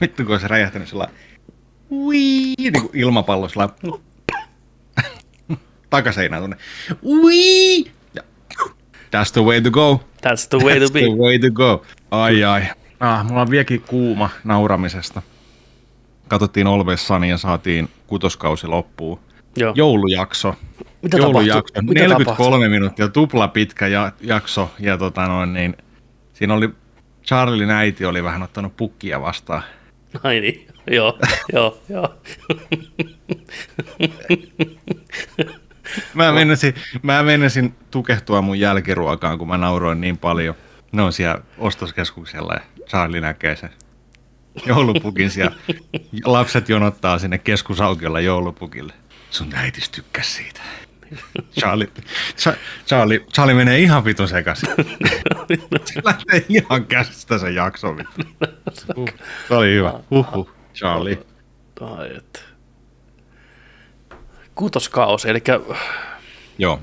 Vittu, kun olisi räjähtänyt sellainen uii, niin ilmapallo sellainen takaseinään tuonne. Uii! Ja. That's the way to go. That's the way to be. That's the way to go. Ai ai. Ah, mulla on vieläkin kuuma nauramisesta. Katsottiin Always Sunny ja saatiin kutoskausi loppuun. Joo. Joulujakso. Mitä joulujakso. Tapahtui? 43 minuuttia, tupla pitkä jakso. Ja niin, siinä oli Charlien äiti oli vähän ottanut pukkia vastaan. Ai niin, joo, joo, joo. Mä menisin tukehtua mun jälkiruokaan, kun mä nauroin niin paljon. Ne on siellä ostoskeskuksella ja Charlie näkee sen joulupukin siellä. Lapset jonottaa sinne keskusaukiolla joulupukille. Sun äitis tykkäs siitä. Charlie menee ihan vitun sekaisin. Se lähtee ihan käsistä sen jakson. Se oli hyvä. Huhhuh, Charlie. Kuutoskausi, eli... Joo.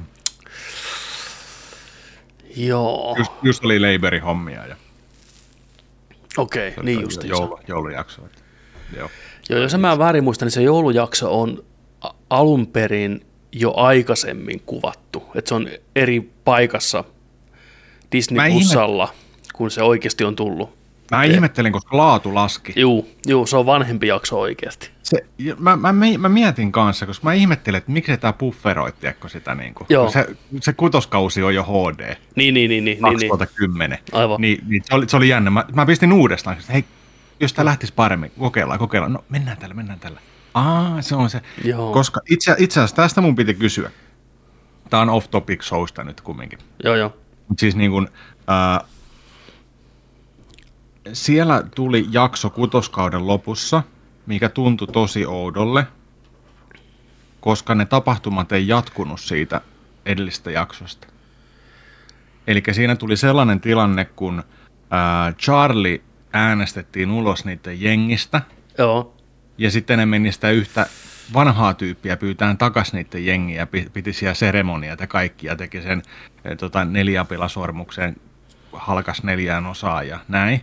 Joo. Just oli Labourin hommia. Ja... Okei, okay, niin just. Joulujakso. Joo. Joo, jos mä väärin muistan, niin se joulujakso on alun perin jo aikaisemmin kuvattu. Että se on eri paikassa Disney Plusalla, kun se oikeasti on tullut. Mä ihmettelin, koska laatu laski. Juu, se on vanhempi jakso oikeasti. Se, mä mietin kanssa, koska mä ihmettelin, että miksi tää pufferoittiekko sitä niinku. Se kutoskausi on jo HD. Niin. 2010. Aivan. Niin, se oli jännä. Mä pistin uudestaan, että hei, jos tää lähtisi paremmin, kokeillaan. No mennään tällä. Aa, se on se. Joo. Koska itse asiassa tästä mun piti kysyä. Tää on off topic showsta nyt kumminkin. Joo. Siis niin kuin... Siellä tuli jakso kutoskauden lopussa, mikä tuntui tosi oudolle, koska ne tapahtumat ei jatkunut siitä edellistä jaksosta. Eli siinä tuli sellainen tilanne, kun Charlie äänestettiin ulos niiden jengistä. Joo. Ja sitten ne meni sitä yhtä vanhaa tyyppiä pyytään takaisin niiden jengiä, piti siellä seremoniat ja kaikkia, teki sen neliapilasormukseen, halkas 4 osaa ja näin.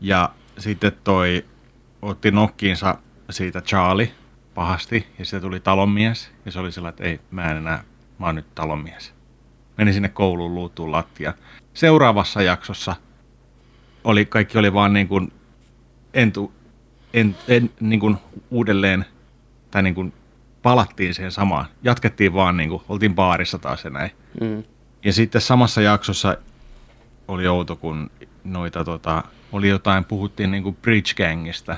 Ja sitten toi otti nokkiinsa siitä Charlie pahasti ja siitä tuli talonmies ja se oli sillä, että ei, mä en enää, mä oon nyt talonmies. Meni sinne kouluun luutuun lattia. Seuraavassa jaksossa kaikki oli vaan niin kuin niin kuin uudelleen tai niin kuin palattiin siihen samaan. Jatkettiin vaan niin kuin, oltiin baarissa taas ja näin. Mm. Ja sitten samassa jaksossa oli outo, kun noita oli jotain, puhuttiin niinku bridge gangista.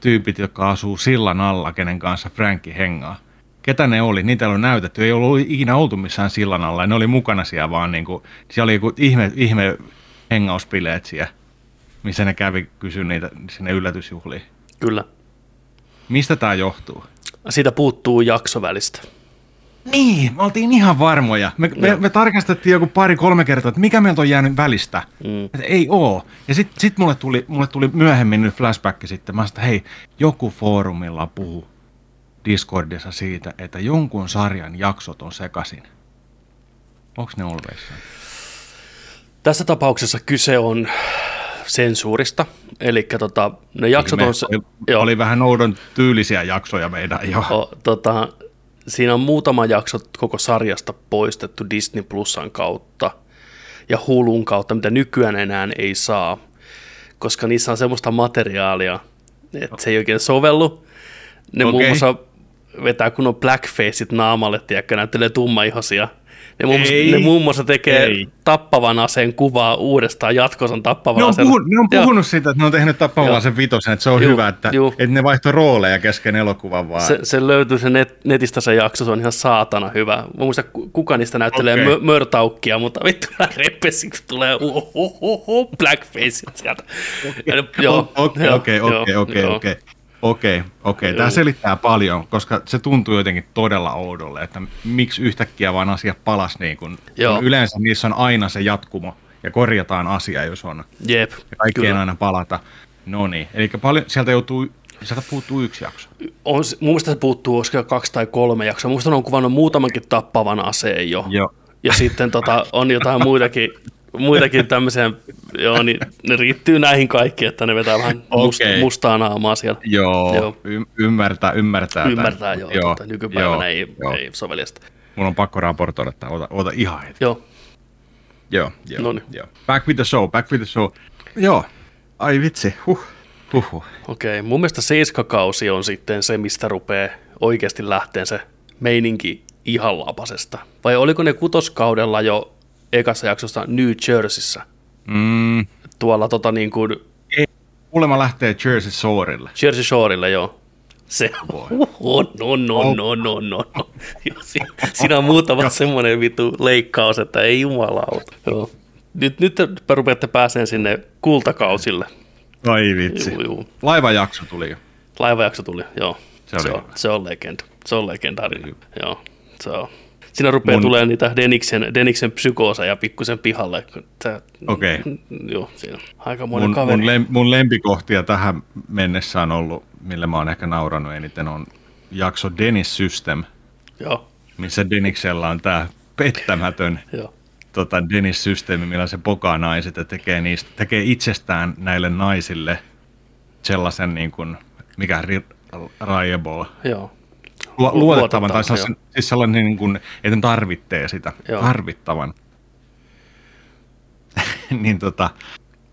Tyypit, jotka asuu sillan alla, kenen kanssa Frankki hengaa. Ketä ne oli? Niitä oli näytetty. Ei ollut ikinä oltu missään sillan alla. Ja ne oli mukana siellä vaan niinku, siellä oli joku ihme hengauspileet siellä, missä ne kävi kysyä niitä sinne yllätysjuhliin. Kyllä. Mistä tää johtuu? Siitä puuttuu jaksovälistä. Niin, me oltiin ihan varmoja. Me tarkastettiin joku 2-3 kertaa, että mikä meiltä on jäänyt välistä. Mm. Että ei oo. Ja sit mulle tuli myöhemmin nyt flashback sitten. Mä sanoin, hei, joku foorumilla puhu Discordissa siitä, että jonkun sarjan jaksot on sekaisin. Onks ne olveissaan? Tässä tapauksessa kyse on sensuurista. Elikkä ne jaksot on... Oli vähän oudon tyylisiä jaksoja meidän jo. Siinä on muutama jakso koko sarjasta poistettu Disney Plusan kautta ja Hulun kautta, mitä nykyään enää ei saa, koska niissä on semmoista materiaalia, että se ei oikein sovellu. Ne muun muassa vetää kunnon blackfaceit naamalle, tiedäkö, näyttelee tummaihosia. Ne muun muassa tekee tappavan aseen kuvaa uudestaan jatkosan tappavan aseen. Ne on puhunut siitä, että ne on tehnyt tappavan aseen vitosen, että se on hyvä, että ne vaihtoi rooleja kesken elokuvan vaan. Se löytyy se netistä se jakso, se on ihan saatana hyvä. Mä muistan, kuka niistä näyttelee mörtaukkia, mutta vittu repesiksi tulee blackface sieltä. Okei, tämä selittää paljon, koska se tuntuu jotenkin todella oudolle, että miksi yhtäkkiä vaan asia palasi niin kun yleensä niissä on aina se jatkumo ja korjataan asia, jos on. Jep, ja kaikkeen aina palata. Noniin, eli paljon sieltä puuttuu yksi jakso. Mun mielestä se puuttuu 2 tai 3 jaksoa. Muistan, on kuvannut muutamankin tappavan aseen jo. Ja sitten on jotain muitakin tämmöisiä Joo, niin ne riittyy näihin kaikki, että ne vetää vähän mustaa naamaa siellä. Joo. Ymmärtää tämän. Joo. Nykypäivänä ei soveliasta. Mun on pakko raportoida tämä. Oota ihan hetki. Joo. Noniin. Back with the show. Joo. Ai vitsi. Huh. Okei, mun mielestä 7-kausi on sitten se, mistä rupeaa oikeasti lähteen se meininki ihan lapasesta. Vai oliko ne 6-kaudella jo ekassa jaksossa New Jerseyssä? Tuolla niin kuin... Kuulemma lähtee Jersey Shorelle, joo. Se on. Siinä on muutama semmoinen vitu leikkaus, että ei jumalauta. Joo. Nyt rupeatte pääseen sinne kultakausille. Ai vitsi. Juu. Laivajakso tuli, joo. Se on legenda. Se on legendaarinen, joo. So. Siinä rupeaa tulemaan niitä Deniksen psykooseja pikkusen pihalle. Okei. Okay. Joo, siinä aikamoinen kaveri. Mun lempikohtia tähän mennessä on ollut, millä mä oon ehkä nauranut eniten, on jakso Dennis System, joo, missä Deniksellä on tää pettämätön Dennis System, millä se pokaa naiset ja tekee itsestään näille naisille sellaisen, niin kuin, mikä riable. Joo. Luotettavan, tai siis sellainen, niin kuin, että ne tarvitsee sitä, tarvittavan. Niin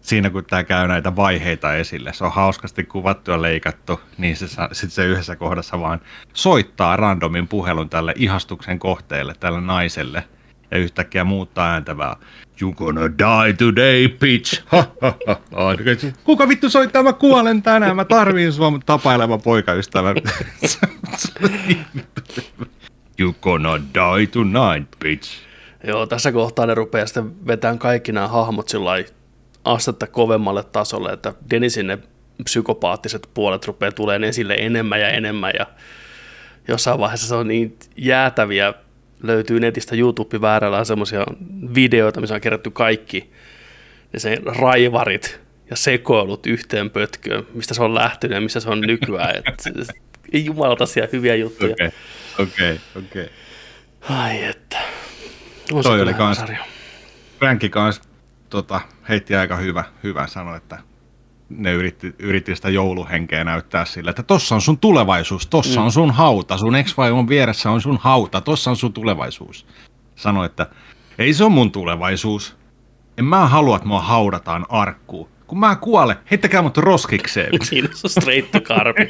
siinä kun tämä käy näitä vaiheita esille, se on hauskasti kuvattu ja leikattu, niin se yhdessä kohdassa vaan soittaa randomin puhelun tälle ihastuksen kohteelle, tälle naiselle, ja yhtäkkiä muuttaa ääntävää. You're gonna die today, bitch. Kuka vittu soittaa? Mä kuolen tänään. Mä tarviin sua, mutta tapaileva poikaystävä. You're gonna die tonight, bitch. Joo, tässä kohtaa ne rupeaa sitten vetämään kaikki nämä hahmot sillai astetta kovemmalle tasolle, että Denisin ne psykopaattiset puolet rupeaa tulemaan esille enemmän. Ja jossain vaiheessa se on niin jäätäviä. Löytyy netistä YouTube-väärällä semmoisia videoita, missä on kerätty kaikki ne sen raivarit ja sekoilut yhteen pötköön, mistä se on lähtenyt ja missä se on nykyään. Ei jumalata siellä hyviä juttuja. Okei. Ai että. On toi oli kans, Frankki kans heitti aika hyvä sanoi, että ne yritti sitä jouluhenkeä näyttää sillä, että tossa on sun tulevaisuus, tossa on sun hauta, sun ex-vaimon vieressä on sun hauta, tossa on sun tulevaisuus. Sano, että ei se on mun tulevaisuus. En mä halua, että mua haudataan arkkuun. Kun mä kuolen, heittäkää mut roskikseen. Niin, se on straight to garbage.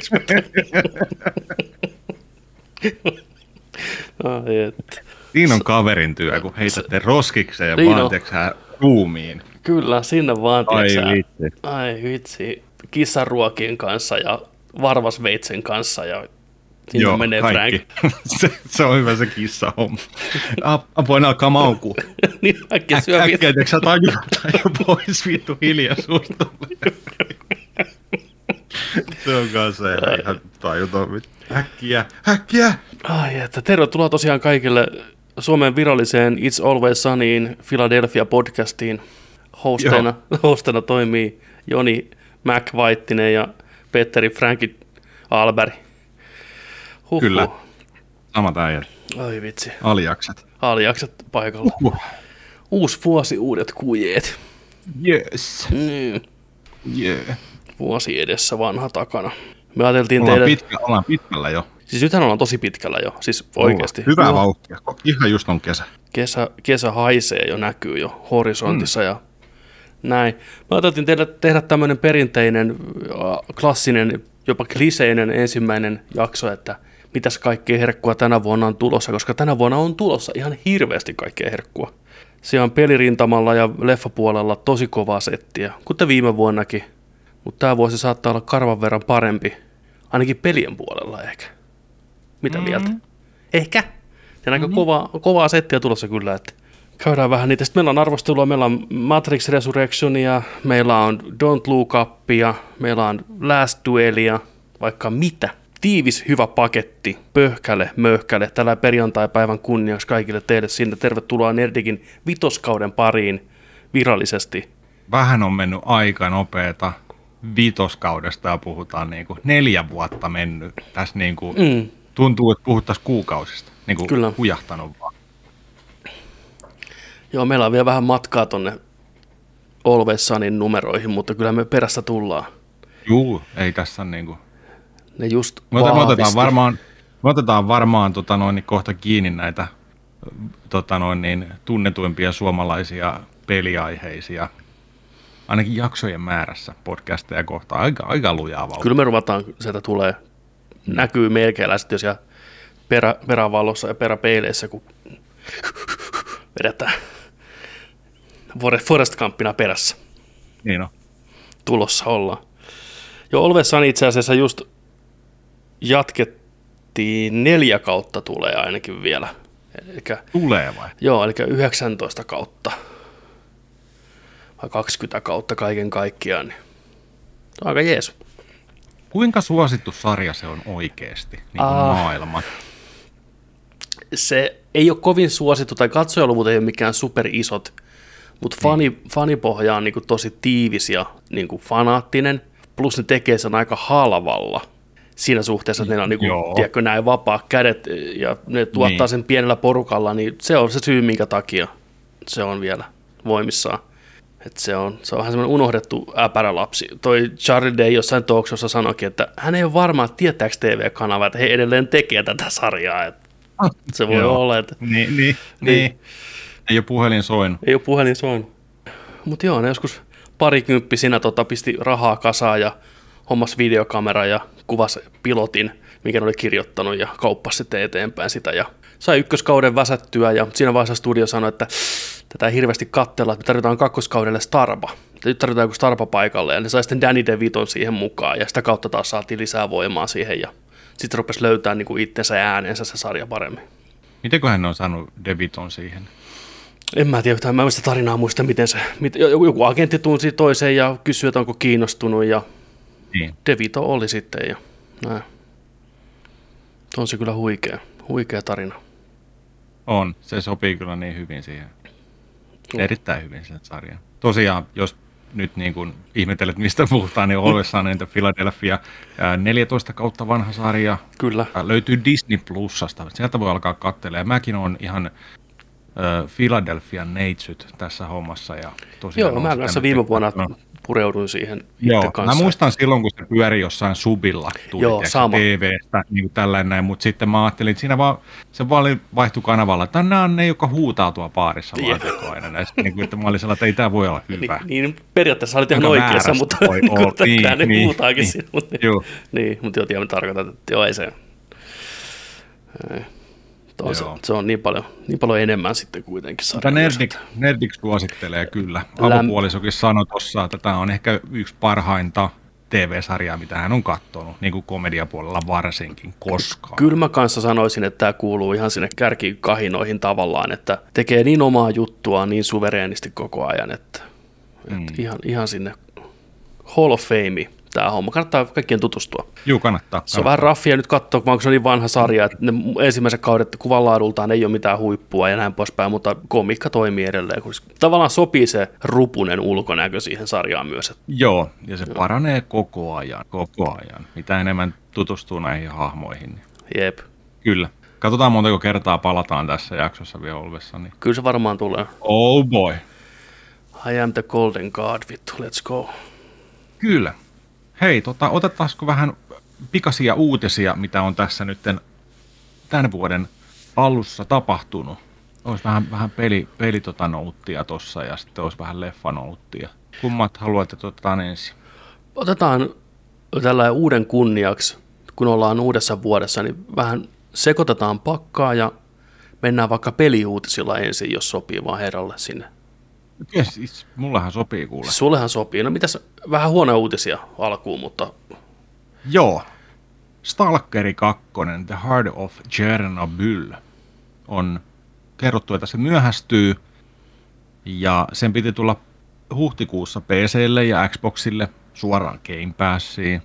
Siinä on kaverin työ, kun heitätte roskikseen ja vaanteeksää ruumiin. Kyllä, sinne vaan, Ai vitsi. Kissaruokien kanssa ja varvasveitsen kanssa ja sinne menee kaikki. Frank. se on hyvä se kissahomma. Voin alkaa maukua. Niin, äkkiä teksä tajutaan jo pois vittu hiljaisuutta. Se on kanssa ihan tajuton. Äkkiä. Ai että tervetuloa tosiaan kaikille Suomen viralliseen It's Always Sunny in Philadelphia podcastiin. Hosteina toimii Joni McVaittinen ja Petteri Franki Alberg. Kyllä, samat äijät. Ai vitsi. Aliakset paikalla. Uusi vuosi, uudet kujeet. Yes. Yeah. Vuosi edessä, vanha takana. Me ajateltiin ollaan pitkällä jo. Siis nythän ollaan tosi pitkällä jo, siis oikeasti. Hyvää vauhtia, ihan just on kesä. Kesä haisee jo, näkyy jo horisontissa ja... Näin. Mä ajattelin tehdä tämmöinen perinteinen, klassinen, jopa kliseinen ensimmäinen jakso, että mitäs kaikkea herkkua tänä vuonna on tulossa, koska tänä vuonna on tulossa ihan hirveästi kaikkea herkkua. Siellä on pelirintamalla ja leffapuolella tosi kovaa settiä, kuten viime vuonnakin, mutta tämä vuosi saattaa olla karvan verran parempi, ainakin pelien puolella ehkä. Mitä mieltä? Ehkä. Ja näkö kovaa settiä tulossa kyllä, että... Käydään vähän niitä. Sitten meillä on arvostelua, meillä on Matrix Resurrectionia, meillä on Don't Look Upia, meillä on Last Duelia, vaikka mitä. Tiivis hyvä paketti, pöhkäle, tällä perjantai-päivän kunniaksi kaikille teille sinne. Tervetuloa Nerdikin 5. kauden pariin virallisesti. Vähän on mennyt aika nopeeta. 5. kaudesta ja puhutaan niin kuin 4 vuotta mennyt. Tässä niin kuin tuntuu, että puhuttaisiin kuukausista, niin kuin kyllä. Hujahtanut vaan. Joo, meillä on vielä vähän matkaa tonne Always Sunnyn numeroihin, mutta kyllä me perässä tullaan. Juu, ei tässä niinku. Ne just me otetaan varmaan kohta kiinni näitä tunnetuimpia suomalaisia peliaiheisia, ainakin jaksojen määrässä podcasteja kohtaan, aika lujaa vauhtia. Kyllä me ruvataan, sieltä tulee, näkyy melkeäläiset jo siellä perävalossa ja peräpeileissä, kun vedetään Forest Campina perässä. Niin on. Tulossa ollaan. Joo, Always Sunny itse asiassa just jatkettiin 4 kautta tulee ainakin vielä. Elikkä, tulee vai? Joo, eli 19 kautta. 20 kautta kaiken kaikkiaan. Niin. Aika jees. Kuinka suosittu sarja se on oikeasti niin maailma? Se ei ole kovin suosittu, tai katsojaluvut ei ole mikään superisot, mutta fanipohja on niin kuin tosi tiivis ja niin kuin fanaattinen, plus ne tekee sen aika halvalla. Siinä suhteessa, että ne on niin kuin, tiedätkö, näin vapaat kädet ja ne tuottaa sen pienellä porukalla, niin se on se syy, minkä takia se on vielä voimissaan. Et se on vähän semmoinen unohdettu äpärä lapsi. Toi Charlie Day jossain talkshowssa sanoikin, että hän ei ole varma, että tietääkö TV-kanava, että he edelleen tekee tätä sarjaa. Et se voi olla, että... Niin. Ei ole puhelin soinut. Mutta joo, ne joskus parikymppisinä pisti rahaa kasaan ja hommas videokamera ja kuvasi pilotin, minkä ne oli kirjoittanut ja kauppasi sitten eteenpäin sitä ja sai 1. kauden väsättyä ja siinä vaiheessa studio sanoi, että tätä ei hirveästi katsella, että me tarvitaan 2. kaudelle starpa. Nyt tarvitaan joku starpa paikalle ja ne sai sitten Danny DeViton siihen mukaan ja sitä kautta taas saatiin lisää voimaa siihen ja sitten rupesi löytämään niin kuin itsensä ja äänensä se sarja paremmin. Mitenköhän ne on saanut DeViton siihen? En mä tiedä yhtään, mä en sitä tarinaa muista, joku agentti tunsi toiseen ja kysyi, että onko kiinnostunut ja DeVito oli sitten ja näin. On se kyllä huikea tarina. On, se sopii kyllä niin hyvin siihen. Erittäin hyvin sen sarjan. Tosiaan, jos nyt niin kuin ihmetelet, mistä puhutaan, niin Always Sunny in Philadelphia, 14 kautta vanha sarja. Kyllä. Löytyy Disney Plusasta, sieltä voi alkaa katselemaan. Mäkin olen ihan Philadelphian neitsyt tässä hommassa. Ja tosiaan joo, mä kanssa viime vuonna pureuduin siihen itse kanssa. Mä muistan silloin, kun se pyöri jossain subilla TV-stä, niin tällainen näin, mutta sitten mä ajattelin, että siinä vaan, se vaan vaihtui kanavalla. Nämä on ne, joka huutautua baarissa laatikko aina näistä. Niin, että mä olin sellainen, että ei tämä voi olla hyvä. Niin periaatteessa olit ihan oikeassa, mutta tämä ne huutaakin siinä. Niin, mutta joo, tiedän tarkoitan, että joo, ei se. Se on niin paljon enemmän sitten kuitenkin. Nerdik suosittelee kyllä. Avopuolisokin sanoi tuossa, että tämä on ehkä yksi parhainta TV-sarjaa, mitä hän on katsonut, niin kuin komediapuolella varsinkin koskaan. Kyllä mä kanssa sanoisin, että tämä kuuluu ihan sinne kärkikahinoihin tavallaan, että tekee niin omaa juttua niin suvereenisti koko ajan, että ihan sinne Hall of Fame. Tämä homma. Kannattaa kaikkien tutustua. Juu, kannattaa. Se on vähän raffia nyt katsoa, kun se on niin vanha sarja, että ne ensimmäiset kaudet kuvanlaadultaan ei ole mitään huippua ja näin poispäin, mutta komiikka toimii edelleen. Tavallaan sopii se rupunen ulkonäkö siihen sarjaan myös. Joo, ja se paranee koko ajan. Mitä enemmän tutustuu näihin hahmoihin. Niin. Jep. Kyllä. Katsotaan montako kertaa palataan tässä jaksossa vielä Olvessa. Niin. Kyllä se varmaan tulee. Oh boy. I am the golden god, vittu, let's go. Kyllä. Hei, otetaanko vähän pikaisia uutisia, mitä on tässä nyt tämän vuoden alussa tapahtunut? Olisi vähän pelinouttia tuossa ja sitten olisi vähän leffanouttia. Kummat haluat, että otetaan ensin? Otetaan tällainen uuden kunniaksi, kun ollaan uudessa vuodessa, niin vähän sekoitetaan pakkaa ja mennään vaikka peliuutisilla ensin, jos sopii vaan herralle sinne. Yes, mullahan sopii kuule. Sullehan sopii. No mitäs, vähän huonoja uutisia alkuun, mutta... Joo. S.T.A.L.K.E.R. 2, The Heart of Chernobyl, on kerrottu, että se myöhästyy, ja sen piti tulla huhtikuussa PC:lle ja Xboxille suoraan Game Passiin.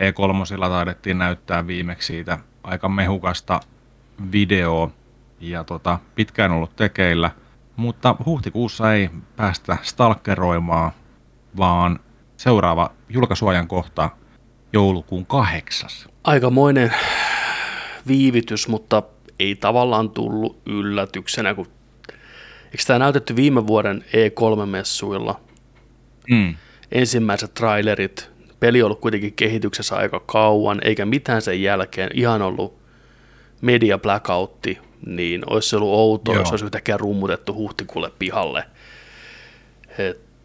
E3:lla taidettiin näyttää viimeksi siitä aika mehukasta videoa, ja pitkään ollut tekeillä. Mutta huhtikuussa ei päästä stalkeroimaan, vaan seuraava julkaisuajan kohta joulukuun 8. Aikamoinen viivytys, mutta ei tavallaan tullut yllätyksenä. Eikö tämä näytetty viime vuoden E3-messuilla? ensimmäiset trailerit. Peli on ollut kuitenkin kehityksessä aika kauan, eikä mitään sen jälkeen. Ihan ollut media blackoutti, niin olisi ollut outoa, jos olisi yhtäkkiä rummutettu huhtikuulle pihalle.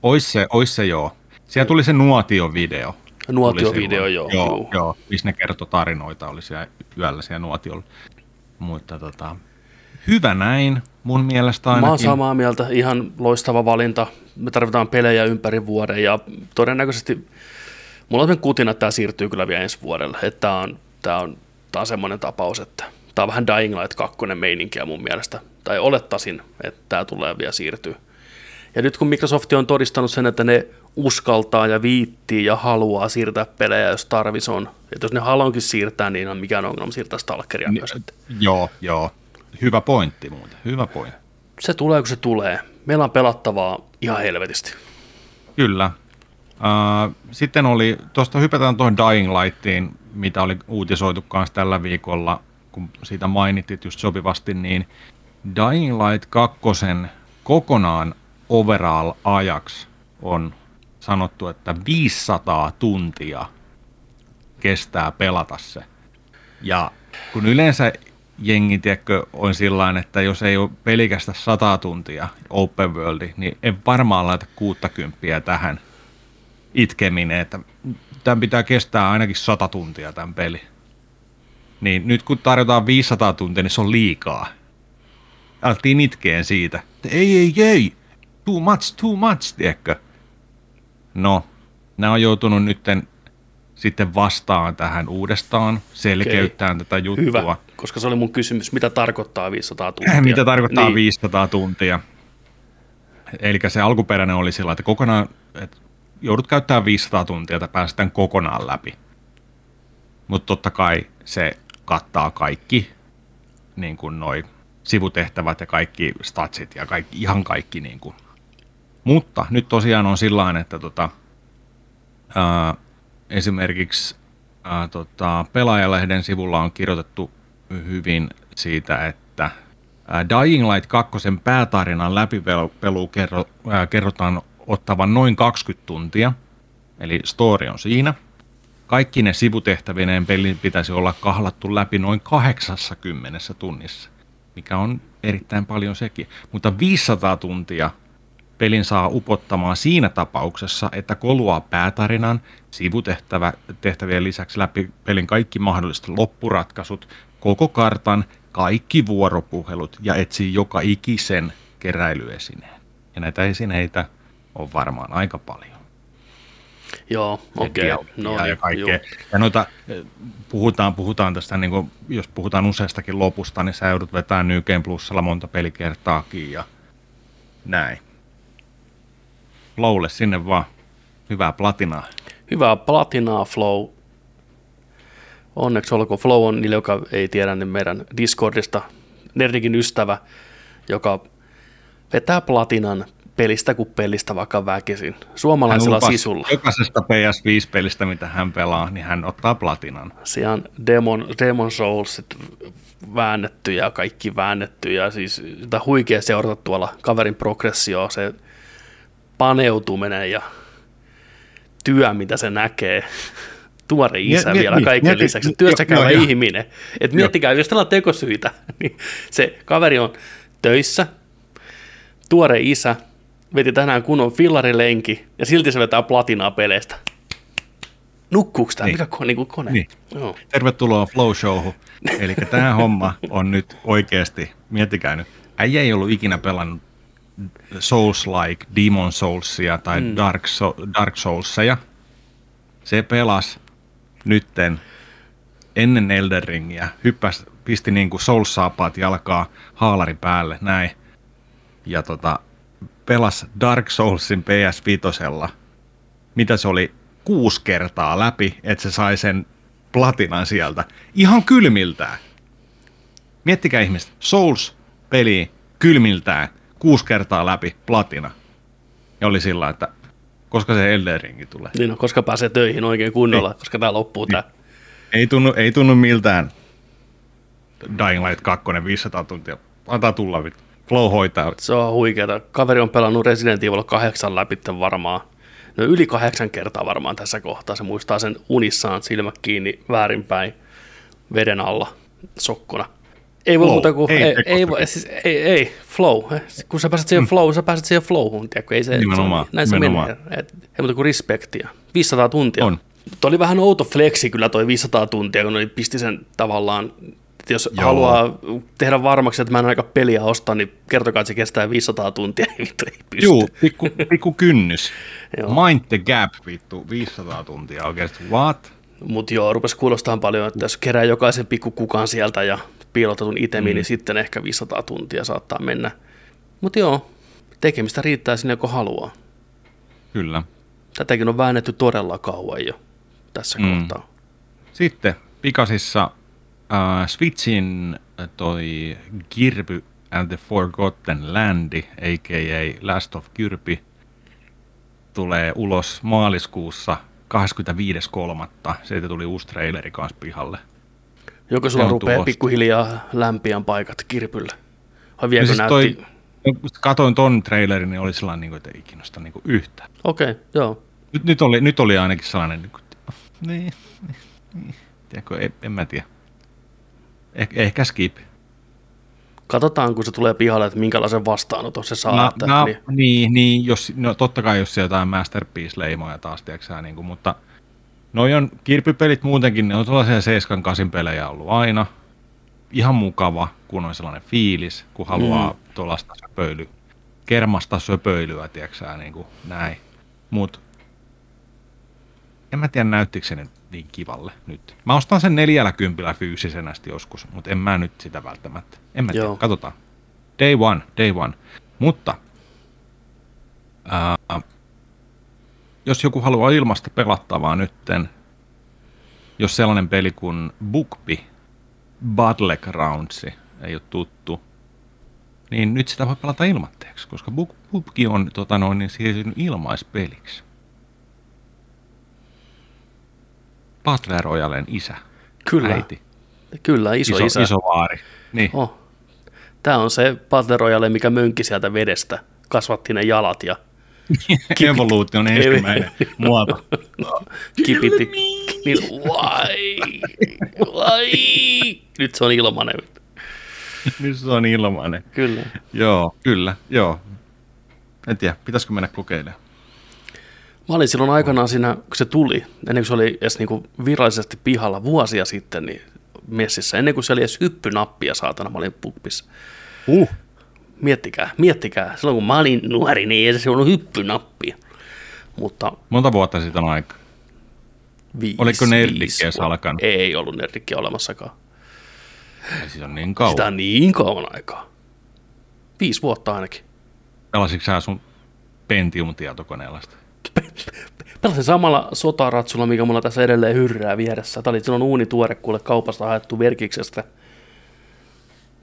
Ois se joo. Siellä tuli se nuotiovideo. Nuotiovideo, missä ne kertoi tarinoita, oli siellä yöllä siellä nuotiolla. Mutta hyvä näin, mun mielestä ainakin. Mä oon samaa mieltä, ihan loistava valinta. Me tarvitaan pelejä ympäri vuoden ja todennäköisesti mulla on kutina, että tämä siirtyy kyllä vielä ensi vuodelle. Tämä on semmoinen tapaus, että tämä on vähän Dying Light 2 meininkiä mun mielestä. Tai olettaisin, että tämä tulee vielä siirtyä. Ja nyt kun Microsoft on todistanut sen, että ne uskaltaa ja viittii ja haluaa siirtää pelejä, jos tarvis on. Että jos ne haluankin siirtää, niin on mikään ongelma siirtää Stalkeria myös. Joo. Hyvä pointti muuten. Hyvä pointti. Se tulee, kun se tulee. Meillä on pelattavaa ihan helvetisti. Kyllä. Sitten oli, tuosta hypätään tuohon Dying Lightiin, mitä oli uutisoitu kanssa tällä viikolla, kun siitä mainittit just sopivasti, niin Dying Light 2 kokonaan overall-ajaksi on sanottu, että 500 tuntia kestää pelata se. Ja kun yleensä jengi, tiedätkö, on sillain, että jos ei ole pelikästä 100 tuntia open worldi, niin en varmaan laita 60 tähän itkeminen, että tämän pitää kestää ainakin 100 tuntia tämän peli. Niin nyt kun tarjotaan 500 tuntia, niin se on liikaa. Alettiin itkeen siitä. Ei. Too much, tiedätkö? No, nämä on joutunut nyt sitten vastaan tähän uudestaan, selkeyttämään tätä juttua. Hyvä, koska se oli mun kysymys, mitä tarkoittaa 500 tuntia? Mitä tarkoittaa niin. 500 tuntia? Eli se alkuperäinen oli sillä, että kokonaan, että joudut käyttämään 500 tuntia, että päästään kokonaan läpi. Mutta totta kai se kattaa kaikki niin kuin noi sivutehtävät ja kaikki statsit ja kaikki, ihan kaikki. Niin kuin. Mutta nyt tosiaan on sillain, että esimerkiksi Pelaajalehden sivulla on kirjoitettu hyvin siitä, että Dying Light 2 päätarinan läpipelu kerrotaan ottavan noin 20 tuntia, eli story on siinä. Kaikki ne sivutehtävineen pelin pitäisi olla kahlattu läpi noin 80 tunnissa, mikä on erittäin paljon sekin. Mutta 500 tuntia pelin saa upottamaan siinä tapauksessa, että koluaa päätarinan sivutehtävien lisäksi läpi pelin kaikki mahdolliset loppuratkaisut, koko kartan, kaikki vuoropuhelut ja etsii joka ikisen keräilyesineen. Ja näitä esineitä on varmaan aika paljon. Joo, okei. Okay. Ja noita puhutaan tästä, niin kuin, jos puhutaan useastakin lopusta, niin sä joudut vetämään New Game Plusalla monta pelikertaakin ja näin. Flowlle sinne vaan. Hyvää platinaa. Hyvää platinaa, Flow. Onneksi olkoon. Flow on niille, joka ei tiedä, niin meidän Discordista nerdikin ystävä, joka vetää platinan pelistä kuin pelistä vaikka väkisin. Suomalaisella sisulla. Jokaisesta PS5-pelistä, mitä hän pelaa, niin hän ottaa platinan. Siellä on Demon Soulsit väännetty ja kaikki väännetty. Ja siis sitä huikea seurata tuolla kaverin progressioa, se paneutuminen ja työ, mitä se näkee. Tuore isä vielä kaiken lisäksi. Työssä käyvä ihminen. Et miettikää, jos täällä on tekosyitä, niin se kaveri on töissä, tuore isä, veti tänään kunnon fillarilenki, ja silti se vetää platinaa peleistä. Nukkuuko tämä? Niin. Mikä niin kone? Niin. No. Tervetuloa Flow Showhun. Eli tämä homma on nyt oikeasti, miettikää nyt, äijä ei ollut ikinä pelannut Souls-like, Demon Soulsia tai Dark Soulsia. Se pelasi nytten ennen Elden Ringiä, hyppäsi, pisti niin kuin Souls-saapaat jalkaa haalari päälle, näin, ja pelasi Dark Soulsin PS5:lla, mitä se oli 6 kertaa läpi, että se sai sen platinan sieltä. Ihan kylmiltään. Miettikää ihmiset, Souls-peli kylmiltään 6 kertaa läpi platina. Ja oli sillä, että koska se Elden Ringi tulee. Niin, no, koska pääsee töihin oikein kunnolla, ei, koska tämä loppuu niin. Tämä. Ei tunnu miltään. Dying Light 2, 500 tuntia. Antaa tulla vittu. Flow hoitaa. Se on huikeeta. Kaveri on pelannut Resident Evil 8 läpi varmaan. No yli 8 kertaa varmaan tässä kohtaa. Se muistaa sen unissaan silmät kiinni väärinpäin veden alla sokkona. Ei voi muuta kuin... Ei, flow. Kun sä pääset siihen flowhun, tiedätkö? Ei se, nimenomaan. Näin se menee. Ei muuta kuin respektia. 500 tuntia. On. Tuo oli vähän outo fleksi kyllä toi 500 tuntia, kun pisti sen tavallaan... Että jos joo. haluaa tehdä varmaksi, että mä en aika peliä ostaa, niin kertokaa, että se kestää 500 tuntia, ei vittu, ei pysty. Joo, pikku kynnys. Mind the gap, vittu, 500 tuntia oikeasti, what? Mut joo, rupesi kuulostamaan paljon, että jos kerää jokaisen pikku kukan sieltä ja piilotetun itemiin, niin sitten ehkä 500 tuntia saattaa mennä. Mut joo, tekemistä riittää sinne, kun haluaa. Kyllä. Tätäkin on väännetty todella kauan jo tässä kohtaa. Sitten pikasissa... Switchin toi Kirby and the Forgotten Land, a.k.a. Last of Kirby, tulee ulos maaliskuussa 25.3. Siitä tuli uusi traileri kanssa pihalle. Joko sulla rupeaa pikkuhiljaa lämpiän paikat Kirpyllä? No siis näytti... Katoin ton trailerin, niin oli sellainen, että ei kiinnosta niin yhtään. Okei, okay, joo. Nyt oli ainakin sellainen, niin kuin... Niin. Tiedätkö, en mä tiedä. Ehkä skip. Katsotaan, kun se tulee pihalle, että minkälaisen vastaanoton se saa. Totta kai jos siellä jotain Masterpiece-leimoja taas, tiedätkö, niin kuin, mutta noi on kirpypelit muutenkin, ne on sellaisia 7-8 pelejä ollut aina. Ihan mukava, kun on sellainen fiilis, kun haluaa tuollaista kermasta söpöilyä, tiedätkö, niin kuin näin. Mut en mä tiedä, näyttikö se nyt niin kivalle nyt. Mä ostan sen 40 fyysisenästi joskus, mutta en mä nyt sitä välttämättä. En mä tiedä, katsotaan. Day one. Mutta jos joku haluaa ilmasta pelattavaa nytten, jos sellainen peli kuin PUBG Battlegrounds ei ole tuttu, niin nyt sitä voi pelata ilmatteeksi, koska PUBG on siirtynyt ilmaispeliksi. Battle Royalen isä, kyllä. Äiti. Kyllä, iso isä. Iso vaari. Niin. Oh. Tämä on se Battle Royale, mikä mönki sieltä vedestä. Kasvatti ne jalat ja... Evoluution ensimmäinen muoto. Kipitti. Niin, why? Nyt se on ilmanen. Kyllä. Joo. En tiedä, pitäisikö mennä kokeilemaan? Mä olin silloin aikanaan siinä, kun se tuli, ennen kuin se oli edes niinku virallisesti pihalla vuosia sitten niin messissä, ennen kuin se oli edes hyppynappia, saatana, mä olin pubissa. Miettikää, silloin kun mä olin nuori, niin ei se ollut hyppynappia. Mutta monta vuotta siitä on aika? 5. Oliko nerdikkiä alkanut? Ei ollut nerdikkiä olemassakaan. Sitä on niin kauan. Sitä on niin kauan aikaa. 5 vuotta ainakin. Pelasitko sä sun Pentium-tietokoneella sitä? Pelasin samalla sotaratsulla, mikä mulla tässä edelleen hyrrää vieressä. Tämä oli silloin uunituore, kuule kaupasta haettu verkiksestä.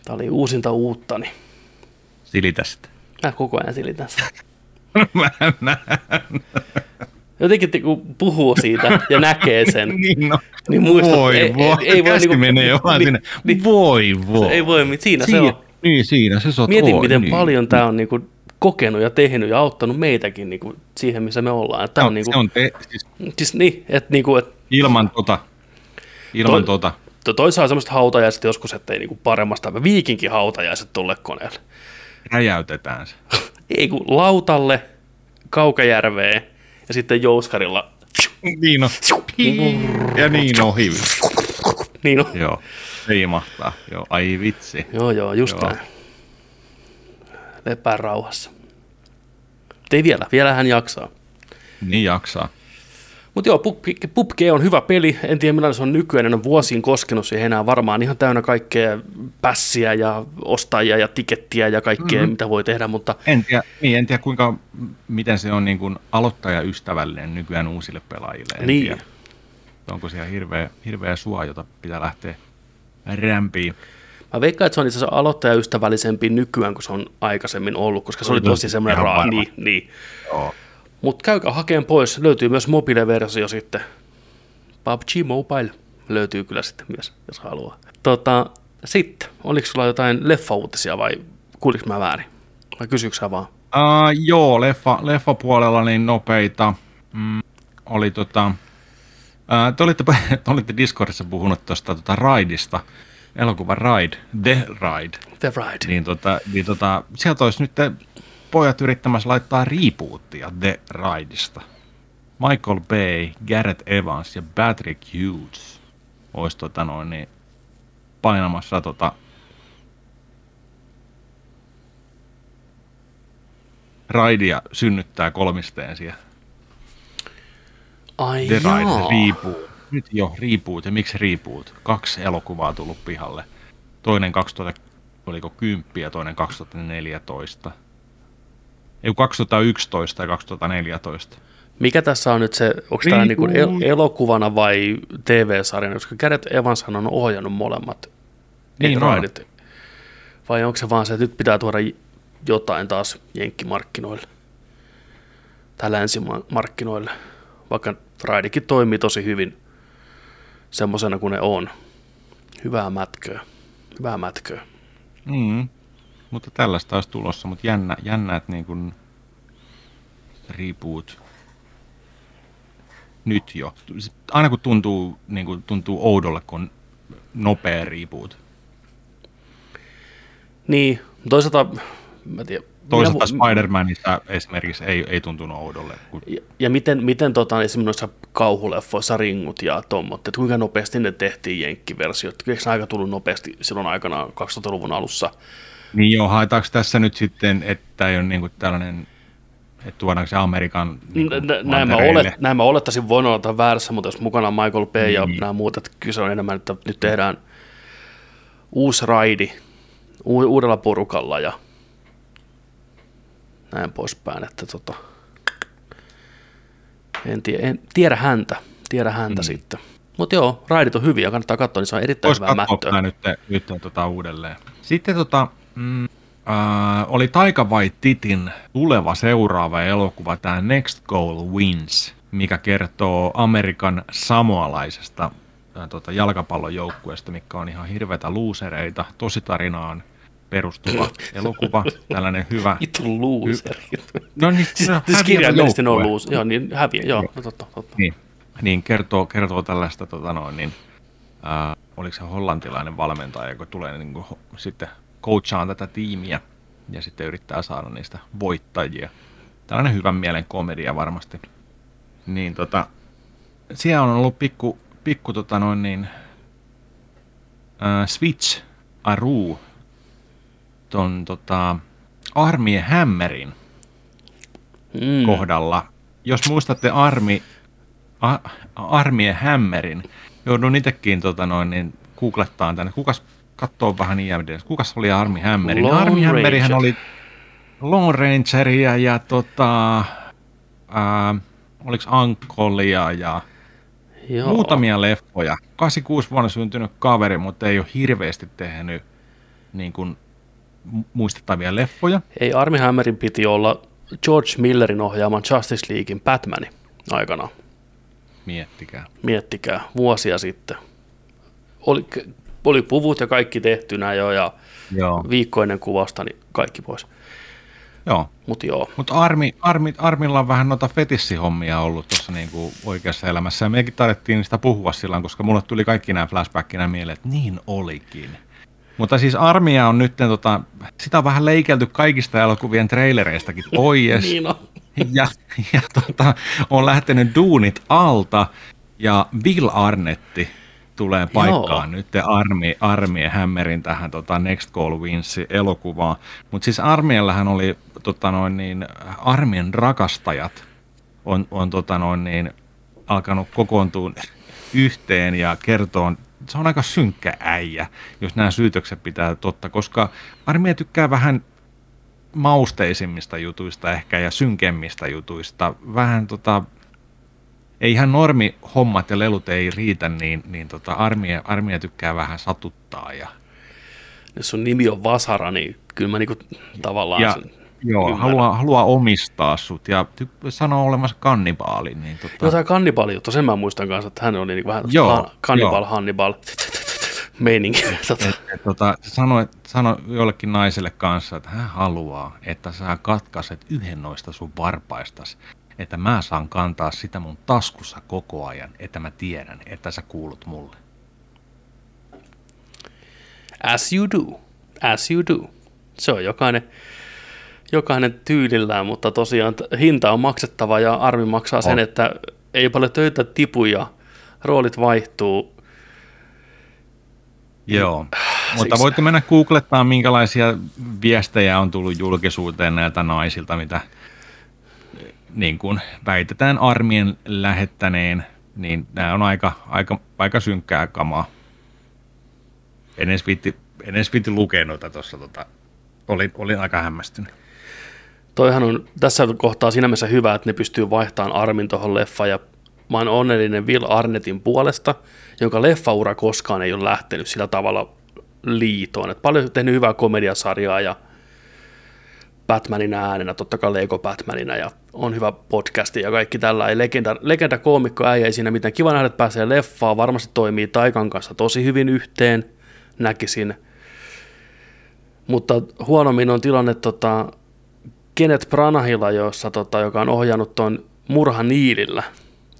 Tämä oli uusinta uuttani. Silitä sitä. Mä koko ajan silitän sitä. Mä näen. Jotenkin kun puhuu siitä ja näkee sen, niin muistat. Siinä se sot. Mietin, miten paljon tämä on niinku... kokenut ja tehnyt ja auttanut meitäkin niin kuin siihen, missä me ollaan. Että on, niin kuin, se on siis niin, että niin kuin, että Ilman tota. Toisaalta semmoiset hautajaiset joskus, ettei niin kuin paremmasta viikinkin hautajaiset tulle koneelle. Räjäytetään se. Ei kun lautalle, Kaukajärveen ja sitten Jouskarilla. Ja niin ohi. Niin on. Joo, seimahtaa. Joo, ai vitsi. Joo, just näin. Lepää rauhassa. Ei vielä hän jaksaa. Niin jaksaa. Mutta joo, PUBG on hyvä peli. En tiedä millainen se on nykyään, en ole vuosiin koskenut siihen enää, varmaan ihan täynnä kaikkea pässiä ja ostajia ja tikettiä ja kaikkea, mitä voi tehdä. Mutta... En tiedä miten se on niin kuin aloittajaystävällinen nykyään uusille pelaajille. En tiedä. Onko siellä hirveä sua, jota pitää lähteä rämpiin. Mä veikkaan, että se on itse asiassa aloittajaystävällisempi nykyään, kuin se on aikaisemmin ollut, koska se oli tosi semmoinen raani. Niin. Mutta käykää hakeen pois. Löytyy myös mobiile-versio sitten. PUBG Mobile löytyy kyllä sitten myös, jos haluaa. Sitten, oliko sulla jotain leffa-uutisia vai kuuliko mä väärin? Vai kysyksä vaan? Joo, leffapuolella niin nopeita. oli te olitte Discordissa puhunut tuosta Raidista, elokuva Raid, The Raid. The Raid. Niin sieltä olisi nyt pojat yrittämässä laittaa rebootia The Raidista. Michael Bay, Gareth Evans ja Patrick Hughes olisi painamassa Raidia synnyttää kolmisteen siellä. Ai The Raid, reboot. Nyt jo reboot. Ja miksi reboot? 2 elokuvaa tullut pihalle. Toinen 2010 ja toinen 2014. Ei, 2011 ja 2014. Mikä tässä on nyt se, onko tämä niinku elokuvana vai TV-sarjana, koska Gareth Evans on ohjannut molemmat niin Raidit. Vai onko se vaan se, että nyt pitää tuoda jotain taas jenkkimarkkinoille tai länsimarkkinoille, vaikka Raidikin toimii tosi hyvin semmoisena kuin ne on. Hyvää mätköä. Mm. Mutta tällaista olisi tulossa, mutta jännä, että niin kuin reboot nyt jo. Aina kun tuntuu oudolle, kun nopea reboot. Niin, toisaalta mä tiedän. Toisaalta Spider-Manista esimerkiksi ei tuntunut oudolle. Ja miten esimerkiksi noissa kauhuleffoissa Ringut ja tommot, että kuinka nopeasti ne tehtiin jenkkiversiot? Eikö se aika tullut nopeasti silloin aikanaan 2000-luvun alussa? Niin joo, haetaanko tässä nyt sitten, että ei ole niin kuin tällainen, että tuodaanko se Amerikan niin kuin näin mä olettaisin, voin olla väärässä, mutta jos mukana Michael Bay ja nämä muut, että kyse on enemmän, että nyt tehdään uusi raidi uudella porukalla ja näin poispäin, että en tiedä häntä sitten. Mutta joo, raidit on hyviä, kannattaa katsoa, niin se on erittäin hyvää mättöä. Vois katsoa nyt uudelleen. Sitten oli Taika Waititin tuleva seuraava elokuva, tämä Next Goal Wins, mikä kertoo Amerikan samoalaisesta jalkapallojoukkueesta, mikä on ihan hirveitä luusereita, tositarinaan perustuva elokuva, tällainen hyvä. Vittu luuseri. No niin, kirjaimellisesti on luuseri. Joo, niin häviä, joo, no, totta. Niin kertoo tällaista, oliko se hollantilainen valmentaja, joka tulee niin kuin, sitten coachaan tätä tiimiä ja sitten yrittää saada niistä voittajia. Tällainen hyvän mielen komedia varmasti. Niin siellä on ollut pikku Switch Aru ton Armie Hammerin kohdalla. Jos muistatte Armie Hammerin, joudun itsekin googlettaan tänne. Kukas kattoo vähän IMDb:stä. Kukas oli Armie Hammerin? Armie Hammerihän oli Lone Rangeria ja oliks Ankolia ja joo. Muutamia leffoja. 86 vuonna syntynyt kaveri, mutta ei ole hirveästi tehnyt niin kuin muistettavia leffoja. Ei, Armie Hammerin piti olla George Millerin ohjaaman Justice Leaguein Batmanin aikana. Miettikää. Vuosia sitten. Oli puvut ja kaikki tehtynä jo ja viikkoinen kuvasta, niin kaikki pois. Joo. Mutta Armilla on vähän noita fetissihommia ollut tuossa niinku oikeassa elämässä. Ja mekin tarvittiin niistä puhua silloin, koska mulle tuli kaikki nämä flashbackinä mieleen, että niin olikin. Mutta siis Armia on nyt, sitä on vähän leikelty kaikista elokuvien trailereistakin pois. Niin on. Ja on lähtenyt duunit alta ja Will Arnetti tulee paikkaan nyt Armie Hammerin tähän Next Goal Wins -elokuvaan. Mutta siis Armiellähän oli Armien rakastajat on alkanut kokoontua yhteen ja kertoa. Se on aika synkkä äijä, jos nämä syytökset pitää totta, koska Armie tykkää vähän mausteisimmista jutuista ehkä ja synkemmistä jutuista. Vähän ei ihan normihommat ja lelut ei riitä, niin Armie tykkää vähän satuttaa. Ja jos sun nimi on Vasara, niin kyllä mä niinku tavallaan ja, sen joo, haluaa omistaa sut ja sanoo olemassa kannibaali. Niin joo, tämä kannibaali juttu, sen mä muistan kanssa, että hän oli niinku vähän kannibal, Hannibal meininki. Sano jollekin naiselle kanssa, että hän haluaa, että sä katkaiset yhden noista sun varpaistasi. että mä saan kantaa sitä mun taskussa koko ajan, että mä tiedän, että sä kuulut mulle. As you do, as you do. Se on jokainen tyylillään, mutta tosiaan hinta on maksettava ja armi maksaa sen, että ei paljon töitä tipuja, roolit vaihtuu. Joo, mutta siis voitte mennä googlettaan, minkälaisia viestejä on tullut julkisuuteen näiltä naisilta, mitä niin kuin väitetään armien lähettäneen, niin nämä on aika synkkää kamaa. En edes viitti lukea noita tuossa, olin aika hämmästynyt. Toihan on tässä kohtaa siinä mielessä hyvä, että ne pystyy vaihtamaan armin tuohon leffaan, ja mä oon onnellinen Will Arnettin puolesta, jonka leffaura koskaan ei ole lähtenyt sillä tavalla liitoon. Et paljon tehnyt hyvää komediasarjaa ja Batmanin äänenä, totta kai Lego Batmanina, ja on hyvä podcasti ja kaikki tällainen. Legenda-koomikko äijä ei siinä mitään. Kiva nähdä, että pääsee leffaan, varmasti toimii Taikan kanssa tosi hyvin yhteen, näkisin. Mutta huonommin on tilanne Kenneth Branaghilla, joka on ohjannut tuon Murha Niilillä.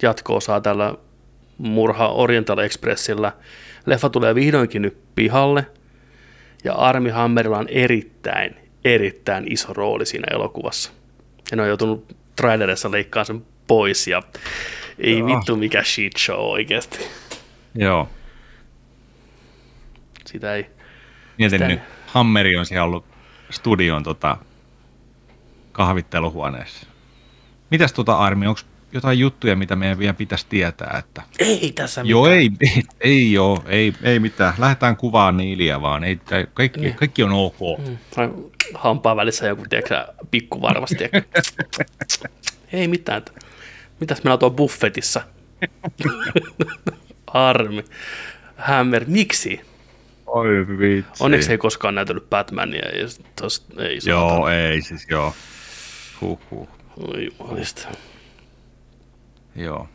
Jatko-osaa tällä Murha Oriental Expressillä. Leffa tulee vihdoinkin nyt pihalle, ja Armie Hammerilla on erittäin iso rooli siinä elokuvassa. Ja ne on joutunut trailerissa leikkaamaan sen pois, ja ei vittu mikä shit show oikeasti. Joo. Sitä ei... Mietin nyt, Hammeri on siellä ollut studion kahvitteluhuoneessa. Mitäs Armie, onko jotain juttuja, mitä meidän vielä pitäisi tietää, että... Ei tässä mitään. Joo, ei mitään. Lähdetään kuvaan Niiliä vaan. Kaikki on ok. Hampaan välissä joku, pikku varmasti. Ei mitään. Mitäs meillä on tuolla buffetissa? Armie. Hammer. Miksi? Oi vitsi. Onneksi ei koskaan näytellyt Batmania. Ei joo, ei siis joo. Huhhuh. Oi jumalista. Joo.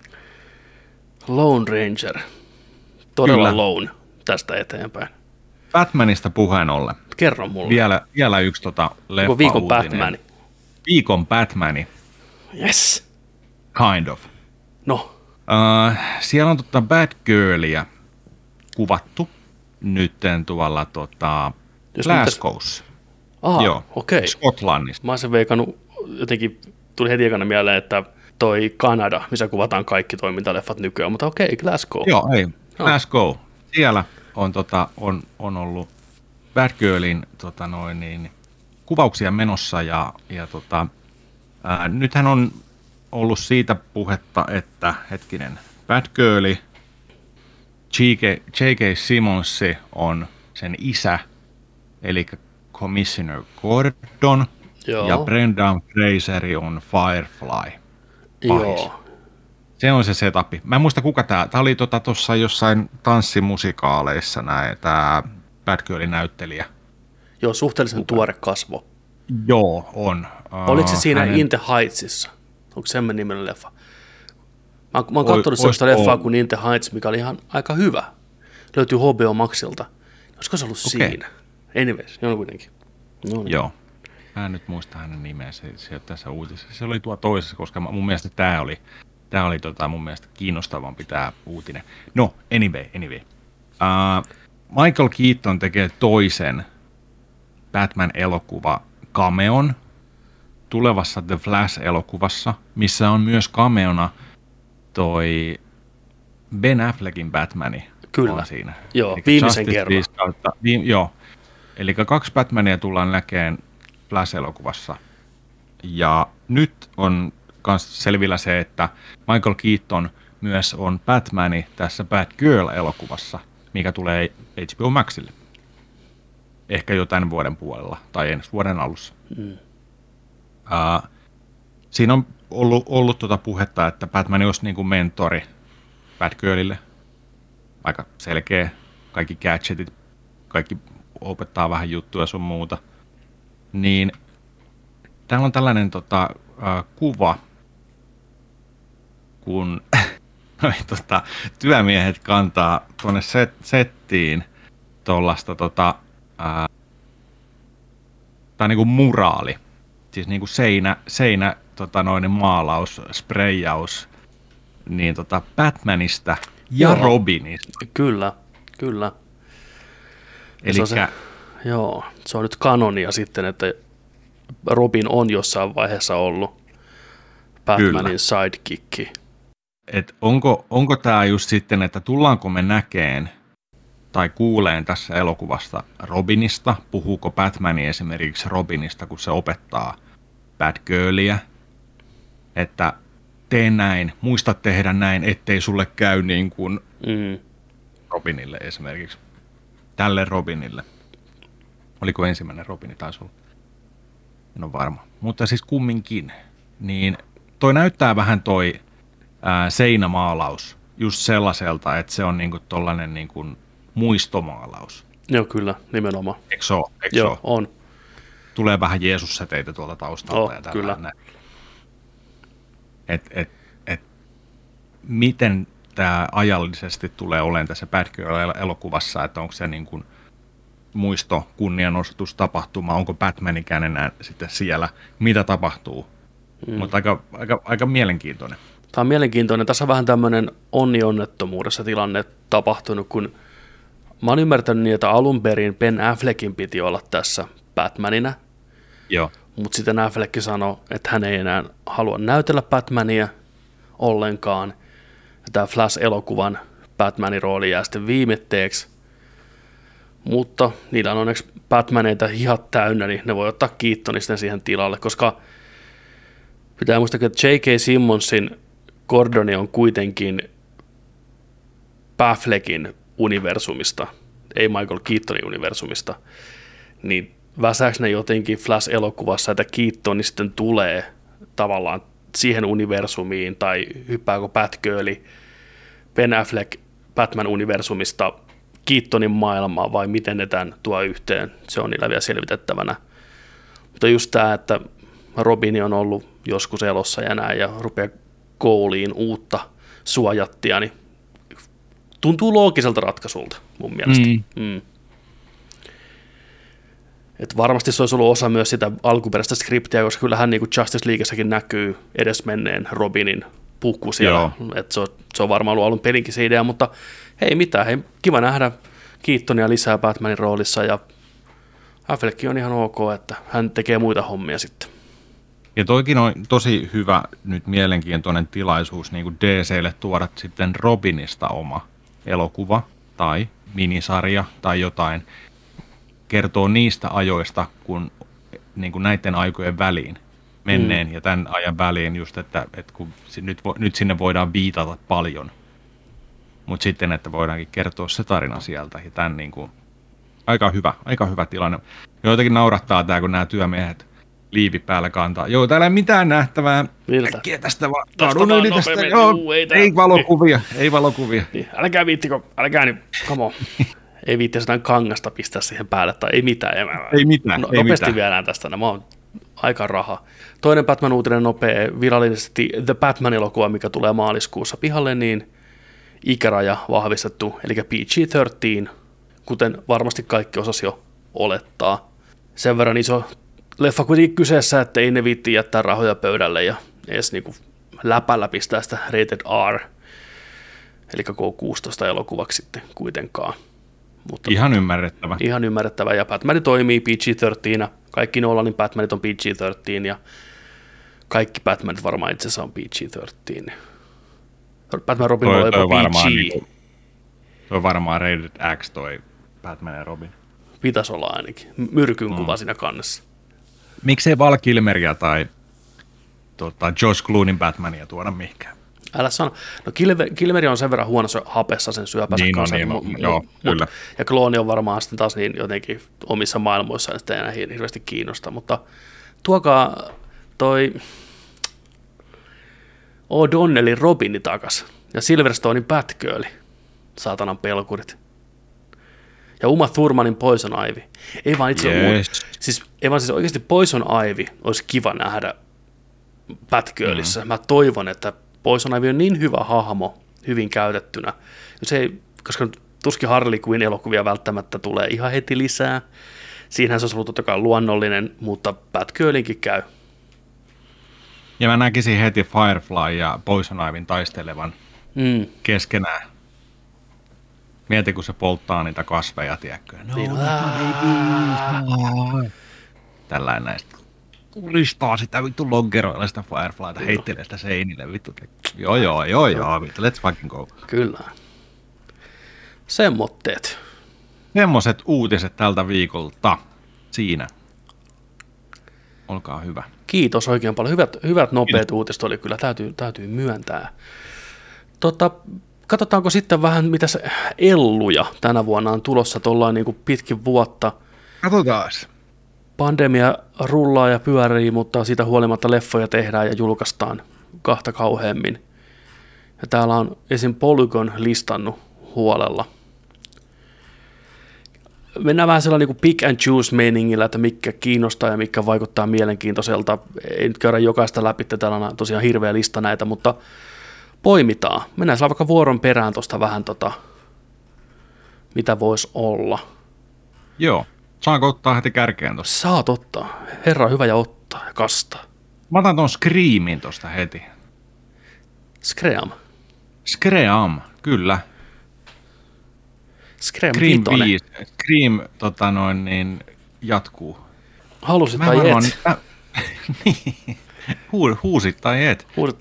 Lone Ranger. Todella kyllä. Lone tästä eteenpäin. Batmanista puheen ollen. Kerro mulle. Vielä yksi leffa viikon uutinen. Viikon Batmani. Yes. Kind of. No. Siellä on Batgirlia kuvattu nytten tuolla Glasgow'ssa. Joo, okay. Skotlannista. Mä oon sen veikannut, jotenkin tuli heti ekana mieleen, että toi Kanada, missä kuvataan kaikki toimintaleffat nykyään, mutta okei, Glasgow. Joo, ei, Glasgow. No. Siellä on, on ollut Batgirlin kuvauksia menossa, ja nythän on ollut siitä puhetta, että hetkinen, Batgirl, J.K. Simmons on sen isä, eli Commissioner Gordon, joo. Ja Brendan Fraser on Firefly. Joo. Se on se setup. Mä en muista kuka tää. Tää oli tuossa jossain tanssimusikaaleissa näin, tää Batgirlin näyttelijä. Joo, suhteellisen tuore kasvo. Joo, on. Oliko se siinä In the Heightsissa? Onko semmoinen nimellä leffa? Mä oon katsonut sellaista leffaa kuin In the Heights, mikä oli ihan aika hyvä. Löytyy HBO Maxilta. Olisiko se ollut siinä? Anyways, joo kuitenkin. Noniin. Joo. Mä en nyt muista hänen nimeä, se tässä uutisessa. Se oli toisessa, koska mun mielestä tämä oli mun mielestä kiinnostavampi tämä uutinen. No, anyway. Michael Keaton tekee toisen Batman-elokuva cameon tulevassa The Flash-elokuvassa, missä on myös cameona toi Ben Affleckin Batmani. Kyllä, siinä. Joo, eli viimeisen kerran. Joo, eli 2 Batmania tullaan näkemään Flash-elokuvassa. Ja nyt on myös selvillä se, että Michael Keaton myös on Batmani tässä Batgirl-elokuvassa, mikä tulee HBO Maxille. Ehkä jo tämän vuoden puolella tai ensi vuoden alussa. Siinä on ollut puhetta, että Batman olisi niin kuin mentori Batgirlille. Aika selkeä. Kaikki gadgetit, kaikki opettaa vähän juttuja sun muuta. Niin täällä on tällainen kuva, kun työmiehet kantaa tuonne settiin tuollaista tai niinku muraali, siis niinku seinä maalaus, spreijaus niin Batmanista ja Robinista. Kyllä, kyllä. Elikkä... Joo, se on nyt kanonia sitten, että Robin on jossain vaiheessa ollut Batmanin sidekick. Et onko tämä just sitten, että tullaanko me näkeen tai kuuleen tässä elokuvasta Robinista, puhuuko Batman esimerkiksi Robinista, kun se opettaa Batgirliä, että tee näin, muista tehdä näin, ettei sulle käy niin kuin Robinille esimerkiksi, tälle Robinille. Oliko ensimmäinen Robini taisi olla? En ole varma. Mutta siis kumminkin, niin toi näyttää vähän toi seinämaalaus just sellaiselta, että se on niinku tollainen niinku muistomaalaus. Joo, kyllä, nimenomaan. Eikö joo, on. Tulee vähän Jeesus-säteitä tuolta taustalta. Oh, ja tällainen. Et miten tämä ajallisesti tulee olemaan tässä Batgirl-elokuvassa, että onko se niinku muisto, kunnianosoitus, tapahtuma, onko Batman ikään enää sitten siellä, mitä tapahtuu. Mutta aika mielenkiintoinen. Tämä on mielenkiintoinen. Tässä on vähän tämmöinen onni-onnettomuudessa tilanne tapahtunut, kun mä oon ymmärtänyt niin, että alun perin Ben Affleckin piti olla tässä Batmanina, mutta sitten Affleck sanoi, että hän ei enää halua näytellä Batmania ollenkaan. Tämä Flash-elokuvan Batmanin rooli jää sitten viimetteeksi. Mutta niillä on onneksi Batmaneita hihat täynnä, niin ne voi ottaa kiittoni sitten siihen tilalle, koska pitää muistaa, että J.K. Simmonsin Gordoni on kuitenkin Affleckin universumista, ei Michael Keatonin universumista, niin väsääkö ne jotenkin Flash-elokuvassa, että Keatoni sitten tulee tavallaan siihen universumiin, tai hyppääkö Batgirli Ben Affleck Batman-universumista Keatonin maailmaa, vai miten ne tämän tuo yhteen, se on niillä vielä selvitettävänä. Mutta just tämä, että Robini on ollut joskus elossa ja näin, ja rupeaa kooliin uutta suojattia, niin tuntuu loogiselta ratkaisulta mun mielestä. Et varmasti se olisi ollut osa myös sitä alkuperäistä skriptiä, koska kyllähän niin kuin Justice Leaguessäkin näkyy edesmenneen Robinin puku siellä. Se on varmaan ollut alun pelinkin se idea, mutta hei mitään, hei, kiva nähdä Keatonia lisää Batmanin roolissa, ja Affleck on ihan ok, että hän tekee muita hommia sitten. Ja toikin on tosi hyvä, nyt mielenkiintoinen tilaisuus niin kuin DC:lle tuoda sitten Robinista oma elokuva tai minisarja tai jotain. Kertoo niistä ajoista, kun niin kuin näiden aikojen väliin menneen ja tämän ajan väliin just, että kun nyt sinne voidaan viitata paljon. Mutta sitten, että voidaankin kertoa se tarina sieltä ja tämän niin kuin, aika hyvä tilanne. Joitakin naurattaa tämä, kun nämä työmiehet liivi päällä kantaa. Joo, täällä ei mitään nähtävää. Äkkiä tästä vaan. Ei valokuvia, ei valokuvia. Niin, älkää nyt, come on. Ei viitti jotain kangasta pistää siihen päälle, tai ei mitään. Nopeasti vielä tästä, nämä on aika raha. Toinen Batman-uutinen nopea, virallisesti The Batman-elokuva, mikä tulee maaliskuussa pihalle, niin ikäraja vahvistettu, eli PG-13, kuten varmasti kaikki osas jo olettaa. Sen verran iso leffa kuitenkin kyseessä, että ei ne viitti jättää rahoja pöydälle ja edes niinku läpällä pistää sitä rated R, eli K-16 elokuvaksi sitten kuitenkaan. Mutta ihan ymmärrettävä. Ihan ymmärrettävä, ja Batman toimii PG-13, kaikki Nolanin Batmanit on PG-13, ja kaikki Batmanit varmaan itse asiassa on PG-13. Batman Robin on jopa PG. Toi varmaan rated X toi Batman ja Robin. Pitäisi olla ainakin. Myrkyn kuva siinä kannessa. Miksei Val Kilmeria tai Josh Clooneyn Batmania tuoda mihinkään? Älä sano. No Kilmeri on sen verran huono hapessa sen syöpänsä kanssa. Kyllä. Ja klooni on varmaan sitten taas niin jotenkin omissa maailmoissaan, että ei enää hirveästi kiinnosta. Mutta tuokaa toi O'Donnellin Robini takas ja Silverstonein Batgirli, saatanan pelkurit. Ja Uma Thurmanin Poison Ivy. Ei vaan itse siis oikeasti Poison Ivy olisi kiva nähdä Batgirlissä. Mä toivon, että Poison Ivy on niin hyvä hahmo, hyvin käytettynä. Se ei, koska tuskin Harley Quinn -elokuvia välttämättä tulee ihan heti lisää. Siinähän se olisi ollut totta kai luonnollinen, mutta Batgirlinkin käy. Ja mä näkisin heti Firefly ja Poison Ivyn taistelevan keskenään. Mieti, kun se polttaa niitä kasveja, tiedätkö? No, tällainen näistä. Ulistaa sitä vittu lonkeroilla sitä Fireflyta, heittelee sitä seinille vittu. Joo, vittu, let's fucking go. Kyllä. Semmotteet. Semmoset uutiset tältä viikolta. Siinä. Olkaa hyvä. Kiitos oikein paljon. Hyvät nopeat uutiset oli kyllä, täytyy myöntää. Katsotaanko sitten vähän, mitäs elluja tänä vuonna on tulossa tuollain niin kuin pitkin vuotta. Katsotaas. Pandemia rullaa ja pyörii, mutta siitä huolimatta leffoja tehdään ja julkaistaan kahta kauheammin. Ja täällä on esim. Polygon listannut huolella. Mennään vähän sellainen niin kuin pick and choose meiningillä, että mikä kiinnostaa ja mikä vaikuttaa mielenkiintoiselta. Ei nyt käydä jokaista läpi, täällä on tosiaan hirveä lista näitä, mutta poimitaan. Mennään siellä vaikka vuoron perään tuosta vähän, mitä voisi olla. Joo. Saanko ottaa heti kärkeen tuosta? Saat ottaa. Herra hyvä ja ottaa ja kastaa. Mä otan tuon Screamin tuosta heti. Scream, kyllä. Scream jatkuu. Halusit tai et. Niin. Huusit tai et. Mutta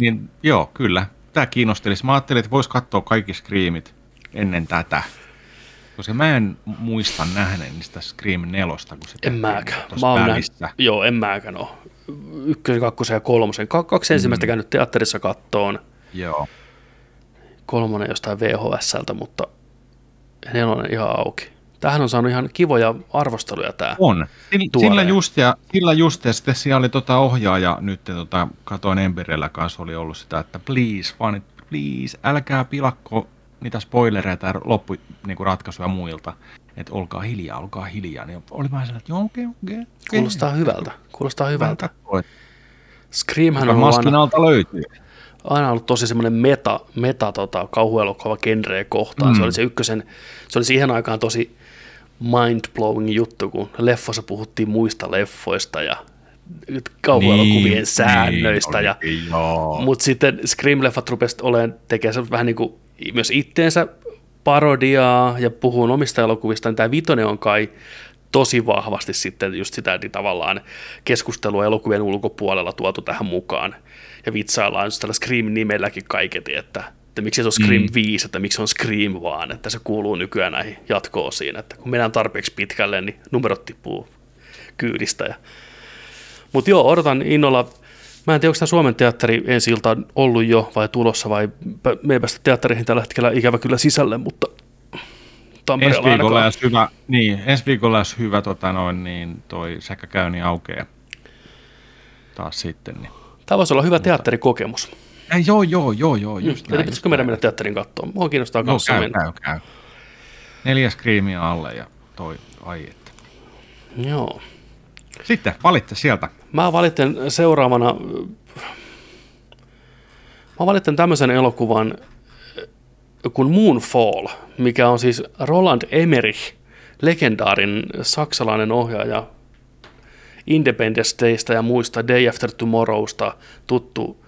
niin, joo, kyllä. Tää kiinnostelisi. Mä ajattelin, että vois katsoa kaikki Screamit ennen tätä. Koska mä en muista nähneen niistä Scream 4, kun se en mäkään oo. Ykkösen, kakkosen ja kolmosen. Kaksi ensimmäistä käynyt teatterissa kattoon. Joo. Kolmonen jostain VHS:ltä, mutta nelonen ihan auki. Tämähän on saanut ihan kivoja arvosteluja tää. On. Sillä just ja sitten siellä oli ohjaaja, nyt katoin Emberellä kanssa oli ollut sitä, että please, älkää pilakko niitä spoilereita ja loppuratkaisuja muilta, että olkaa hiljaa. Niin oli vähän sellainen, että okei. Kuulostaa hyvältä. Screamhän on maskin alta löytyy. Aina ollut tosi semmoinen meta kauhuelokuva genreä kohtaan. Se oli siihen aikaan tosi mind-blowing juttu, kun leffossa puhuttiin muista leffoista ja kauhuelokuvien säännöistä. Mutta sitten Scream-leffat rupesivat tekemään vähän niin kuin myös itteensä parodiaa ja puhuu omista elokuvista, niin tämä vitonen on kai tosi vahvasti sitten just sitä niin tavallaan keskustelua elokuvien ulkopuolella tuotu tähän mukaan. Ja vitsaillaan just tällä Scream-nimelläkin kaiketi, että miksi se on Scream 5, että miksi on Scream vaan, että se kuuluu nykyään näihin jatko-osiin, että kun mennään tarpeeksi pitkälle, niin numerot tippuu kyydistä. Mutta joo, odotan innolla. Mä en tiedä, onko tämä Suomen teatteri ensi iltaan ollut jo vai tulossa, vai me ei päästä teatteriin tällä hetkellä ikävä kyllä sisälle, mutta Tampereella ainakaan. Ensi viikolla olisi hyvä toi sähkökäynni aukeaa taas sitten. Niin. Tämä voisi olla hyvä teatterikokemus. Joo, just näin. Pitäisikö meidän mennä teatterin kattoon? Mua kiinnostaa kanssa mennä. Käy. 4 Screamia alle ja toi aietta. Joo. Sitten valitse sieltä. Mä valitsen seuraavana, tämmöisen elokuvan kuin Moonfall, mikä on siis Roland Emmerich, legendaarin saksalainen ohjaaja, Independence Daystä ja muista, Day After Tomorrowsta tuttu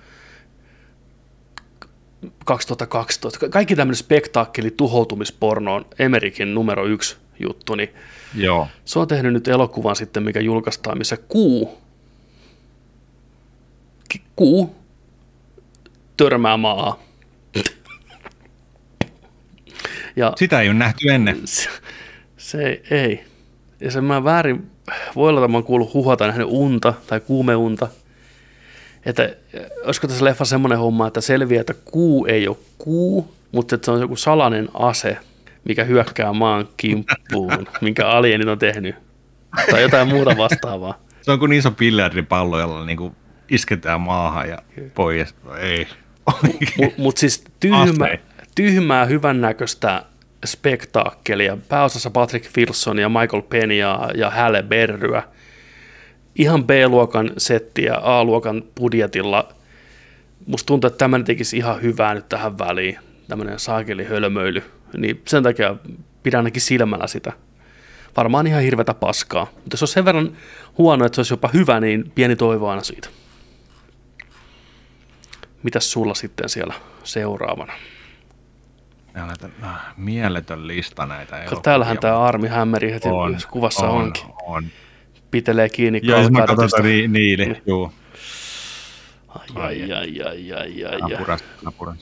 2012. Kaikki tämmöinen spektaakkeli tuhoutumisporno on Emmerichin numero 1 juttu, niin joo. Se on tehnyt nyt elokuvan sitten, mikä julkaistaan, missä kuu törmää maahan. Ja sitä ei ole nähty ennen. Se ei. Ja sen mä väärin, voi olla, että mä oon kuullut huhata nähnyt unta tai kuumeunta. Että olisiko tässä leffa semmoinen homma, että selviää, että kuu ei ole kuu, mutta se on joku salainen ase, mikä hyökkää maan kimppuun, minkä alienit on tehnyt. Tai jotain muuta vastaavaa. Se on kuin iso billiardipallo, jolla niinku isketään maahan ja pois. Ei. Mutta siis tyhmää, hyvännäköistä spektaakkelia. Pääosassa Patrick Wilson ja Michael Penn ja Halle Berryä. Ihan B-luokan settiä A-luokan budjetilla. Musta tuntuu, että tämmöinen tekisi ihan hyvää nyt tähän väliin. Tämmöinen saakelihölmöily. Niin sen takia pidän ainakin silmällä sitä. Varmaan ihan hirveätä paskaa. Mutta jos se on sen verran huono, että se olisi jopa hyvä, niin pieni toivo aina siitä. Mitäs sulla sitten siellä seuraavana? Näitä, mieletön lista näitä elokuvia. Täällähän tämä Armi Hämmeri heti on, kuvassa onkin. On. Pitelee kiinni kalkaudetista. Niili, juu. Ai. Napuras.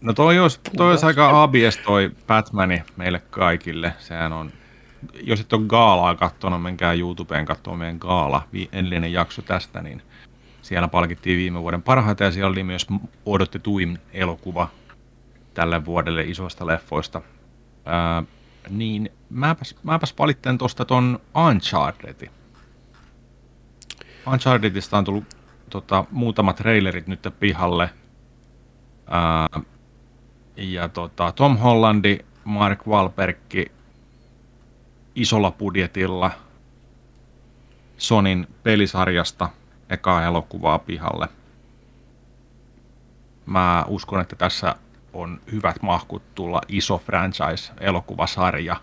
No toi olisi aika abies toi Batmani meille kaikille. Sehän on, jos et ole gaalaa katsonut, menkää YouTubeen katsomaan meidän gaala. Edellinen jakso tästä, niin siellä palkittiin viime vuoden parhaita ja siellä oli myös odotetuin elokuva tälle vuodelle isoista leffoista. Niin mäpäs valitten tuosta ton Unchartedin. Unchartedista on tullut muutama trailerit nyt pihalle. Ja Tom Hollandi, Mark Wahlberg isolla budjetilla Sonin pelisarjasta ekaa elokuvaa pihalle. Mä uskon, että tässä on hyvät mahkut tulla iso franchise-elokuvasarja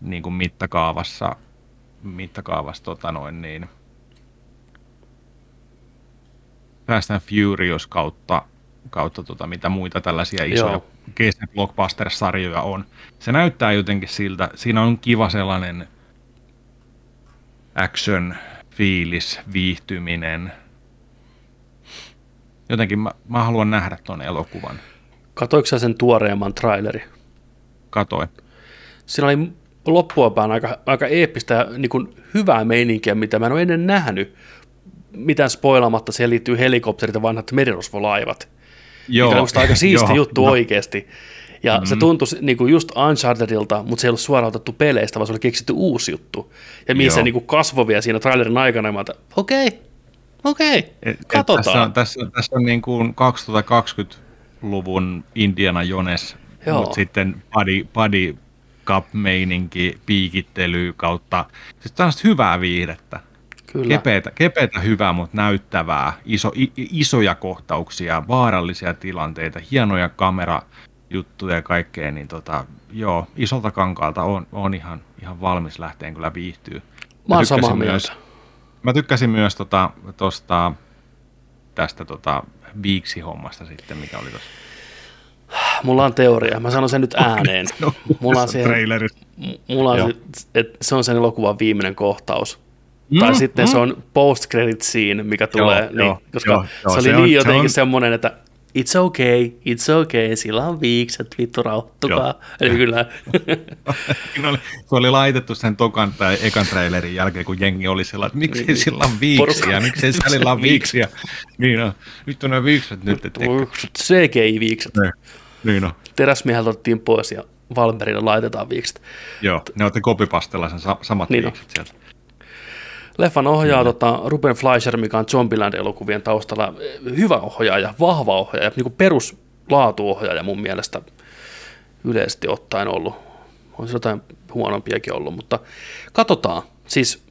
niin kuin mittakaavassa Fast and Furious kautta mitä muita tällaisia isoja blockbuster-sarjoja on. Se näyttää jotenkin siltä, siinä on kiva sellainen action fiilis, viihtyminen. Jotenkin mä haluan nähdä tuon elokuvan. Katoitko sä sen tuoreemman traileri? Katoin. Siinä oli loppuapään aika eeppistä niin kuin hyvää meininkiä, mitä mä en ole ennen nähnyt. Mitään spoilamatta, siihen liittyy helikopterit ja vanhat merirosvolaivat. Joo. Mikä on aika siisti juttu oikeasti. Ja se tuntui niin kuin just Unchartedilta, mutta se ei ollut suoraan otettu peleistä, vaan se oli keksitty uusi juttu. Ja mihin se niin kuin kasvoi vielä siinä trailerin aikana, ja okei, katsotaan. Tässä on niin kuin 2020-luvun Indiana Jones, mutta sitten Buddy Cup-meininki, piikittely kautta. Siis tällaista hyvää viihdettä. Kepeätä hyvää, mutta näyttävää. Isoja kohtauksia, vaarallisia tilanteita, hienoja kamerajuttuja ja kaikkea. Niin isolta kankaalta on ihan valmis lähteen kyllä viihtyy. Mä oon samaa mieltä. Mä tykkäsin myös tästä viiksihommasta sitten, mikä oli tuossa. Mulla on teoria. Mä sanon sen nyt ääneen. Mulla on että se on sen elokuvan viimeinen kohtaus. Tai sitten se on post-credit scene, mikä tulee. Koska se oli niin jotenkin semmoinen, että it's okay, sillä on viikset, vittu rauhoittukaa. Eli kyllä. Se oli laitettu sen tokan tai ekan trailerin jälkeen, kun jengi oli sellainen, että miksei sillä on viiksiä, miksei sillä on viiksiä. Niin on, vittu ne viikset nyt. CGI-viikset. Niin on. Teräsmieheltä otettiin pois ja Valberille laitetaan viikset. Joo, ne otti kopipastella sen samat viikset sieltä. Leffan ohjaa Ruben Fleischer, mikä on Zombieland-elokuvien taustalla hyvä ohjaaja, vahva ohjaaja, niin kuin peruslaatuohjaaja mun mielestä yleisesti ottaen ollut. On jotain huonompiakin ollut, mutta katsotaan. Siis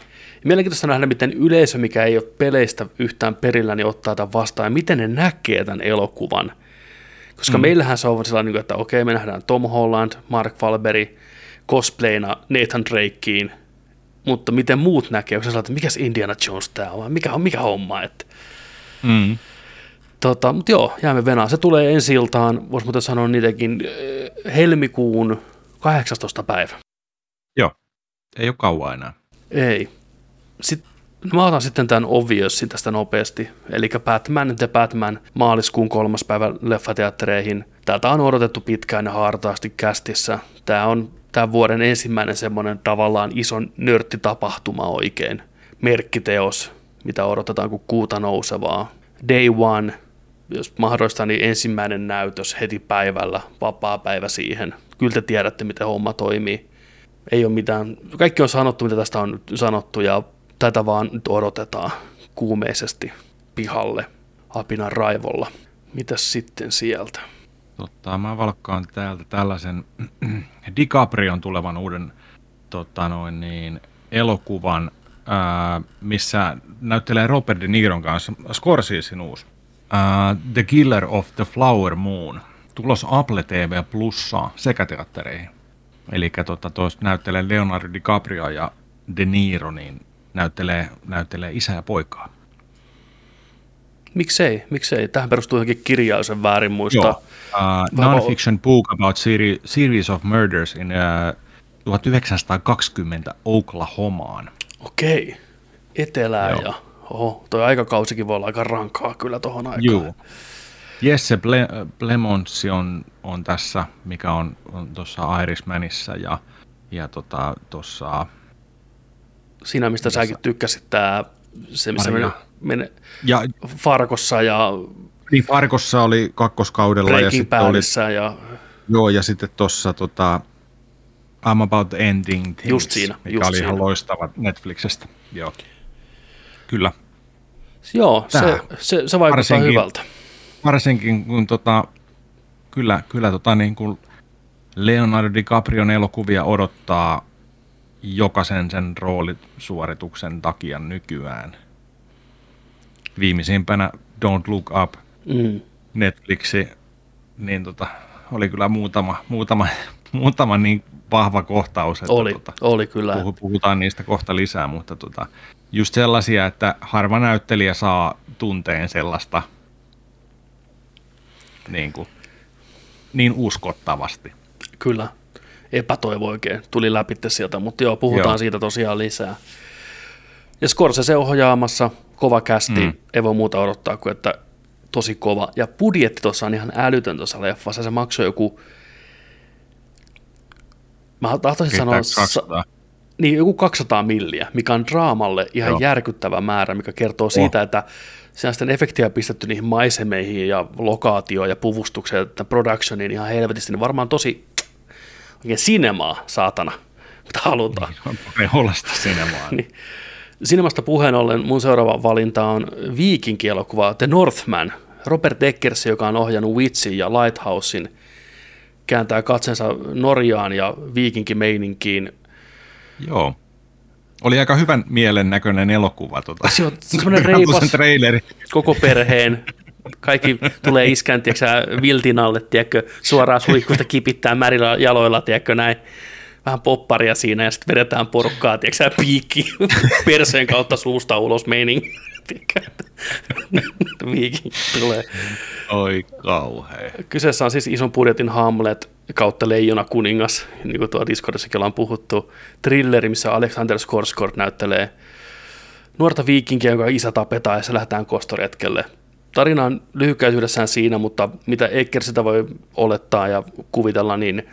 mielenkiintoista nähdä, miten yleisö, mikä ei ole peleistä yhtään perillä, niin ottaa tämän vastaan ja miten ne näkee tämän elokuvan. Koska meillähän se on sellainen, että okei, me nähdään Tom Holland, Mark Wahlberg, cosplayna Nathan Drakeen, mutta miten muut näkee, onko se sellainen, että mikäs Indiana Jones tää on, mikä homma, että... mutta jäämme venaan. Se tulee ensi iltaan, vois muuten sanoa niitäkin, helmikuun 18. päivä. Joo, ei ole kauan enää. Ei. Mä otan sitten tämän Obviousin tästä nopeasti, eli The Batman, maaliskuun 3. päivä leffateattereihin. Tätä on odotettu pitkään ja hartaasti kästissä. Tää on tämän vuoden ensimmäinen semmoinen tavallaan iso nörttitapahtuma oikein. Merkkiteos, mitä odotetaan kuin kuuta nousevaa. Day one, jos mahdollista, niin ensimmäinen näytös heti päivällä, vapaa päivä siihen. Kyllä te tiedätte, miten homma toimii. Ei ole mitään, kaikki on sanottu, mitä tästä on sanottu, ja tätä vaan nyt odotetaan kuumeisesti pihalle apinan raivolla. Mitäs sitten sieltä? Mä valkkaan täältä tällaisen DiCaprion tulevan uuden elokuvan, missä näyttelee Robert De Niron kanssa, Scorsesen uusi. The Killer of the Flower Moon, tulos Apple TV Plussaan sekä teattereihin. Eli näyttelee Leonardo DiCaprio ja De Niro, niin näyttelee isää ja poikaa. Miksei? Tähän perustuu johonkin kirjaan, sen väärin muista. Non-fiction book about series of murders in 1920 Oklahomaan. Okei. Etelään ja... Oho, toi aikakausikin voi olla aika rankaa kyllä tohon aikaan. Joo. Jesse Plemons on tässä, mikä on tuossa Irishmanissa ja tuossa... Siinä, mistä tässä. Säkin tykkäsit, tää... Se, missä meni Farkossa ja... Niin, Farkossa oli kakkoskaudella. Breaking Badissa ja... Joo, ja sitten tuossa I'm About Ending Things, mikä oli ihan loistava Netflixistä. Joo. Kyllä. Joo, se vaikuttaa hyvältä. Varsinkin kun niin kuin Leonardo DiCaprion elokuvia odottaa jokaisen sen roolisuorituksen takia nykyään. Viimeisimpänä Don't Look Up Netflixi, niin oli kyllä muutama niin vahva kohtaus, että oli kyllä. Puhutaan niistä kohta lisää, mutta just sellaisia, että harva näyttelijä saa tunteen sellaista niin uskottavasti. Kyllä, epätoivo oikein tuli läpi sieltä, mutta joo, puhutaan siitä tosiaan lisää. Ja Scorsese ohjaamassa, kova kästi, ei voi muuta odottaa kuin, että tosi kova. Ja budjetti tuossa on ihan älytön tuossa leffassa, se maksoi joku, mä tahtoisin sanoa... 200. Niin, joku 200 milliä, mikä on draamalle ihan järkyttävä määrä, mikä kertoo siitä, että siinä on sitten efektiä pistetty niihin maisemeihin ja lokaatioon ja puvustukseen, että productioniin ihan helvetisti, niin varmaan tosi oikein sinemaa, saatana, mitä halutaan. Niin, ei olla sitä sinemaa. Niin. Sinemasta puheen ollen mun seuraava valinta on viikinkielokuva The Northman. Robert Eggers, joka on ohjannut Witchin ja Lighthousein, kääntää katsensa Norjaan ja viikinkimeininkiin. Joo. Oli aika hyvän mielen näköinen elokuva. Se on semmoinen reipas koko perheen. Kaikki tulee iskään, viltin alle, suoraan suihkusta kipittää märillä jaloilla, näin. Vähän popparia siinä ja sitten vedetään porukkaa, piikki perseen kautta suusta ulos meininki. Viikin tulee. Oi kauhea. Kyseessä on siis ison budjetin Hamlet kautta Leijona kuningas, niin kuin tuolla Discordissakin ollaan puhuttu. Thrilleri, missä Alexander Skarsgård näyttelee nuorta viikinkiä, jonka isä tapetaan ja se lähdetään kostoretkelle. Tarina on lyhykäisyydessään siinä, mutta mitä Eggers sitä voi olettaa ja kuvitella, niin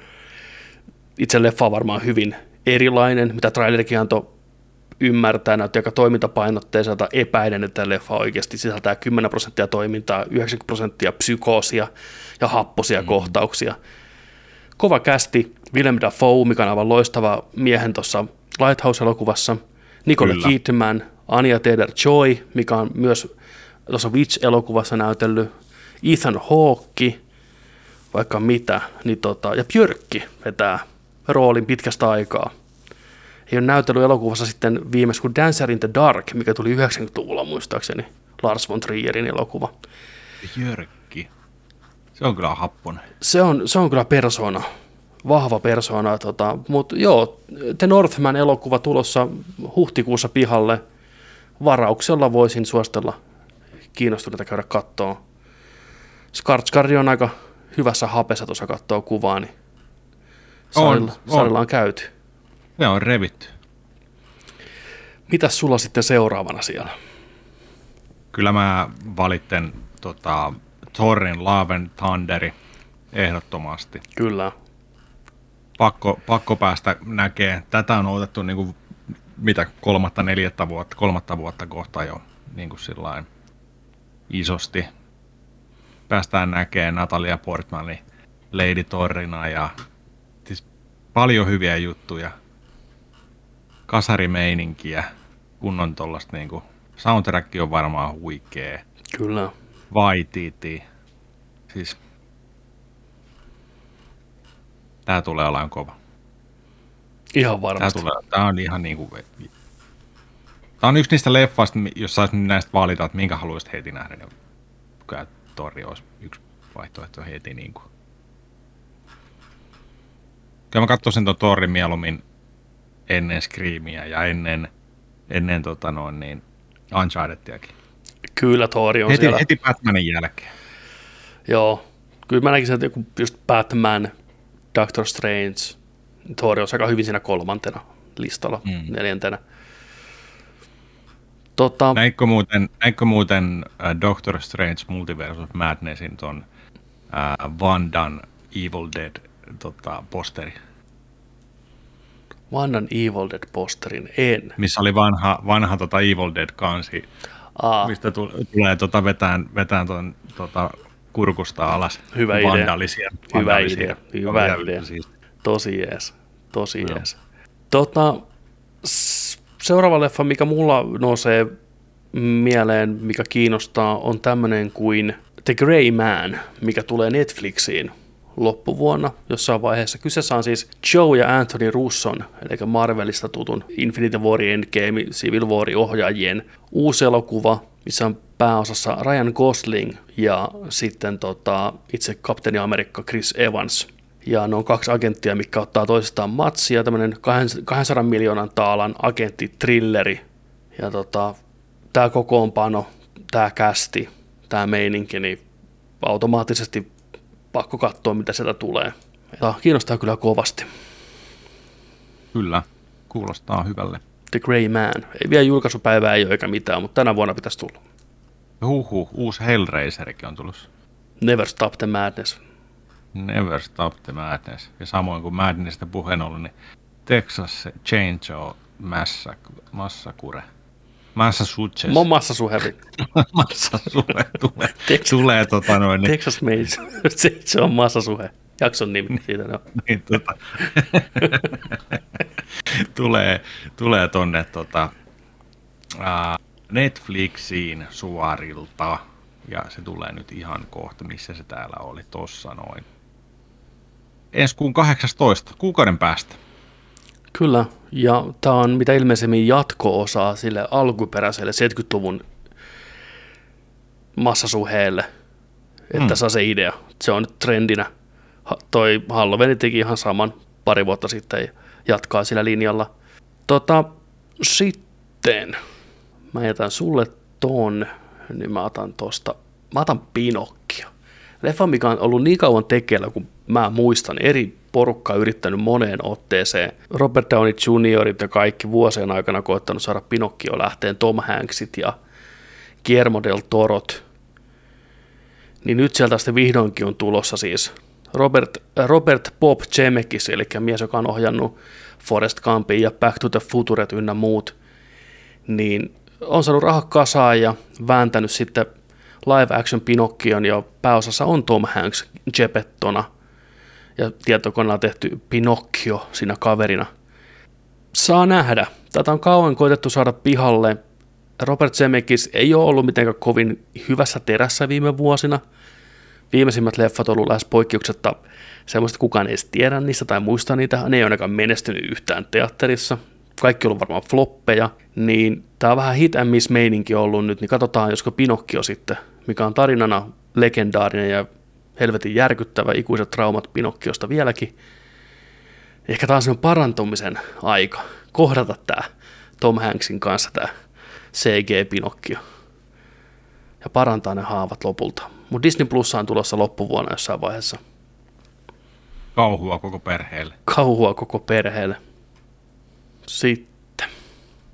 itse leffa on varmaan hyvin erilainen, mitä trailerikin antoi ymmärtää, näytti aika toimintapainotteiselta, epäiden, että leffa oikeasti sisältää 10% toimintaa, 90% psykoosia ja happosia kohtauksia. Kova kästi, Willem Dafoe, mikä on aivan loistava miehen tuossa Lighthouse-elokuvassa, Nicole Kidman, Anya Taylor-Joy, mikä on myös tuossa Witch-elokuvassa näytellyt, Ethan Hawke, vaikka mitä, niin ja Björkki vetää roolin pitkästä aikaa. Ei ole näytellyt elokuvassa sitten viimeksi kuin Dancer in the Dark, mikä tuli 90-luvulla muistaakseni, Lars von Trierin elokuva. Björkki. Se on kyllä happonen. Se on kyllä persona, vahva persona. Mutta joo, The Northman elokuva tulossa huhtikuussa pihalle. Varauksella voisin suostella kiinnostuneita käydä kattoon. Skarsgård on aika hyvässä hapessa tuossa kattoo kuvaa, niin salilla on käyty. Ne on revitty. Mitäs sulla sitten seuraavana siellä? Kyllä mä valitten Thorin Love and Thunderi ehdottomasti. Kyllä. Pakko päästä näkemään. Tätä on odotettu niin kuin, mitä kolmatta vuotta kohta jo niin kuin sillain isosti. Päästään näkemään Natalia Portmanin Lady Thorina ja siis paljon hyviä juttuja. Kasarimeininkiä, kun on tollaista niinku soundtrack on varmaan huikee. Kyllä. Vaititi. Siis tää tulee olemaan kova. Ihan varmasti. Tää on ihan niinku tää on yksi niistä leffaista, jos sais näistä valita, että minkä haluaisit heti nähdä, niin kyllä Tori olisi yksi vaihtoehto heti niinku. Kyllä mä katsoisin ton Torin mieluummin ennen Screamia ja ennen Unchartediakin. Kyllä Thori on heti, siellä. Heti Batmanin jälkeen. Joo. Kyllä mä näkisin, että just Batman, Doctor Strange, Thori on aika hyvin siinä kolmantena listalla, neljäntenä. Näinkö muuten Doctor Strange Multiverse of Madnessin ton Vandan Evil Dead posteri? Vandan Evil Dead posterin en. Missä oli vanha Evil Dead kansi, mistä tulee vetään ton kurkusta alas. Hyvä idea. Vandallisia. Siis. Tosi jees. Seuraava leffa, mikä mulla nousee mieleen, mikä kiinnostaa, on tämmöinen kuin The Gray Man, mikä tulee Netflixiin loppuvuonna jossain vaiheessa. Kyseessä on siis Joe ja Anthony Russon, eli Marvelista tutun Infinity War, Endgame, Civil War-ohjaajien uusi elokuva, missä on pääosassa Ryan Gosling ja sitten itse Kapteeni Amerikka Chris Evans. Ja ne on kaksi agenttia, mitkä ottaa toisestaan matsia, tämmöinen 200 miljoonan taalan agenttitrilleri. Ja tämä kokoonpano, tämä kästi, tämä meininki, niin automaattisesti pakko katsoa, mitä sieltä tulee. Tämä kiinnostaa kyllä kovasti. Kyllä, kuulostaa hyvälle. The Gray Man. Vielä julkaisupäivää ei ole eikä mitään, mutta tänä vuonna pitäisi tulla. Uusi Hellraiserikin on tullut. Never Stop the Madness. Never Stop the Madness. Ja samoin kuin Madnessista puheen ollut, niin Texas Chainsaw Massacre. Massachusetts. Mon Massasuhevi. Massasuhe tulee niin. Texas Chainsaw Massasuhe. Jakson nimi siitä no. Niin tulee tonne Netflixiin suorilta. Ja se tulee nyt ihan kohta, missä se täällä oli tossa noin. Ensi kuun 18, kuukauden päästä. Kyllä, ja tämä on mitä ilmeisemmin jatko-osaa sille alkuperäiselle 70-luvun massasuheelle. Että se on se idea. Se on nyt trendinä. Toi Halloween teki ihan saman pari vuotta sitten ja jatkaa sillä linjalla. Sitten mä jätän sulle ton. Niin mä otan Pinocchio. Leffa, mikä on ollut niin kauan tekeillä, kun mä muistan, eri porukkaa yrittänyt moneen otteeseen. Robert Downey Juniorit ja kaikki vuosien aikana koettanut saada Pinocchio lähteen, Tom Hanksit ja Guillermo del Torot. Niin nyt sieltä sitten vihdoinkin on tulossa siis Robert Bob Zemeckis, eli mies, joka on ohjannut Forrest Gumpin ja Back to the Futuret ynnä muut, niin on saanut rahat kasaan ja vääntänyt sitten live action Pinocchion, ja pääosassa on Tom Hanks Geppettona ja tietokoneella tehty Pinocchio siinä kaverina. Saa nähdä. Tätä on kauan koitettu saada pihalle. Robert Zemeckis ei ole ollut mitenkään kovin hyvässä terässä viime vuosina. Viimeisimmät leffat on ollut lähes poikkeuksetta semmoista, kukaan ei edes tiedä niistä tai muista niitä. Ne ei ainakaan menestynyt yhtään teatterissa. Kaikki on ollut varmaan floppeja, niin tämä on vähän hit and miss meininki ollut nyt, niin katsotaan, josko Pinocchio sitten, mikä on tarinana legendaarinen ja helvetin järkyttävä, ikuiset traumat Pinokkiosta vieläkin. Ehkä taas on parantumisen aika kohdata tämä Tom Hanksin kanssa tämä CG-Pinocchio ja parantaa ne haavat lopulta. Mutta Disney Plus on tulossa loppuvuonna jossain vaiheessa. Kauhua koko perheelle. Sitten.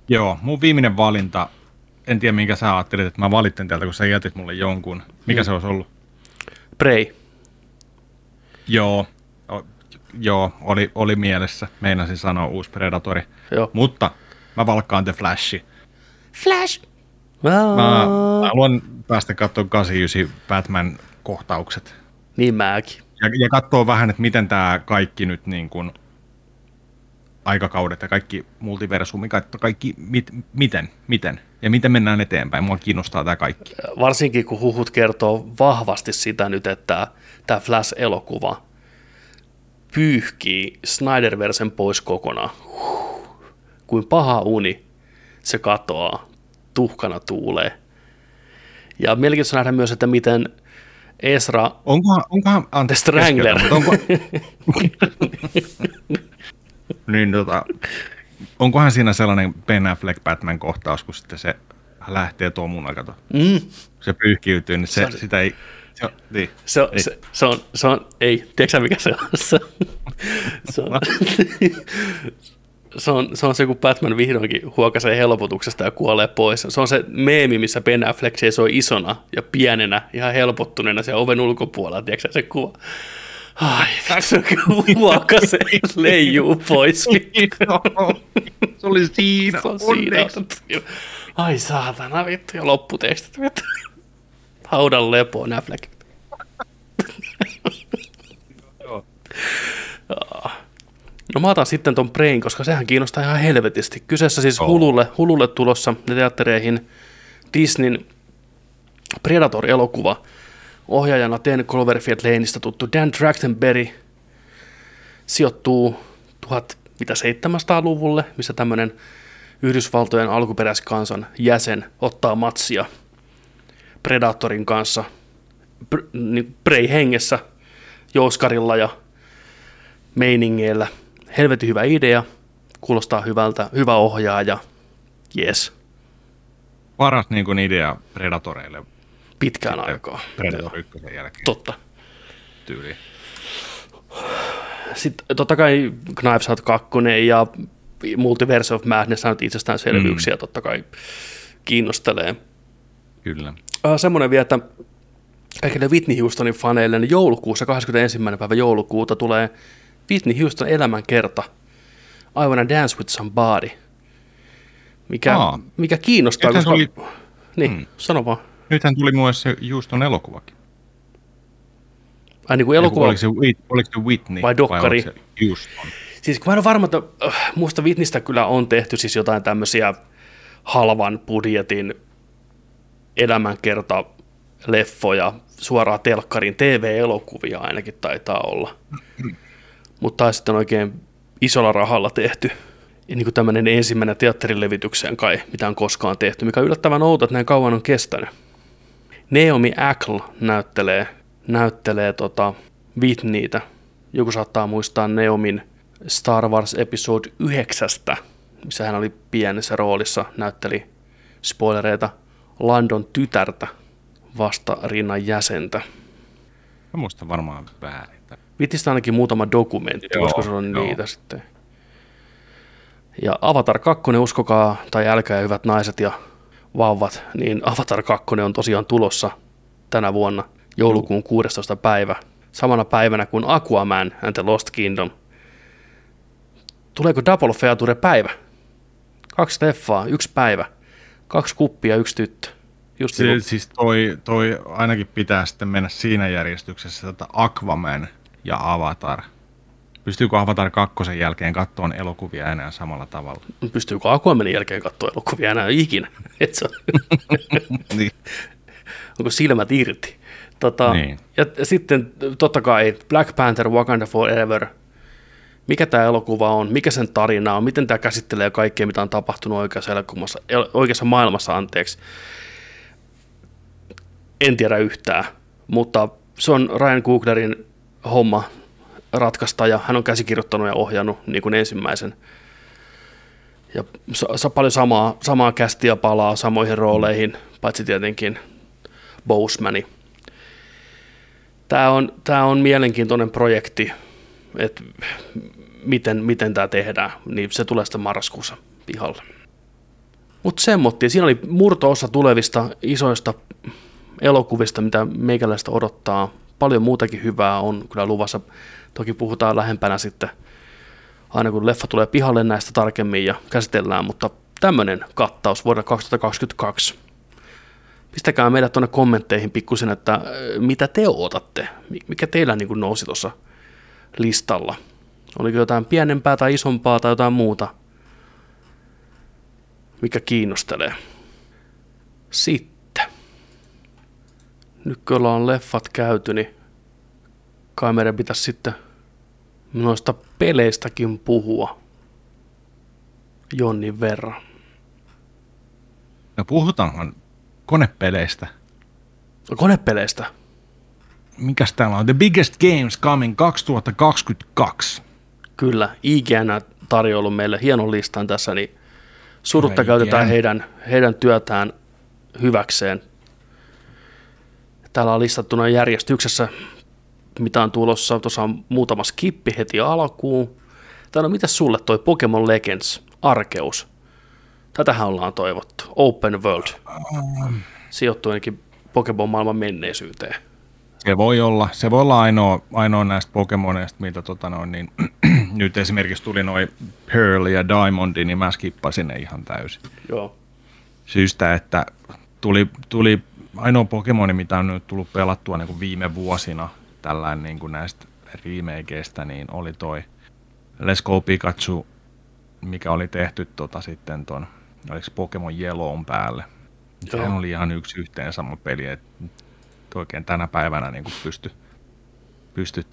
Joo, mun viimeinen valinta, en tiedä minkä sä ajattelit, että mä valittin täältä, kun sä jätit mulle jonkun. Mikä se olisi ollut? Prey. Joo, oli mielessä, meinasin sanoa uusi Predatori. Joo. Mutta mä valkkaan The Flashi. Flash! Mä haluan päästä katsoa 89 Batman-kohtaukset. Niin mäkin. Ja katsoa vähän, että miten tää kaikki nyt niin kuin aikakaudet ja kaikki multiversumi, kaikki miten ja miten mennään eteenpäin. Mua kiinnostaa tämä kaikki. Varsinkin kun huhut kertoo vahvasti sitä nyt, että tämä Flash-elokuva pyyhkii Snyderversen pois kokonaan. Kuin paha uni, se katoaa, tuhkana tuulee. Ja mielenkiintoista nähdä myös, että miten Ezra onkohan The Strangler. Niin, onkohan siinä sellainen Ben Affleck Batman-kohtaus, kun sitten se lähtee tomuna, kato. Mm. Se pyyhkiytyy, niin se, sitä ei... Se, niin, se, ei. Se on... Ei, tiedätkö sä mikä se on? Se on se, kun Batman vihdoinkin huokaisee helpotuksesta ja kuolee pois. Se on se meemi, missä Ben Affleck seisoi isona ja pienenä, ihan helpottuneena siellä oven ulkopuolella. Tiedätkö se kuva? Ai, se huokaisee, leijuu pois. Se oli siinä. Se on siinä. Ai saatana, vittu. Ja lopputekstit, vittu. Haudan lepoon, Affleck. No mä otan sitten ton Brain, koska sehän kiinnostaa ihan helvetisti. Kyseessä siis Hululle tulossa teattereihin Disneyn Predator-elokuva. Ohjaajana Ten Cloverfield Laneista tuttu Dan Trachtenberg sijoittuu 1700-luvulle, missä tämmöinen Yhdysvaltojen alkuperäiskansan jäsen ottaa matsia Predatorin kanssa Prey-hengessä, jouskarilla ja meiningeillä. Helvetin hyvä idea, kuulostaa hyvältä, hyvä ohjaaja, jes. Paras niin kuin idea Predatoreille. Pitkään aikaa. Predator 1 jälkeen. Totta. Tyyli. Sitten totta kai Knives Out 2 ja Multiverse of Madness on nyt itsestäänselvyyksiä, totta kai kiinnostelee. Kyllä. Semmoinen vielä, että kaikille Whitney Houstonin faneille, niin joulukuussa, 21. päivä joulukuuta tulee Whitney Houston elämänkerta, I Wanna Dance with Somebody, mikä kiinnostaa. Nythän koska... Tuli... Niin, sano vaan. Nythän tuli myös se Houston elokuvakin. Ai niin kuin elokuva? Oliko se Whitney vai dokkari? Vai oliko se Houston? Siis kun mä en ole varma, että musta Whitneystä kyllä on tehty siis jotain tämmöisiä halvan budjetin elämänkerta leffoja suoraan telkkariin, TV-elokuvia ainakin taitaa olla. Mutta sitten oikein isolla rahalla tehty. Ja niin kuin tämmöinen ensimmäinen teatterilevitykseen kai, mitä on koskaan tehty, mikä on yllättävän outo, että näin kauan on kestänyt. Naomi Ackel näyttelee Whitneytä. Joku saattaa muistaa Naomin Star Wars Episode 9, missä hän oli pienessä roolissa, näytteli spoilereita Landon tytärtä, vastarinnan jäsentä. Mä muistan varmaan väärin. Viitistä ainakin muutama dokumentti, koska se on niitä sitten. Ja Avatar 2, uskokaa tai älkää hyvät naiset ja vauvat, niin Avatar 2 on tosiaan tulossa tänä vuonna joulukuun 16. päivä. Samana päivänä kuin Aquaman and the Lost Kingdom. Tuleeko Double Feature päivä? 2 leffaa, 1 päivä. 2 kuppia, 1 tyttö. Siis toi ainakin pitää sitten mennä siinä järjestyksessä, että Aquaman ja Avatar. Pystyykö Avatar 2 jälkeen katsomaan elokuvia enää samalla tavalla? Pystyykö Aquamanin jälkeen katsomaan elokuvia enää ikinä? Niin. Onko silmät irti? Niin. Ja sitten totta kai Black Panther Wakanda Forever. Mikä tämä elokuva on? Mikä sen tarina on? Miten tämä käsittelee kaikkea, mitä on tapahtunut oikeassa maailmassa? En tiedä yhtään, mutta se on Ryan Cooglerin homma ratkaista ja hän on käsikirjoittanut ja ohjannut niin kuin ensimmäisen. Ja paljon samaa kästiä palaa samoihin rooleihin, paitsi tietenkin Bosemani. Tämä on mielenkiintoinen projekti, että miten tämä tehdään, niin se tulee sitten marraskuussa pihalle. Mutta semmoittiin, siinä oli murto-osa tulevista isoista elokuvista, mitä meikäläistä odottaa. Paljon muutakin hyvää on kyllä luvassa. Toki puhutaan lähempänä sitten, aina kun leffa tulee pihalle näistä tarkemmin ja käsitellään, mutta tämmöinen kattaus vuonna 2022. Pistäkää meidät tuonne kommentteihin pikkusen, että mitä te otatte, mikä teillä niin kuin nousi tuossa listalla. Oliko jotain pienempää tai isompaa tai jotain muuta, mikä kiinnostelee. Sitten. Nyt kun ollaan leffat käyty, niin kai meidän pitäisi sitten noista peleistäkin puhua jonnin verran. No puhutaanhan konepeleistä. Konepeleistä? Mikäs täällä on? The biggest games coming 2022. Kyllä, IGN on tarjoillut meille hienon listan tässä, niin surutta käytetään heidän työtään hyväkseen. Täällä on listattuna järjestyksessä, mitä on tulossa. Tuossa on muutama skippi heti alkuun. Täällä on, mitäs sulle toi Pokemon Legends, Arceus? Tätähän ollaan toivottu. Open World. Sijoittuu ainakin Pokemon-maailman menneisyyteen. Se voi olla ainoa näistä Pokemoneista, mitä nyt esimerkiksi tuli noin Pearl ja Diamond, niin mä skippasin ne ihan täysin. Joo. Syystä, että tuli ainoa Pokemoni, mitä on nyt tullut pelattua niin kuin viime vuosina tällään niin kuin näistä remakeista, niin oli toi Let's Go Pikachu, mikä oli tehty sitten ton, oliko Pokemon Yellown päälle. Joo. Sehän oli ihan yksi yhteen sama peli, että oikein tänä päivänä niin pysty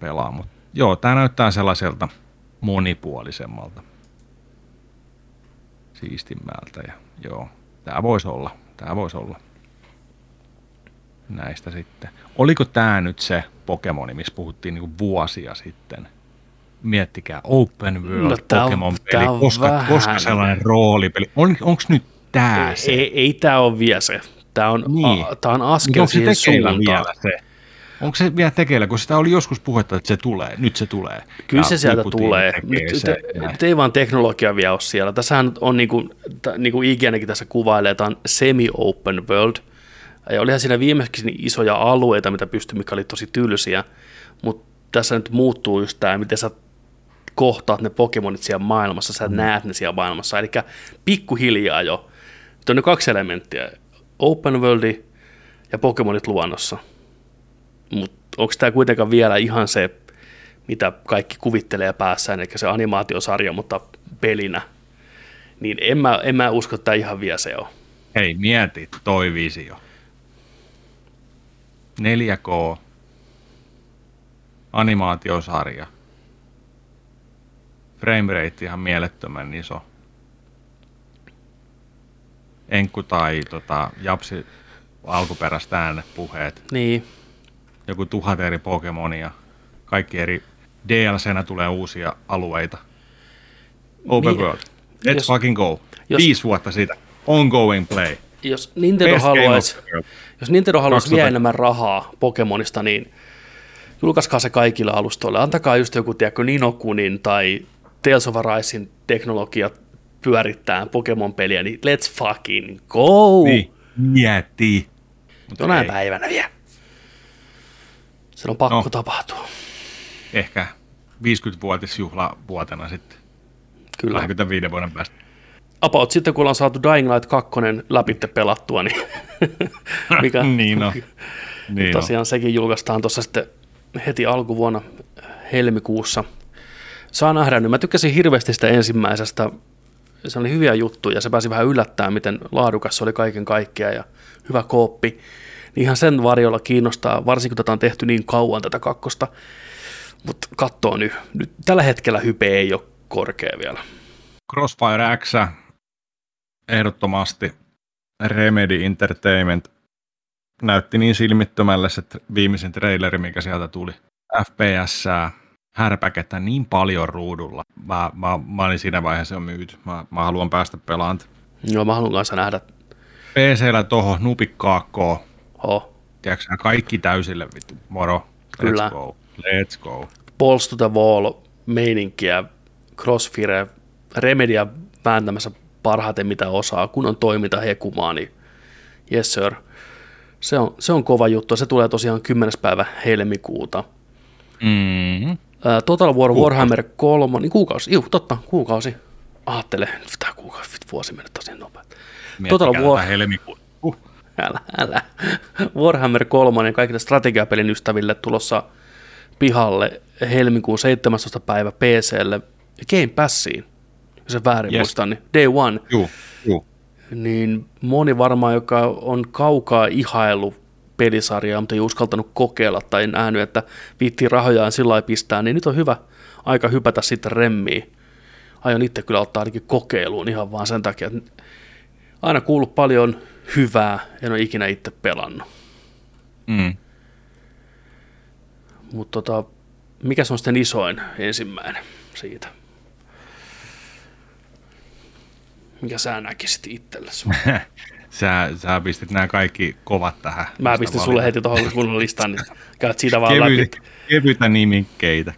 pelaamaan. Mut joo, tää näyttää sellaiselta monipuolisemmalta, siistimmältä, ja joo, tää voisi olla näistä sitten. Oliko tää nyt se Pokemoni, missä puhuttiin niin kuin vuosia sitten? Miettikää, Open World, no, Pokemon-peli, koska sellainen roolipeli. Onko nyt tää se? Ei tää ole vielä se. Tää on, niin. Tää on askel siihen suuntaan. Onko se vielä tekeillä? Kun sitä oli joskus puhetta, että se tulee. Nyt se tulee. Kyllä se sieltä tulee. Nyt ei vaan teknologia vielä ole siellä. Tässähän on, niin kuin IGNkin tässä kuvailee, tämä on semi-open world. Ja olihan siinä viimeksi isoja alueita, mitä pystyi, mikä oli tosi tylsiä. Mutta tässä nyt muuttuu just tämä, miten sä kohtaat ne Pokemonit siellä maailmassa, sä näet ne siellä maailmassa. Eli pikkuhiljaa jo. Nyt on ne kaksi elementtiä. Open worldi ja Pokemonit luonnossa. Mutta onko tämä kuitenkaan vielä ihan se, mitä kaikki kuvittelee päässään, eli se animaatiosarja, mutta pelinä, niin en mä usko, että tämä ihan vielä se on. Hei, mieti toi visio. 4K, animaatiosarja, framerate ihan mielettömän iso, Enkku tai Japsi alkuperäiset äänepuheet. Niin. Joku 1000 eri Pokemonia. Kaikki eri DLC-nä tulee uusia alueita. Open World. Let's fucking go. 5 vuotta siitä. Ongoing play. Jos Nintendo haluaisi vielä enemmän rahaa Pokemonista, niin julkaiskaa se kaikille alustoille. Antakaa just joku Ninokunin tai Tales of Arisein teknologia pyörittää Pokemon-peliä, niin let's fucking go! Niin, miettii. Jonain päivänä vielä. Se on pakko tapahtua. Ehkä 50-vuotisjuhlavuotena sitten. Kyllä. 25 vuoden päästä. About sitten, kun ollaan saatu Dying Light 2 läpitte pelattua, niin... mikä... niin on. Niin tosiaan on. Sekin julkaistaan tuossa sitten heti alkuvuonna helmikuussa. Saa nähdä nyt. Mä tykkäsin hirveästi sitä ensimmäisestä. Se oli hyviä juttuja, se pääsi vähän yllättämään, miten laadukas se oli kaiken kaikkiaan ja hyvä kooppi. Niin ihan sen varjolla kiinnostaa, varsinkin kun tätä on tehty niin kauan tätä kakkosta. Mutta kattoo nyt. Tällä hetkellä hype ei ole korkea vielä. Crossfire X, ehdottomasti Remedy Entertainment, näytti niin silmittömälle se viimeisen traileri, mikä sieltä tuli. FPS-sää. Härpäkettä niin paljon ruudulla. Mä olin siinä vaiheessa jo myyty. Mä haluan päästä pelaamaan. Joo, mä haluan kanssa nähdä. PC-llä toho, nupikkaakkoon. Tiedätkö, kaikki täysille vittu. Moro. Kyllä. Let's go. Balls to the wall meininkiä, Crossfire, Remedia vääntämässä parhaiten mitä osaa, kun on toiminta hekumaa, niin yes sir. Se on kova juttu. Se tulee tosiaan 10. päivä helmikuuta. Mm-hmm. Total War Warhammer 3, niin kuukausi, kuukausi. Aattele, nyt tämä kuukausi, vuosi mennyt tosi nopea. Total War... Älä. Warhammer 3, kaikille strategiapelin ystäville tulossa pihalle helmikuun 17. päivä PC:lle Game Passiin, jos en väärin muista, niin Day One. Juu. Niin moni varmaan, joka on kaukaa ihaillut pelisarjaa, mutta ei uskaltanut kokeilla tai nähnyt, että viitti rahojaan sillä lailla pistää, niin nyt on hyvä aika hypätä sitten remmiin. Aion itse kyllä ottaa ainakin kokeiluun ihan vaan sen takia, että aina kuullut paljon hyvää, en ole ikinä itse pelannut. Mm. Mutta mikä se on sitten isoin ensimmäinen siitä? Mikä sä näkisit itsellesi? sä pistit nämä kaikki kovat tähän. Mä pistin sulle heti tuohon mun listaan, niin käyt siitä vaan läpi.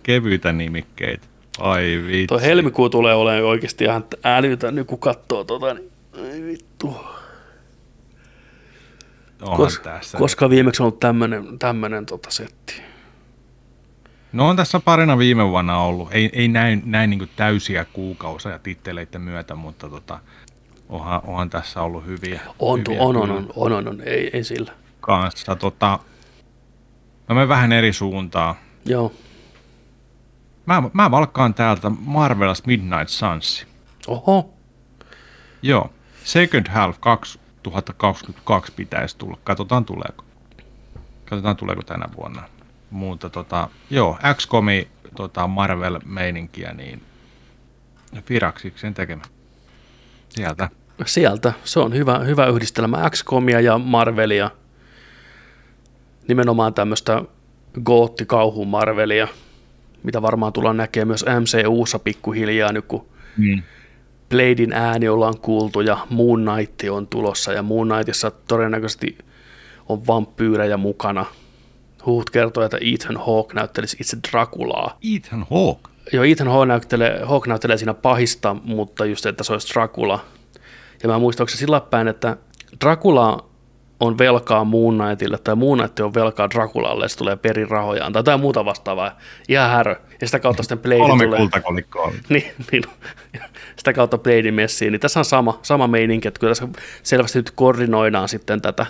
Kevyitä nimikkeitä. Ai vitsi. Tuo helmikuu tulee olemaan oikeasti ihan älytön, niin kun katsoo tuota, niin ei vittu. Koska viimeksi on ollut tämmöinen setti? No on tässä parina viime vuonna ollut. Ei näin niin kuin täysiä kuukausia titteleiden myötä, mutta onhan tässä ollut hyviä. Ei sillä. Kanssa mä menen vähän eri suuntaan. Joo. Mä valkkaan täältä Marvelous Midnight Suns. Oho. Joo. Second half 2022 pitäisi tulla. Katsotaan tuleeko tänä vuonna. Mutta joo, XCOMi Marvel-meininkiä, niin Firaxiksen tekemä. Sieltä. Se on hyvä yhdistelmä XCOMia ja Marvelia. Nimenomaan tämmöistä gootti-kauhu Marvelia, mitä varmaan tullaan näkemään myös MCU:ssa pikkuhiljaa nyt, kun Bladein ääni ollaan kuultu ja Moon Knight on tulossa, ja Moon Knightissa todennäköisesti on vampyyrejä mukana. Huhut kertoo, että Ethan Hawke näyttelisi itse Draculaa. Ethan Hawke? Joo, Ethan Hawke näyttelee siinä pahista, mutta just että se olisi Dracula. Ja mä muistan, onko se sillä päin, että Dracula on velkaa Moon Knightille, tai Moon Knight on velkaa Draculalle, ja se tulee perin rahojaan, tai jotain muuta vastaavaa. Ihan härö. Ja sitä kautta sitten Blade tulee. 3 kultakolikkoa. niin. Sitä kautta Blade messiin. Niin tässä on sama meininki, että kyllä tässä selvästi nyt koordinoidaan sitten tätä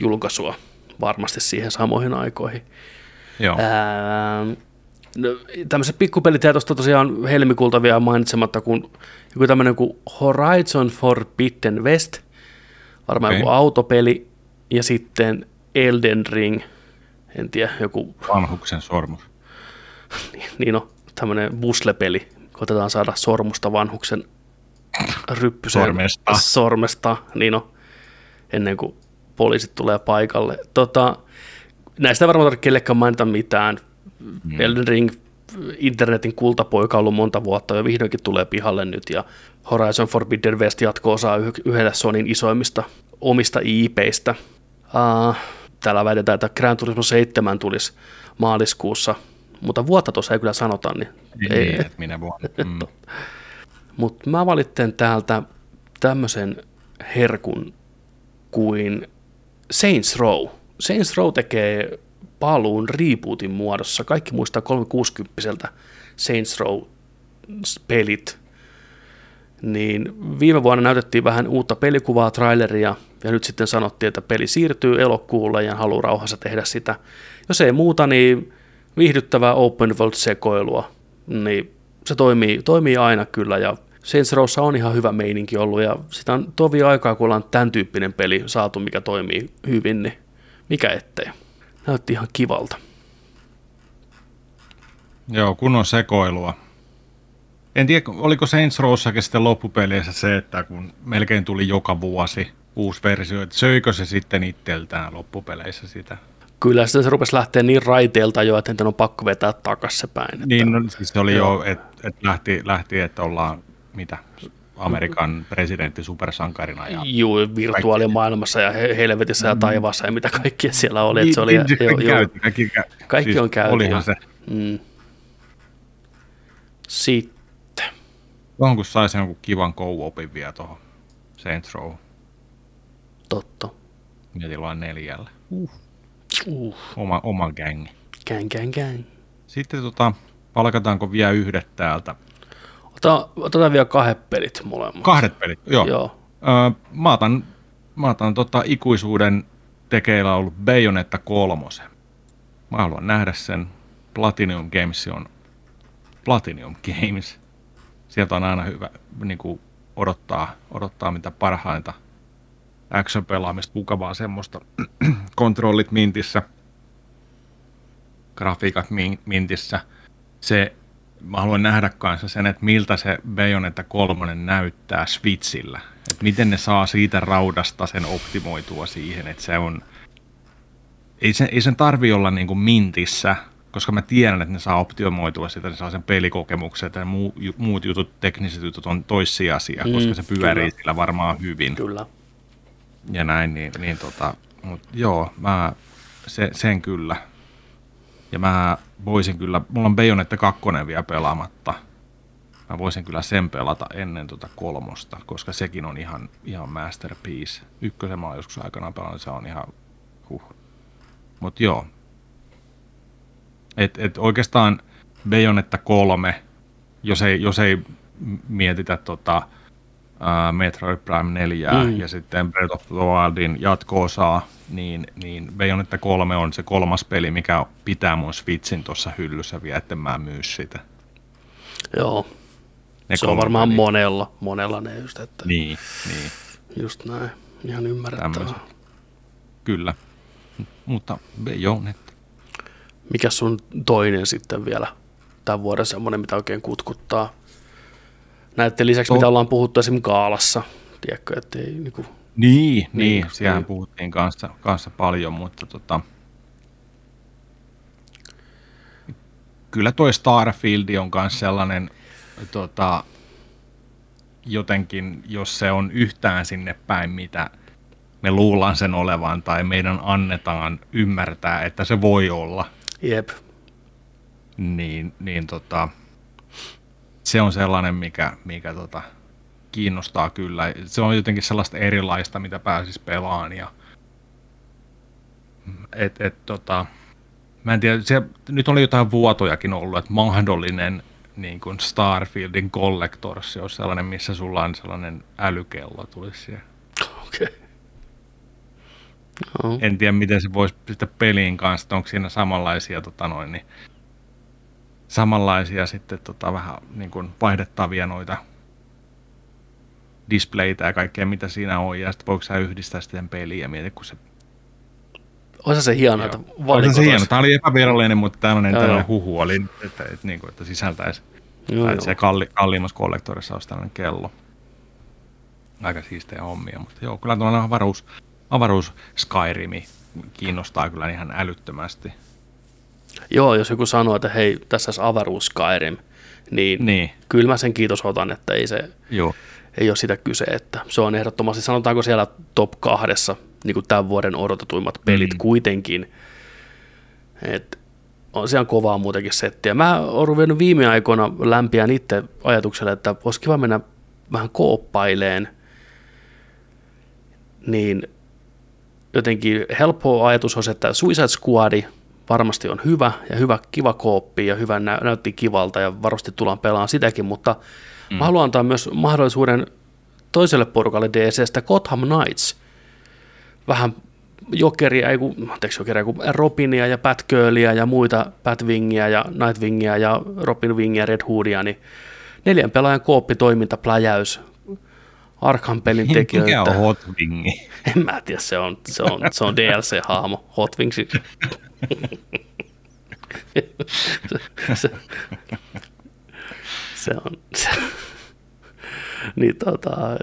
julkaisua varmasti siihen samoihin aikoihin. Joo. Tämmöiset pikkupelit jää tuosta tosiaan helmikuulta vielä mainitsematta, kun joku tämmöinen kuin Horizon Forbidden West, varmaan joku autopeli, ja sitten Elden Ring, en tiedä, joku... Vanhuksen sormus. Niin on, tämmöinen buslepeli, koitetaan saada sormusta vanhuksen ryppyseen sormesta, niin on, ennen kuin poliisit tulee paikalle. Näistä ei varmaan tarvitse kellekään mainita mitään. Elden Ring, internetin kultapoika, on ollut monta vuotta ja vihdoinkin tulee pihalle nyt, ja Horizon Forbidden West jatko-osaa yhdellä Sonyn isoimmista omista IP:istä. Täällä väitetään, että Gran Turismo 7 tulisi maaliskuussa, mutta vuotta tuossa ei kyllä sanota. Niin ei, et minä vuonna. Mutta mä valitsen täältä tämmöisen herkun kuin Saints Row. Saints Row tekee paluun rebootin muodossa. Kaikki muistaa 360-tä Saints Row-pelit. Niin viime vuonna näytettiin vähän uutta pelikuvaa, traileria, ja nyt sitten sanottiin, että peli siirtyy elokuulle ja haluaa rauhassa tehdä sitä. Jos ei muuta, niin viihdyttävää open world-sekoilua. Niin se toimii aina kyllä, ja Saints Rowssa on ihan hyvä meininki ollut, ja sitä on tovi aikaa, kun ollaan tämän tyyppinen peli saatu, mikä toimii hyvin, niin mikä ettei. Näytti ihan kivalta. Joo, kunnon sekoilua. En tiedä, oliko Saints Rowssakin sitten loppupeleissä se, että kun melkein tuli joka vuosi uusi versio, että söikö se sitten itseltään loppupeleissä sitä? Kyllä, sitten se rupesi lähteä niin raiteilta jo, että on pakko vetää takaisin päin. Että... Niin, no, siis se oli jo, että lähti, että ollaan mitä... Amerikan presidentti supersankarina. Juu, virtuaalimaailmassa ja helvetissä ja taivaassa ja mitä kaikkea siellä oli. Että se oli kaikki on käyty. Olihan se. Sitten. Tuohon kun saisi jonkun kivan co-opin vielä tuohon Saints Row. Totta. Mietin vaan 4. Oma gängi. Gang. Sitten palkataanko vielä yhdet täältä? Otetaan vielä 2 pelit molemmat. 2 pelit, joo. Mä otan ikuisuuden tekeillä ollut Bayonetta 3. Mä haluan nähdä sen. Platinum Games. Sieltä on aina hyvä niin kuin odottaa mitä parhainta action-pelaamista, mukavaa semmoista. Kontrollit mintissä, grafiikat mintissä. Mä haluan nähdä kanssa sen, että miltä se Bayonetta 3 näyttää Switchillä. Että miten ne saa siitä raudasta sen optimoitua siihen, että se on... Ei sen tarvi olla niin kuin mintissä, koska mä tiedän, että ne saa optimoitua sitä, ne saa sen pelikokemuksen, että muut jutut, tekniset jutut on toissijaisia, koska se pyörii kyllä sillä varmaan hyvin. Kyllä. ja näin, niin mut joo, mä sen kyllä. Ja mä voisin kyllä, mulla on Bayonetta 2 vielä pelaamatta. Mä voisin kyllä sen pelata ennen kolmosta, koska sekin on ihan masterpiece. Ykkösen mä oon joskus aikanaan pelannut, se on ihan Mut joo. Et oikeastaan Bayonetta 3, jos ei mietitä Metroid Prime 4 ja sitten Breath of the Wildin jatko-osaa, niin Bayonetta 3 on se kolmas peli, mikä pitää mun Switchin tuossa hyllyssä vielä, etten mä myy sitä. Joo. Se on varmaan peli. monella ne just, että niin. Just näin, ihan ymmärrettävää. Kyllä, mutta Bayonetta. Mikä sun toinen sitten vielä tämän vuoden semmoinen, mitä oikein kutkuttaa? Näiden lisäksi, mitä ollaan puhuttu esimerkiksi Kaalassa, tiedätkö, että ei niinku... Niin, siellähän puhuttiin kanssa paljon, mutta kyllä toi Starfield on kanssa sellainen, jotenkin, jos se on yhtään sinne päin, mitä me luullaan sen olevan, tai meidän annetaan ymmärtää, että se voi olla. Jep. Niin, se on sellainen, mikä kiinnostaa kyllä. Se on jotenkin sellaista erilaista, mitä pääsis pelaan. Ja... mä en tiedä, nyt oli jotain vuotojakin ollut, että mahdollinen niin kuin Starfieldin Collectors on sellainen, missä sulla on sellainen älykello tulisi siihen. Okei. Okay. Oh. En tiedä, miten se voisi pistää peliin kanssa, onko siinä samanlaisia samanlaisia sitten vähän niin kuin vaihdettavia noita displaytä ja kaikkea, mitä siinä on, ja sitten voiko sä yhdistää sitten peliä ja mieti, kun se... Osa se hienoa, että valikotaan. Se hienoa. Tämä oli epävirallinen, mutta tällainen huhu oli, että sisältäisi. Joo, että se kalliimmassa kollektorissa olisi tällainen kello. Aika siistejä hommia, mutta joo, kyllä tuollainen avaruus Skyrimi kiinnostaa kyllä ihan älyttömästi. Joo, jos joku sanoo, että hei, tässä olisi avaruus Skyrim, niin kyllä mä sen kiitos otan, että ei ole sitä kyse, että se on ehdottomasti, sanotaanko siellä top 2, niin kuin tämän vuoden odotetuimmat pelit kuitenkin, että on siellä kovaa muutenkin settiä. Mä oon ruvennut viime aikoina lämpiään itse ajatukselle, että olisi kiva mennä vähän kooppaileen, niin jotenkin helppo ajatus on se, että Suicide Squad varmasti on hyvä, kiva kooppi ja hyvä näytti kivalta ja varmasti tullaan pelaamaan sitäkin, mutta mä haluan antaa myös mahdollisuuden toiselle porukalle DC:stä, Gotham Knights. Vähän jokeria, Robinia ja Batgirlia ja muita Batwingia ja Nightwingia ja Robinwingia ja Red Hoodia, niin 4 pelaajan kooppitoiminta pläjäys Arkham-pelin tekijöitä. Mikä on Hot Wingi? En mä tiedä, se on DLC-hahmo, Hot Wingsi. Se on. Niin,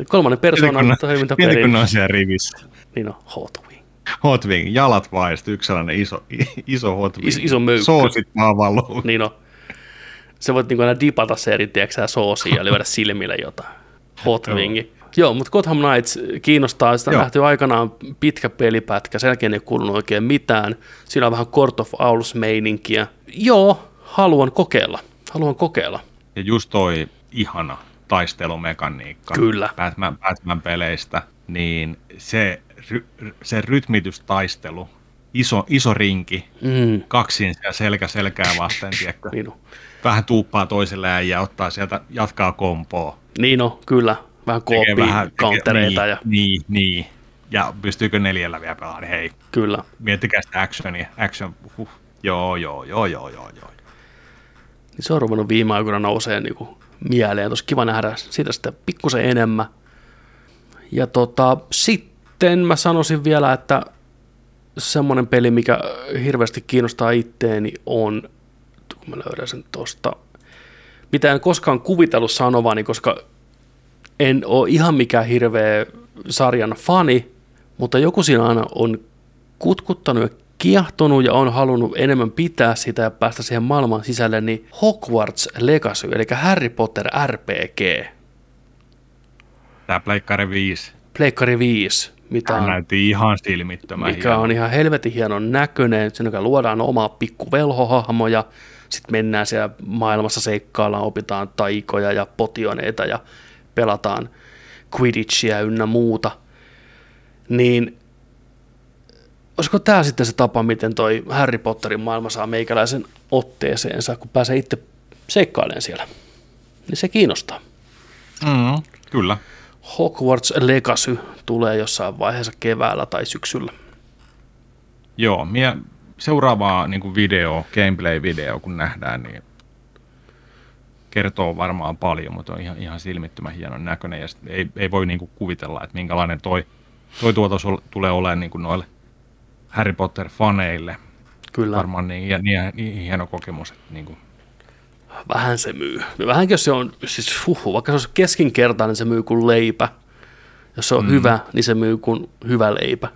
kolmannen persoonan toimintapeli. Mietin, kun ne on siellä rivissä. Niin on, Hot Wing. Hot Wing, jalat vaist, yksi sellainen iso Hot Wing. Iso möykky. Soosit vaan valuu. Niin on. Se voit niinku aina dipata se eri, tiedätkö soosia ja lyödä silmille jotain. Hot Wingi. Joo, mutta Gotham Knights kiinnostaa, sitä lähti aikanaan pitkä pelipätkä, sen jälkeen ei kuulunut oikein mitään, siinä on vähän Court of Owls-meininkiä. Joo, haluan kokeilla. Ja just toi ihana taistelumekaniikka kyllä. Batman-peleistä, niin se rytmitystaistelu, iso rinki, kaksin ja selkää vasten, tiedätkö? Vähän tuuppaa toisilleen ja ottaa sieltä, jatkaa kompoa. Niin on, kyllä. Vähän koopia, countereita. Niin. Ja pystyykö 4 vielä pelaamaan? Hei. Kyllä. Miettikää sitä actionia. Joo. Niin se on ruvennut viime aikoina nousee niinku mieleen. Tosi kiva nähdä siitä sitä pikkusen enemmän. Ja sitten mä sanoisin vielä, että semmoinen peli, mikä hirveästi kiinnostaa itteeni on, kun mä löydän sen tosta, mitä en koskaan kuvitellut sanovani, koska en ole ihan mikään hirveä sarjan fani, mutta joku siinä aina on kutkuttanut ja kiehtonut ja on halunnut enemmän pitää sitä ja päästä siihen maailman sisälle, niin Hogwarts Legacy, eli Harry Potter RPG. Tämä Pleikkari 5. Hän näytti ihan silmittömän. Mikä hieno. On ihan helvetin hienon näköinen. Sen joka luodaan omaa pikkuvelhohahmoja. Sitten mennään siellä maailmassa seikkaillaan, opitaan taikoja ja potioneita ja pelataan Quidditchia ynnä muuta. Niin olisiko tämä sitten se tapa, miten toi Harry Potterin maailma saa meikäläisen otteeseensa, kun pääsee itse seikkailemaan siellä? Niin se kiinnostaa. Mm, kyllä. Hogwarts Legacy tulee jossain vaiheessa keväällä tai syksyllä. Joo, minä seuraavaa niin video, gameplay-video, kun nähdään, niin kertoo varmaan paljon, mutta on ihan silmittömän hienon näköinen. Ja ei voi niin kuvitella, että minkälainen toi tuotos tulee olemaan niin noille Harry Potter-faneille. Kyllä. Varmaan niin hieno kokemus, että niin vähän se myy. Vähänkin jos se on, siis vaikka se olisi keskinkertainen, se myy kuin leipä. Jos se on hyvä, niin se myy kuin hyvä leipä.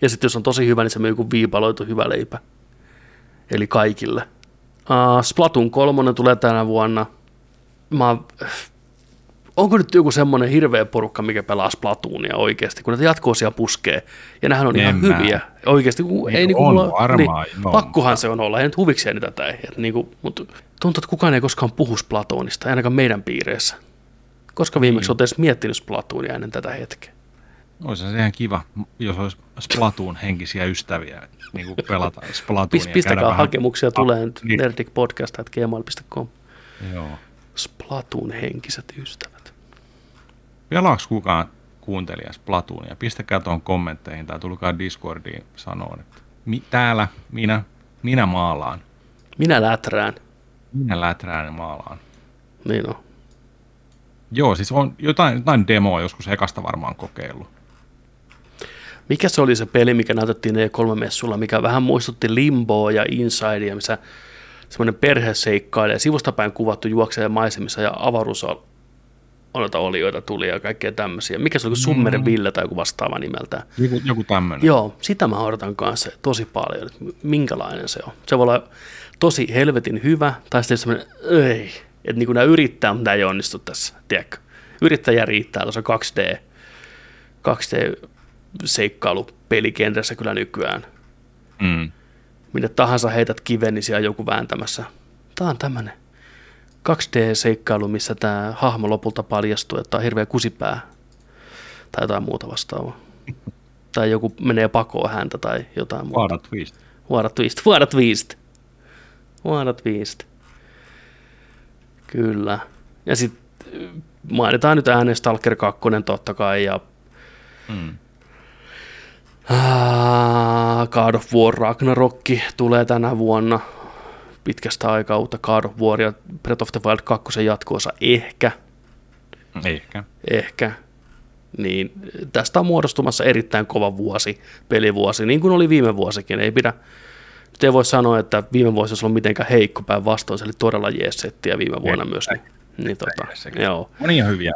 Ja sitten jos on tosi hyvä, niin se myy kuin viipaloitu hyvä leipä. Eli kaikille. Splatoon 3 tulee tänä vuonna. Onko nyt joku semmoinen hirveä porukka, mikä pelaa Splatoonia oikeasti, kun näitä jatkoosia puskee? Ja nämähän on ihan hyviä. Oikeasti, kun niin ei niinku varmaan. Niin, pakkohan se on olla, ei nyt huvikseen niitä tai. Niinku, mutta tuntuu, että kukaan ei koskaan puhu Splatoonista, ainakaan meidän piireissä. Koska viimeksi olet edes miettinyt Splatoonia ennen tätä hetkeä. Olisi se ihan kiva, jos olisi Splatoon-henkisiä ystäviä, niin kuin pelata Splatoonia. Pistäkää hakemuksia tulee nyt nerdicpodcast@gmail.com. Joo. Splatoon-henkiset ystävät. Pelaaks kukaan kuuntelija Splatoonia? Pistäkää tuohon kommentteihin tai tulkaa Discordiin sanoon, että täällä minä maalaan. Minä läträän ja maalaan. Niin on. Joo, siis on jotain demoa joskus ekasta varmaan kokeillut. Mikä se oli se peli, mikä näytettiin E3-messulla, mikä vähän muistutti Limboa ja Insidea, missä semmoinen perhe seikkailee, sivustapäin kuvattu juoksee maisemissa ja avaruusolta olioita tuli ja kaikkea tämmöisiä. Mikä se oli, Summeren Ville tai joku vastaava nimeltään? Joku tämmöinen. Joo, sitä mä odotan kanssa tosi paljon, että minkälainen se on. Se voi olla tosi helvetin hyvä, tai sitten semmoinen, ei, että niin kuin nämä yrittää, mutta ei onnistu tässä, tiedätkö? Yrittäjä riittää, tuossa 2D-seikkailu pelikentässä kyllä nykyään. Mm. Minne tahansa heität kiven, niin siellä on joku vääntämässä. Tämä on tämmöinen 2D-seikkailu, missä tämä hahmo lopulta paljastuu, että on hirveä kusipää tai jotain muuta vastaavaa. Tai joku menee pakoon häntä tai jotain muuta. What a twist. Kyllä. Ja sitten mainitaan nyt ääneen S.T.A.L.K.E.R. 2 totta kai ja God of War Ragnarokki tulee tänä vuonna. Pitkästä aikaa uutta God of War ja Breath of the Wild 2 jatkoosa ehkä. Niin, tästä on muodostumassa erittäin kova vuosi, pelivuosi, niin kuin oli viime vuosikin. Nyt ei voi sanoa, että viime vuosi olisi ollut mitenkään heikko, päinvastoin, se oli todella jees-settiä viime vuonna myös. Niin, on ihan hyviä.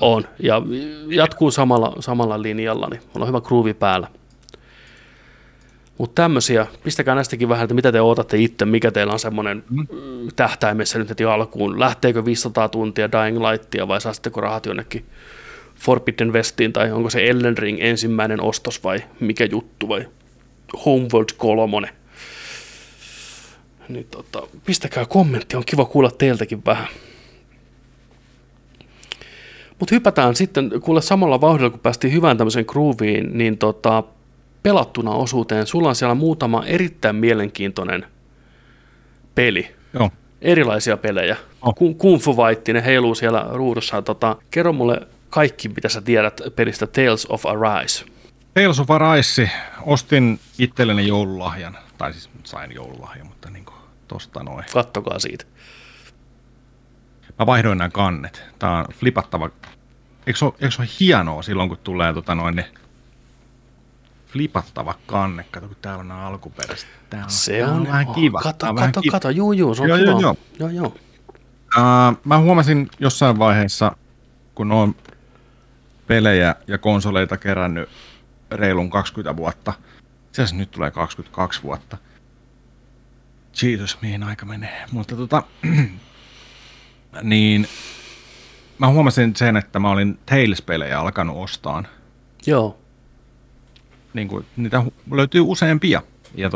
On, ja jatkuu samalla linjalla, niin on hyvä groove päällä. Mutta tämmöisiä, pistäkää näistäkin vähän, että mitä te odotatte itse, mikä teillä on semmoinen tähtäimessä nyt heti alkuun. Lähteekö 500 tuntia Dying Lightia vai saatteko rahat jonnekin Forbidden Westiin, tai onko se Elden Ring ensimmäinen ostos vai mikä juttu, vai Homeworld 3? Niin, pistäkää kommentti, on kiva kuulla teiltäkin vähän. Mutta hypätään sitten, kuule samalla vauhdilla, kun päästiin hyvään tämmöiseen grooviin, niin pelattuna osuuteen. Sulla on siellä muutama erittäin mielenkiintoinen peli. Joo. Erilaisia pelejä. Oh. Kung Fu Fight, ne heiluu siellä ruudussa. Kerro mulle kaikki, mitä sä tiedät pelistä Tales of Arise. Tales of Arise. Ostin itselleni joululahjan. Tai siis sain joululahjan, mutta niin kuin tosta noin. Kattokaa siitä. Mä vaihdoin nämä kannet. Tää on flipattava. Eikö se ole hienoa silloin, kun tulee ne flipattava kanne? Kato, kun täällä on nämä alkuperäiset. Se on vähän kiva. Kato. Juu, se on kiva. Joo. Mä huomasin jossain vaiheessa, kun on pelejä ja konsoleita kerännyt reilun 20 vuotta. Itse asiassa nyt tulee 22 vuotta. Jeesus, mihin aika menee. Mutta niin, mä huomasin sen, että mä olin Tales-pelejä alkanut ostaan. Joo. niin kuin, niitä löytyy useampia. Ja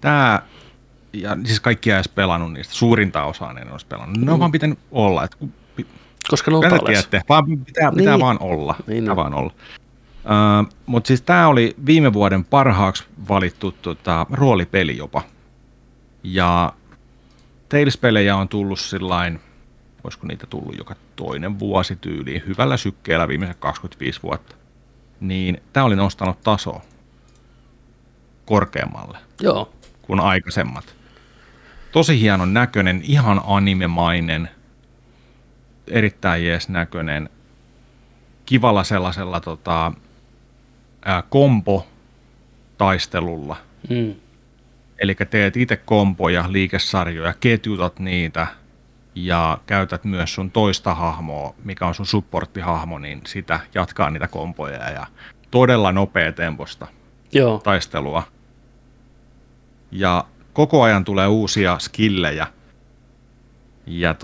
tää, ja siis kaikkia ei edes pelannut niistä, suurinta osaa ne ei olisi pelannut. Ne on vaan pitänyt olla. Et, koska ne on pitää niin. Vaan olla. Niin pitää vaan olla. Mutta siis tää oli viime vuoden parhaaksi valittu roolipeli jopa. Ja Tales-pelejä on tullut sillain, olisiko niitä tullut joka toinen vuosi tyyliin, hyvällä sykkeellä viimeiset 25 vuotta, niin tämä oli nostanut tasoa korkeammalle kuin aikaisemmat. Tosi hienon näköinen, ihan animemainen, erittäin jees näköinen, kivalla sellaisella kompotaistelulla. Eli teet itse kompoja, liikesarjoja, ketjutat niitä ja käytät myös sun toista hahmoa, mikä on sun supporttihahmo, niin sitä jatkaa niitä kompoja ja todella nopea temposta taistelua. Ja koko ajan tulee uusia skillejä ja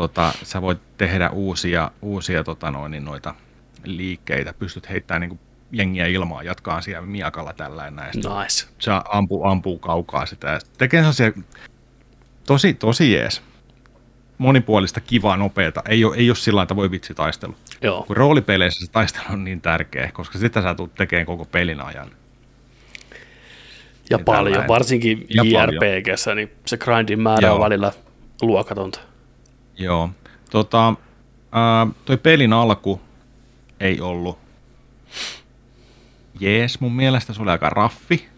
sä voit tehdä uusia noita liikkeitä, pystyt heittämään niinku jengiä ilmaa, jatkaa siellä miakalla tällainen näistä. Nice. Se ampuu kaukaa sitä. Tekee sellaisia tosi jees. Monipuolista, kivaa, nopeata. Ei ole sillä tavalla, voi vitsi taistelu. Joo. Kun roolipeleissä se taistelu on niin tärkeä, koska sitä sä tulet tekemään koko pelin ajan. Ja paljon, tällainen. Varsinkin JRPG:ssä, niin se grindin määrä on välillä luokatonta. Joo. Toi pelin alku ei ollut jees, mun mielestä se oli aika raffi.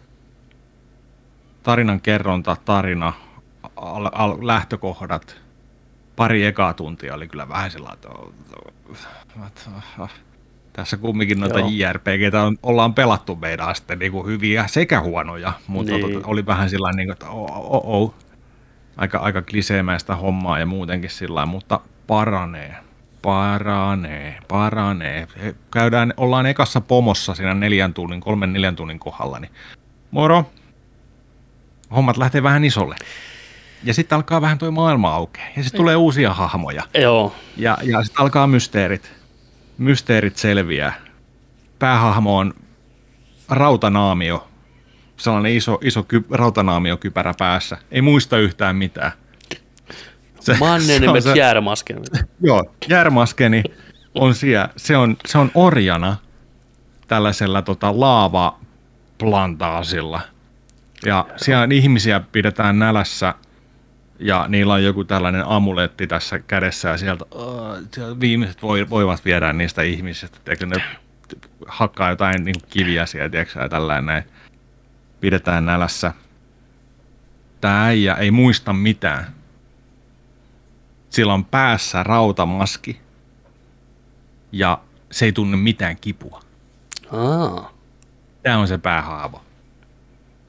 Tarinan kerronta, tarina, lähtökohdat, pari ekaa tuntia oli kyllä vähän sellainen, tässä kumminkin noita JRPG:tä ollaan pelattu meidän asti niin kuin hyviä sekä huonoja, mutta oli vähän sellainen, että aika kliseemäistä hommaa ja muutenkin sellainen, mutta paranee. Ollaan ekassa pomossa siinä 3-4 tunnin kohdalla, niin moro, hommat lähtee vähän isolle. Ja sitten alkaa vähän toi maailma aukeaa, ja sitten tulee uusia hahmoja. Joo. Ja sitten alkaa mysteerit selviää. Päähahmo on rautanaamio, sellainen iso rautanaamiokypärä päässä, ei muista yhtään mitään. Mannenimet Järmaskeni. Joo, Järmaskeni on siellä. Se on orjana tällaisella laavaplantaasilla. Ja siellä ihmisiä pidetään nälässä ja niillä on joku tällainen amuletti tässä kädessä ja sieltä viimeiset voivat viedä niistä ihmisistä. Tiedätkö, ne hakkaa jotain niin kuin kiviä siellä, tiedätkö, ja tällainen näin. Pidetään nälässä. Tämä äijä ei muista mitään. Sillä on päässä rautamaski ja se ei tunne mitään kipua. Tämä on se päähaavo.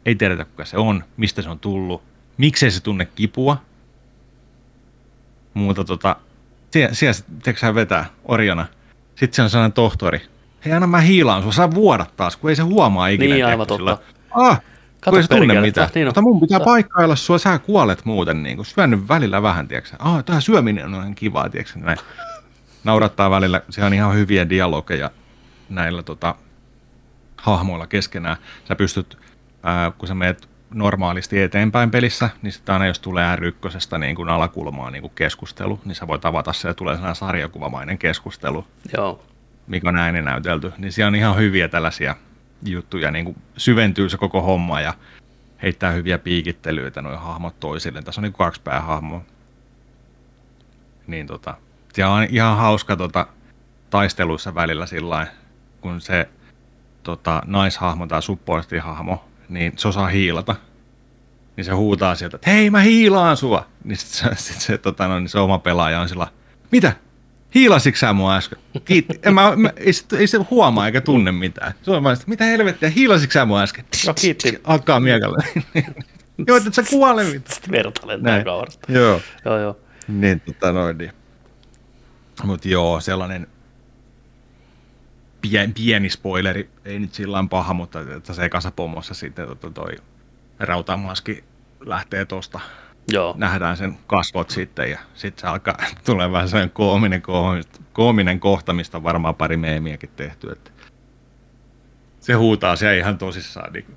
Ei tiedetä kuka se on, mistä se on tullut, miksei se tunne kipua. Mutta siellä se vetää orjana. Sitten se on sellainen tohtori. Hei, anna mä hiilaan sua, sä vuodat taas, kun ei se huomaa ikinä. Niin, aivan totta. Kato, kun ei se tunne mitään. Niin mutta mun pitää paikkailla sua, sä kuolet muuten, niin kun syönnyt välillä vähän, tiiäksä. Tää syöminen on kivaa, tiiäksä, näin. Naurattaa välillä, se on ihan hyviä dialogeja näillä hahmoilla keskenään. Sä pystyt, kun sä menet normaalisti eteenpäin pelissä, niin sitten aina jos tulee R1:stä niin kun alakulmaa niin kun keskustelu, niin sä voit avata se ja tulee sellainen sarjakuvamainen keskustelu, mikä on ääni näytelty. Niin siellä on ihan hyviä tällaisia juttuja, niin kuin syventyy se koko homma ja heittää hyviä piikittelyitä nuo hahmot toisilleen. Tässä on niin kuin 2 päähahmoa. Niin siellä on ihan hauska taisteluissa välillä sillain, kun se naishahmo tai supporttihahmo, niin se osaa hiilata. Niin se huutaa sieltä, että hei mä hiilaan sua! Niin sit se, niin se oma pelaaja on sillä, mitä? Hiilasitko sä mua äsken? Kiitti. Ei se huomaa eikä tunne mitään. Se on vaan sitä, mitä helvettiä, hiilasitko sä mua äsken? No kiitti. Alkaa miekalle. Joo, että sä kuole mitään. Sitten vertailen näin kaurasta. Joo. Niin, niin. Mut joo, sellainen pieni spoileri, ei nyt sillä lailla paha, mutta että se ekassa pomossa sitten toi rautamaski lähtee tosta. Joo. Nähdään sen kasvot sitten ja sitten se alkaa tulee vähän sellainen koominen kohta, mistä on varmaan pari meemiäkin tehty. Että Se huutaa siellä ihan tosissaan niin kuin,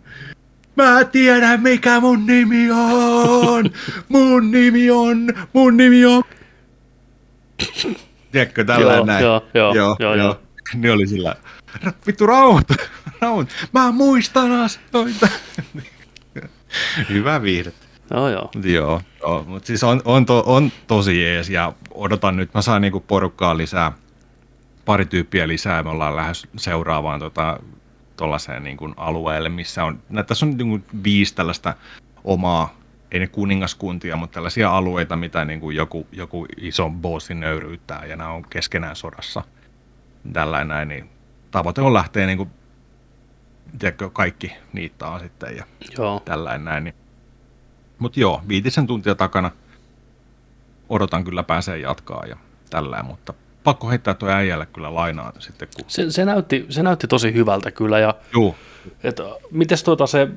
mä tiedän mikä mun nimi on! Mun nimi on! Mun nimi on! Tiedätkö, tällä näin? Joo. Ne oli sillä vittu rauhoita. Mä muistan asioita. Hyvä viihdettä. Joo. Mutta siis on tosi jees ja odotan nyt. Mä saan niinku porukkaa lisää, pari tyyppiä lisää. Me ollaan lähes seuraavaan tuollaiseen niinku alueelle, missä on, tässä on niinku 5 tällaista omaa, ei ne kuningaskuntia, mutta tällaisia alueita, mitä niinku joku iso bossi nöyryyttää ja nämä on keskenään sodassa. Tällainen näin, niin tavoite on lähteä niinku, tiedätkö, kaikki niittaa sitten ja tällainen näin. Niin. Mutta joo, 5 tuntia takana odotan kyllä pääsee jatkaa ja tällään, mutta pakko heittää tuo äijälle kyllä lainaa sitten. Kun... Se näytti tosi hyvältä kyllä ja mites tuli tuossa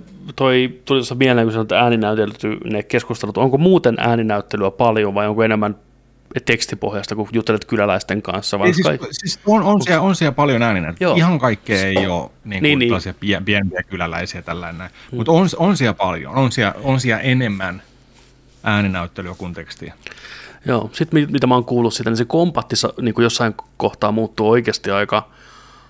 mieleen, kun sanoit ääninäytelty ne keskustelut, onko muuten ääninäyttelyä paljon vai onko enemmän tekstipohjasta, kun juttelet kyläläisten kanssa? Vai siis on siellä paljon ääninäyttelyä. Ihan kaikkea ei ole niin. Tällaisia pieniä kyläläisiä tällainen, mutta on siellä paljon, on siellä enemmän ääninäyttelyä kuin tekstiä. Joo, sitten mitä mä oon kuullut siitä, niin se kompatti niin jossain kohtaa muuttuu oikeasti aika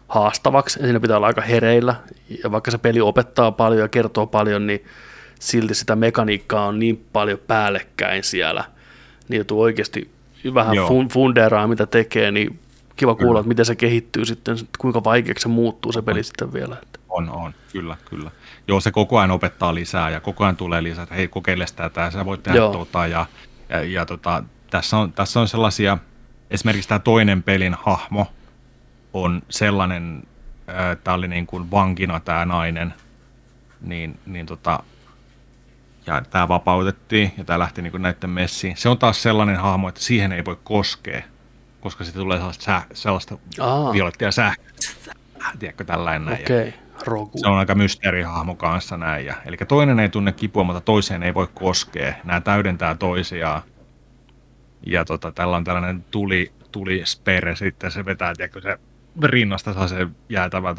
haastavaksi, ja siinä pitää olla aika hereillä, ja vaikka se peli opettaa paljon ja kertoo paljon, niin silti sitä mekaniikkaa on niin paljon päällekkäin siellä, niin joutuu oikeasti vähän fundeeraa, mitä tekee, niin kiva kuulla, että miten se kehittyy sitten, kuinka vaikeaksi se muuttuu se peli sitten vielä. On, kyllä. Joo, se koko ajan opettaa lisää, ja koko ajan tulee lisää, että hei, kokeile sitä, että sä voit tehdä tässä on sellaisia, esimerkiksi tämä toinen pelin hahmo on sellainen, tämä oli niin kuin vankina tämä nainen, ja tämä vapautettiin ja tämä lähti niin kuin näiden messiin. Se on taas sellainen hahmo, että siihen ei voi koskea, koska siitä tulee sellaista violettia sähköä, tiedätkö, tällainen näin. Okay. Se on aika mysteerihahmo kanssa näin. Eli toinen ei tunne kipua, mutta toiseen ei voi koskea. Nämä täydentää toisiaan. Ja tällä on tällainen tulispere sitten, se vetää, tiedätkö, se rinnasta saa se jäätävä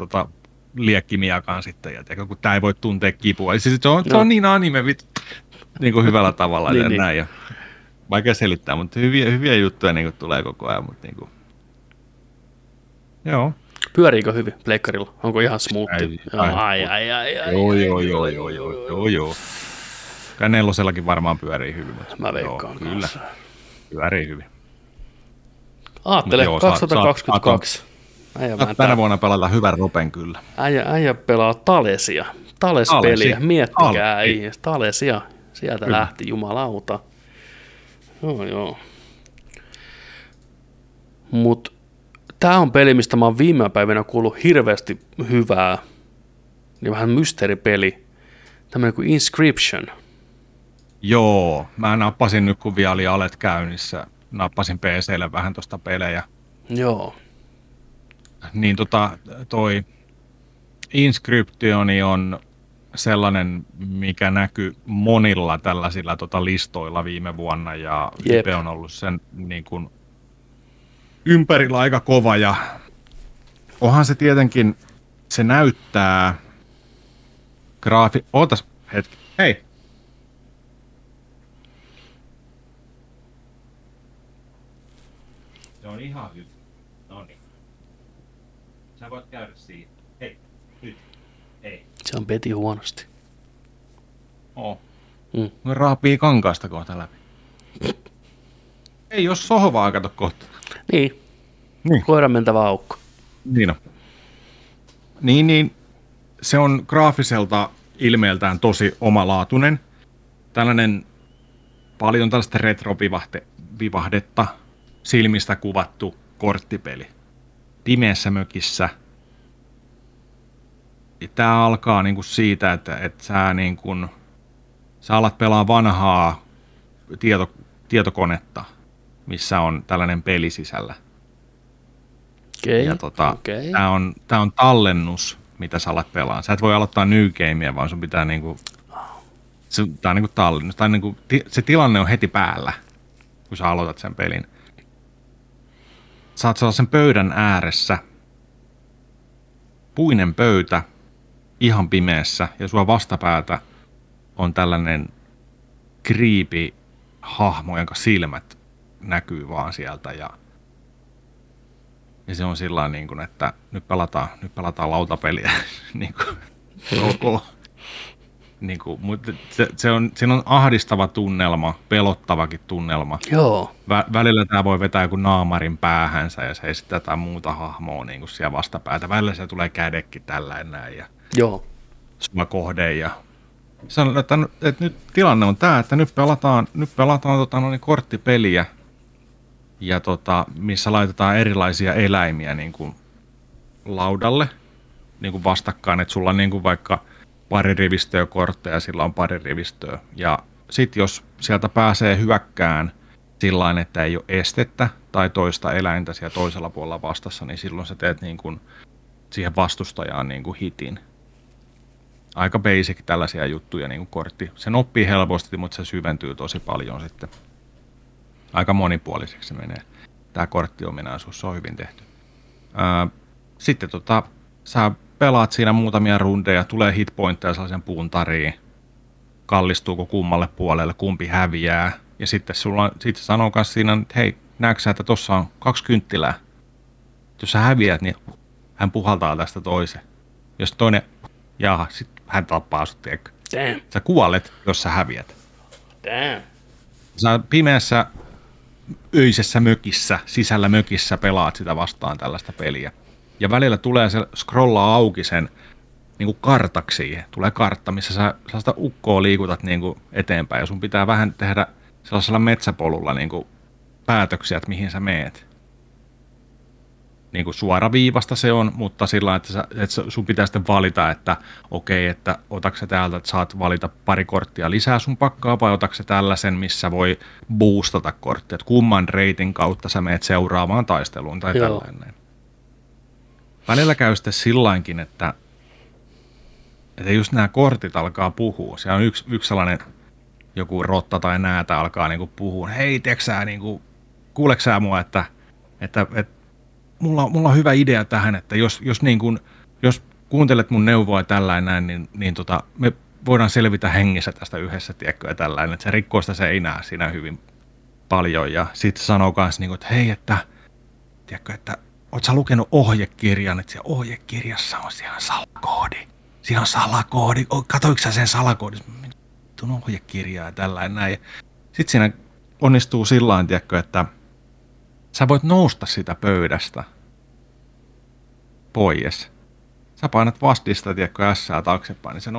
liekkimiakaan sitten, ja tiedätkö, kun tämä ei voi tuntea kipua. Eli siis se on niin anime, niin kuin hyvällä tavalla ja näin. Ja vaikea selittää, mutta hyviä juttuja niin kuin tulee koko ajan. Mutta niin kuin. Joo. Pyöriikö hyvin pleikkarilla? Onko ihan smoothi? Joo. Kyllä nelosellakin varmaan pyörii hyvin. Mä veikkaan kanssa. Pyörii hyvin. Aattele, 2022. Tänä vuonna pelata hyvän ropen kyllä. Äijä pelaa Talesia. Tales-peliä, miettikää. Talesia, sieltä kyllä lähti, jumalauta. Joo. Mut tää on peli, mistä mä oon viime päivinä kuullut hirveästi hyvää. Niin vähän mysteeripeli. Tämmönen kuin Inscryption. Joo, mä nappasin nyt, kun vielä oli alet käynnissä, nappasin PC:lle vähän tuosta pelejä. Joo. Niin toi Inscryptioni on sellainen, mikä näkyy monilla tällaisilla listoilla viime vuonna, ja Ype on ollut sen niin kuin ympärillä aika kova, ja onhan se tietenkin, se näyttää ootas hetki, hei! Se on ihan hyvä. No niin. Sä voit käydä siitä. Hei, nyt. Ei. Se on peti huonosti. Oo. No raapii kankaasta kohta läpi. Ei jos sohvaa, kato kohta. Niin. Koiran mentävä aukko. Niin on. Niin. Se on graafiselta ilmeeltään tosi omalaatuinen. Tällainen paljon tällaista retrovivahdetta. Silmistä kuvattu korttipeli. Pimeässä mökissä. Tämä alkaa niinku siitä, että sä alat pelaa vanhaa tietokonetta, missä on tällainen peli sisällä. Okay. Tää on tallennus, mitä sä alat pelaa. Sä et voi aloittaa new gamea, vaan sun pitää tää on niinku tallennus. Tää on niinku, se tilanne on heti päällä, kun sä aloitat sen pelin. Sä oot sellaisen pöydän ääressä, puinen pöytä, ihan pimeässä ja sua vastapäätä on tällainen creepy hahmo, jonka silmät näkyy vaan sieltä ja se on sillä niin kuin, että nyt pelataan lautapeliä niin kuin ok. Niin kuin, mutta siinä on ahdistava tunnelma, pelottavakin tunnelma. Joo. Välillä tämä voi vetää joku naamarin päähänsä ja se esittää jotain muuta hahmoa niin kuin siellä vastapäätä. Välillä se tulee kädekin tällainen näin ja joo. Sua kohde ja sanon, että nyt tilanne on tämä, että nyt pelataan korttipeliä ja missä laitetaan erilaisia eläimiä niin kuin laudalle niin kuin vastakkain, että sulla on niin kuin vaikka pari rivistöä kortteja, sillä on pari rivistöä. Ja sitten jos sieltä pääsee hyökkään sillain, että ei ole estettä tai toista eläintä siellä toisella puolella vastassa, niin silloin sä teet niin kuin siihen vastustajaan niin kuin hitin. Aika basic tällaisia juttuja niin kuin kortti. Sen oppii helposti, mutta se syventyy tosi paljon sitten. Aika monipuoliseksi menee. Tämä korttiominaisuus, se on hyvin tehty. Sitten sä pelaat siinä muutamia rundeja, tulee hitpointteja sellaisen puuntariin, kallistuuko kummalle puolelle, kumpi häviää. Ja sitten se sanoo kanssa siinä, että hei, näetkö sä, että tuossa on 2 kynttilää. Jos sä häviät, niin hän puhaltaa tästä toisen. Jos toinen, jaha, sit hän tappaa sut, tiedätkö. Damn. Sä kuolet, jos sä häviät. Damn. Sä pimeässä, öisessä mökissä, sisällä mökissä pelaat sitä vastaan tällaista peliä. Ja välillä tulee se scrollaa auki sen niin kuin kartaksi siihen. Tulee kartta, missä sä sellaista ukkoa liikutat niin kuin eteenpäin. Ja sun pitää vähän tehdä sellaisella metsäpolulla niin kuin päätöksiä, että mihin sä meet. Niin kuin suoraviivasta se on, mutta sillä lailla, että sun pitää sitten valita, että okei, että otatko sä täältä, että saat valita pari korttia lisää sun pakkaa, vai otatko sä tällaisen, missä voi boostata korttia. Että kumman reitin kautta sä meet seuraavaan taisteluun tai joo. Tällainen. Välillä käy sitten sillainkin, että just nämä kortit alkaa puhua. Siellä on yksi sellainen joku rotta tai näätä alkaa niinku puhua. Hei, teksää, niinku, kuuleeko sä mua, että mulla on hyvä idea tähän, että jos kuuntelet mun neuvoa tällainen, niin me voidaan selvitä hengissä tästä yhdessä, tiedätkö, ja tällainen. Että se rikkoo sitä seinää siinä hyvin paljon. Ja sitten sanoo kanssa, niinku, että hei, että tiedätkö, että oletko sä lukenut ohjekirjan, että siellä ohjekirjassa on siellä salakoodi. Siellä on salakoodi. Katoitko sä sen salakoodin? Tuon ohjekirjaa ja tällainen näin. Sitten siinä onnistuu sillain, tiedätkö, että sä voit nousta sitä pöydästä pois. Sä painat vastista, tiedätkö, ässää taaksepäin, niin se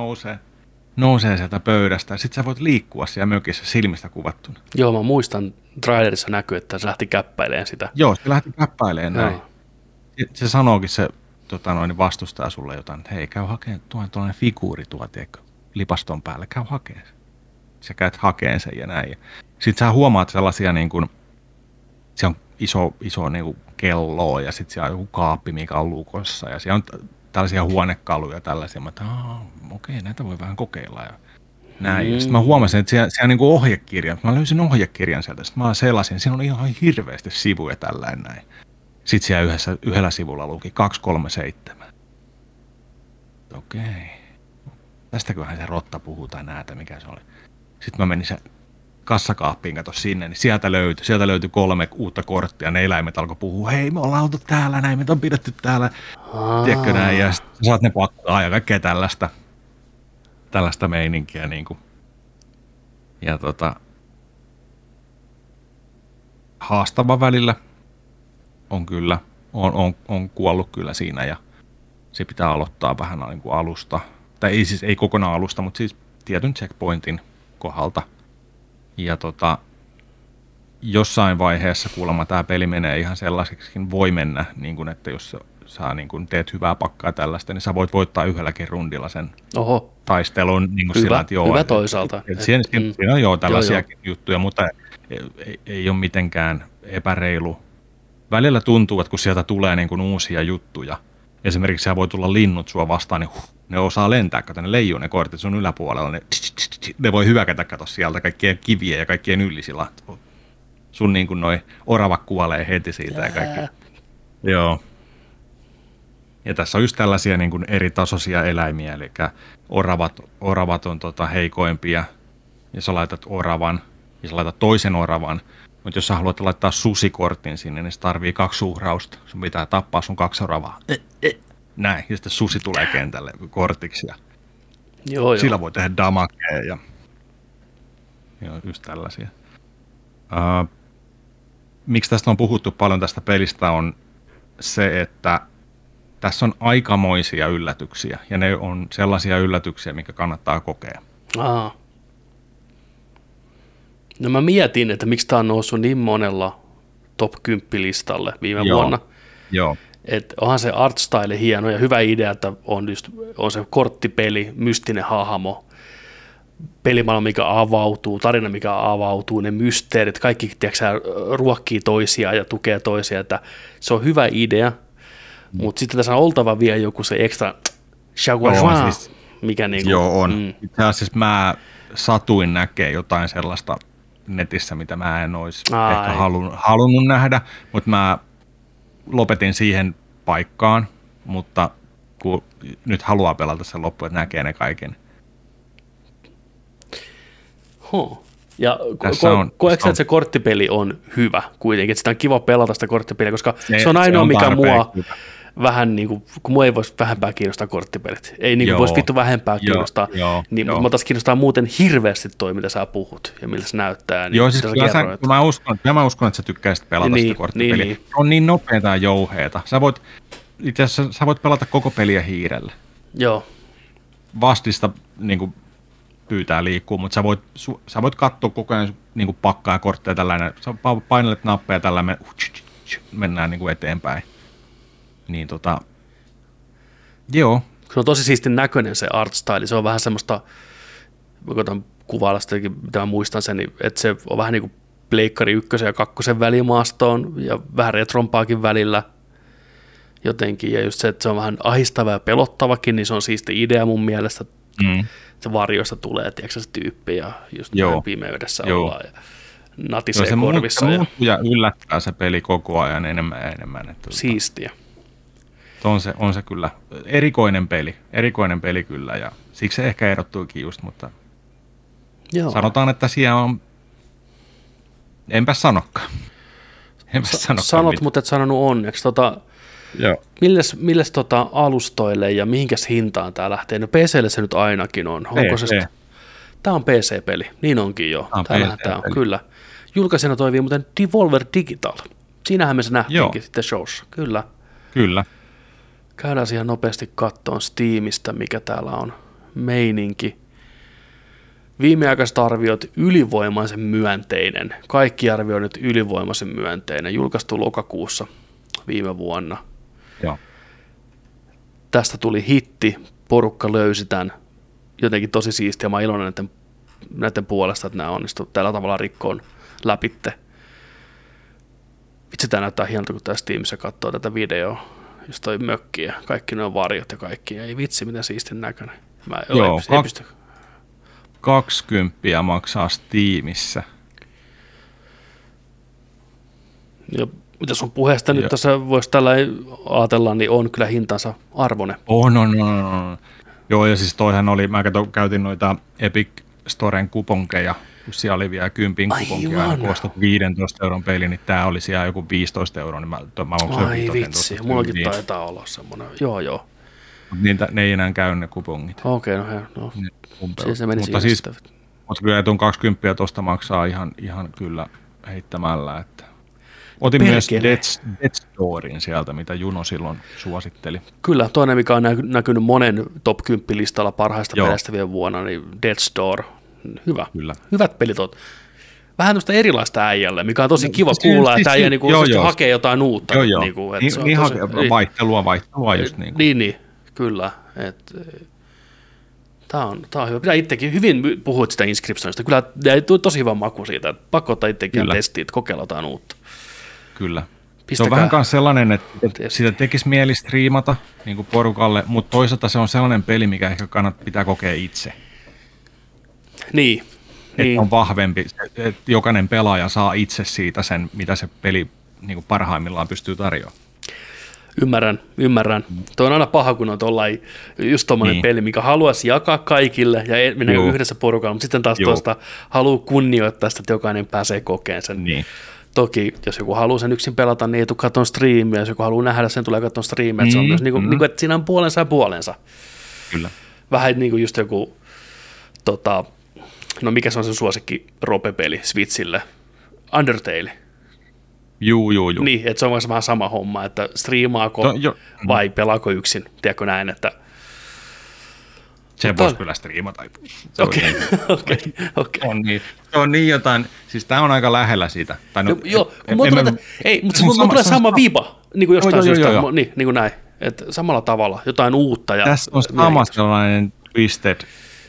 nousee sieltä pöydästä. Sitten sä voit liikkua siellä mökissä silmistä kuvattuna. Joo, mä muistan, trailerissa näkyy, että se lähti käppäilemään sitä. Joo, se lähti käppäilemään näin. No. Se sanookin se vastustaa sulle jotain, että hei, käy hakeen tuollainen figuuri tiedätkö, lipaston päälle, käy hakeen sen. Sä käyt hakeen sen ja näin. Sitten sä huomaat sellaisia, niin kuin, se on iso niin kuin kello ja sitten siellä on joku kaappi, mikä on lukossa ja siellä on tällaisia huonekaluja tällaisia. Mä okei, näitä voi vähän kokeilla ja näin. Mm. Ja sitten mä huomasin, että siellä on niin kuin ohjekirja. Mä löysin ohjekirjan sieltä, sitten mä selasin, siinä on ihan hirveästi sivuja tällainen näin. Sitten siellä yhdellä sivulla luki 237. Okei. Tästäköhän se rotta puhuu tai näätä, mikä se oli. Sitten mä menin se kassakaappiin, kato sinne, niin sieltä löytyi 3 uutta korttia. Ne eläimet alkoi puhua, hei me ollaan oltu täällä näin, meitä on pidetty täällä. Tiedätkö näin, ja sitten saat ne pakkaa ja kaikkea tällaista meininkiä. Niin kuin. Ja haastava välillä. On kyllä, on kuollut kyllä siinä ja se pitää aloittaa vähän niin kuin alusta. Tai ei siis ei kokonaan alusta, mutta siis tietyn checkpointin kohdalta. Ja jossain vaiheessa kuulemma tämä peli menee ihan sellaiseksikin, voi mennä, niin kuin, että jos sä niin kuin teet hyvää pakkaa tällaista, niin sä voit voittaa yhdelläkin rundilla sen oho. Taistelun. Niin kuin hyvä, sillä, että joo, hyvä toisaalta. Siinä on joo tällaisiakin juttuja, mutta ei ole mitenkään epäreilu. Välillä tuntuu, että kun sieltä tulee niin kuin uusia juttuja, esimerkiksi siellä voi tulla linnut sua vastaan, niin ne osaa lentää, kato ne leijuu ne kortit sun yläpuolella, ne voi hyökätä, kato sieltä kaikkien kiviä ja kaikkien yllisillä. Sun niin kuin noi orava kuolee heti siitä ja kaikki. Joo. Ja tässä on just tällaisia niin kuin eri tasoisia eläimiä, eli oravat on heikoimpia, ja sä laitat oravan, ja sä laitat toisen oravan. Mutta jos sä haluat laittaa susikortin sinne, niin se tarvii 2 uhrausta. Sun pitää tappaa sun 2 oravaa. Näin, ja sitten susi tulee kentälle kortiksi. Ja sillä voi tehdä damakea ja just tällaisia. Miksi tästä on puhuttu paljon tästä pelistä on se, että tässä on aikamoisia yllätyksiä, ja ne on sellaisia yllätyksiä, mikä kannattaa kokea. Aha. No mä mietin, että miksi tämä on noussut niin monella top 10 listalle viime vuonna. Joo. Et onhan se artstyle hieno ja hyvä idea, että on se korttipeli, mystinen hahmo, pelimaailma, mikä avautuu, tarina, mikä avautuu, ne mysteerit, kaikki tiedätkö, ruokkii toisiaan ja tukee toisiaan. Että se on hyvä idea, mutta sitten tässä on oltava vielä joku se ekstra shaguajua, mikä niin kuin... Joo, on. Itse asiassa mä satuin näkee jotain sellaista netissä, mitä mä en olisi ehkä halunnut nähdä, mutta mä lopetin siihen paikkaan, mutta kun nyt haluaa pelata sen loppuun, että näkee ne kaiken. Huh. Ja koetko, että se korttipeli on hyvä kuitenkin, että sitä on kiva pelata sitä korttipeliä, koska se on ainoa, mikä mua vähän niin kuin, kun mua ei voisi vähempää kiinnostaa korttipelit, ei niin kuin voisi vittu vähempää kiinnostaa, niin mä taas kiinnostaa muuten hirveästi toi, mitä sä puhut ja miltä se näyttää. Niin siis mä uskon, että sä tykkäisit pelata sitä korttipeliä. Niin. On niin nopeaa jouheeta. Itse asiassa sä voit pelata koko peliä hiirellä. Joo. Vastista niin kuin pyytää liikkuu, mutta sä voit katsoa koko ajan niin pakkaa ja kortteja tällainen, sä painelet nappeja tällainen, mennään niin kuin eteenpäin. Niin joo. Se on tosi siistin näköinen se artstyle, se on vähän semmoista, mä koitan kuvailla sitäkin, mitä mä muistan sen, että se on vähän niin kuin pleikkari 1 ja 2 välimaastoon ja vähän retrompaakin välillä jotenkin, ja just se, että se on vähän ahistava ja pelottavakin, niin se on siisti idea mun mielestä, se varjoista tulee, tiedätkö se tyyppi, ja just pimeydessä ollaan ja natisee se korvissa. Se muuttuu ja yllättää se peli koko ajan enemmän ja enemmän. Että siistiä. On se kyllä erikoinen peli kyllä, ja siksi se ehkä erottuikin just, mutta sanotaan, että siellä on, enpä sanokaan. Sanot, mutta et sanonut onneksi. Milles alustoille ja mihinkäs hintaan tää lähtee? No PC:lle se nyt ainakin on. Tää on PC-peli, niin onkin jo. Tää on kyllä. Julkaisena toimii muuten Devolver Digital. Siinähän me se nähtiinkin sitten showssa, kyllä. Kyllä. Käydään siihen nopeasti kattoon Steamista, mikä täällä on meininki. Viimeaikaiset arviot ylivoimaisen myönteinen. Kaikki arvioinnit ylivoimaisen myönteinen. Julkaistu lokakuussa viime vuonna. Joo. Tästä tuli hitti. Porukka löysi tämän. Jotenkin tosi siistiä. Mä oon iloinen näiden puolesta, että nämä onnistuivat tällä tavalla rikkoon läpitte. Vitsi, tämä näyttää hienolta, kun tässä Steamissa katsoo tätä videoa, just toi mökki ja kaikki nuo varjot ja kaikki. Ei vitsi, miten siistin näköinen. Mä en pysty. 20 maksaa Steamissa. Ja mitä sun puheesta nyt tässä voisi tällä ajatella, niin on kyllä hintansa arvoinen. On. Joo, ja siis toihan oli, mä käytin noita Epic Storen kuponkeja, siellä oli vielä 10 kuponkia, ja koostui 15 € peli, niin tämä oli siellä joku 15 €, niin mä ai vitsi, mullakin taitaa olla semmoinen, joo. Niitä, ne ei enää käy ne kupongit. Okei, siis ne meni siihen. Mutta kyllä tuon 20 tuosta maksaa ihan kyllä heittämällä, että otin myös Death Doorin sieltä, mitä Juno silloin suositteli. Kyllä, toinen mikä on näkynyt monen top 10 listalla parhaista peleistä vielä vuonna, niin Death Door. Hyvä. Kyllä. Hyvät pelit on. Vähän tämmöistä erilaista äijälle, mikä on tosi kiva kuulla, että äijä niinku hakee jotain uutta. Joo. Niinku, et se on tosi, vaihtelua just niin. Niin, kyllä. Tää on hyvä. Pitää itsekin, hyvin puhuit sitä Inscriptionista. Kyllä tosi hyvä maku siitä, että pakko ottaa itsekin testiä, että kokeilla jotain uutta. Kyllä. Pistäkää. Se on vähän myös sellainen, että sitä tekisi mieli striimata niin porukalle, mutta toisaalta se on sellainen peli, mikä ehkä pitää kokea itse. Niin. Että on vahvempi, että jokainen pelaaja saa itse siitä sen, mitä se peli niin kuin parhaimmillaan pystyy tarjoamaan. Ymmärrän. Tuo on aina paha, kun on tollain, just tommoinen peli, mikä haluaisi jakaa kaikille ja mennä yhdessä porukalla, mutta sitten taas tuosta haluaa kunnioittaa sitä, että jokainen pääsee kokeen sen. Niin. Toki, jos joku haluaa sen yksin pelata, niin ei tule katsomaan striimiä. Jos joku haluaa nähdä, sen tulee katsomaan striimiä. Se on myös niin kuin, että siinä on puolensa ja puolensa. Kyllä. Vähän niin kuin just joku, mikä se on se suosikki ropepeli Switchille? Undertale. Juu. Niin, että se on vähän sama homma, että striimaako vai pelaako yksin, tiedätkö näin, että... Se voisi kyllä striimata. Okei. Se on niin jotain, siis tämä on aika lähellä siitä. Mutta mulla tulee sama viipa, niin kuin jostain, niin kuin näin, että samalla tavalla, jotain uutta. Tässä on sama sellainen twisted,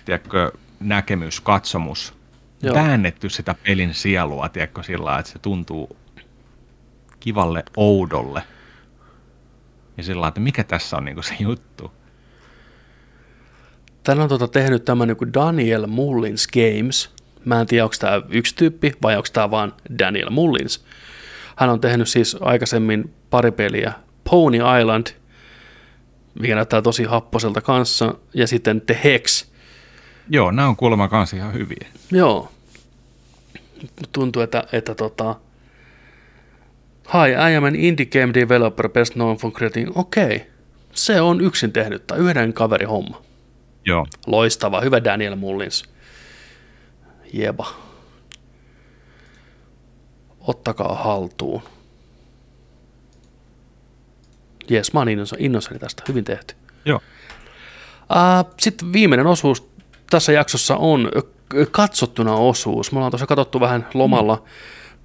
tiedätkö, näkemys, katsomus, väännetty sitä pelin sielua, tiedätkö, sillä että se tuntuu kivalle oudolle. Ja sillä lailla, että mikä tässä on niinku se juttu. Tän on tehnyt tämä niinku Daniel Mullins Games. Mä en tiedä, onko tämä yksi tyyppi vai onko tämä vaan Daniel Mullins. Hän on tehnyt siis aikaisemmin pari peliä. Pony Island, mikä näyttää tosi happoselta kanssa, ja sitten The Hex. Joo, nämä on kuulemma kanssa ihan hyviä. Joo. Tuntuu, että Hi, I am an indie game developer best known for creating. Okei. Se on yksin tehnyt tai yhden kaverin homma. Joo. Loistava, hyvä Daniel Mullins. Jeba. Ottakaa haltuun. Jes, mä oon innoissani tästä. Hyvin tehty. Joo. Sitten viimeinen osuus tässä jaksossa on katsottuna osuus. Me ollaan tuossa katsottu vähän lomalla.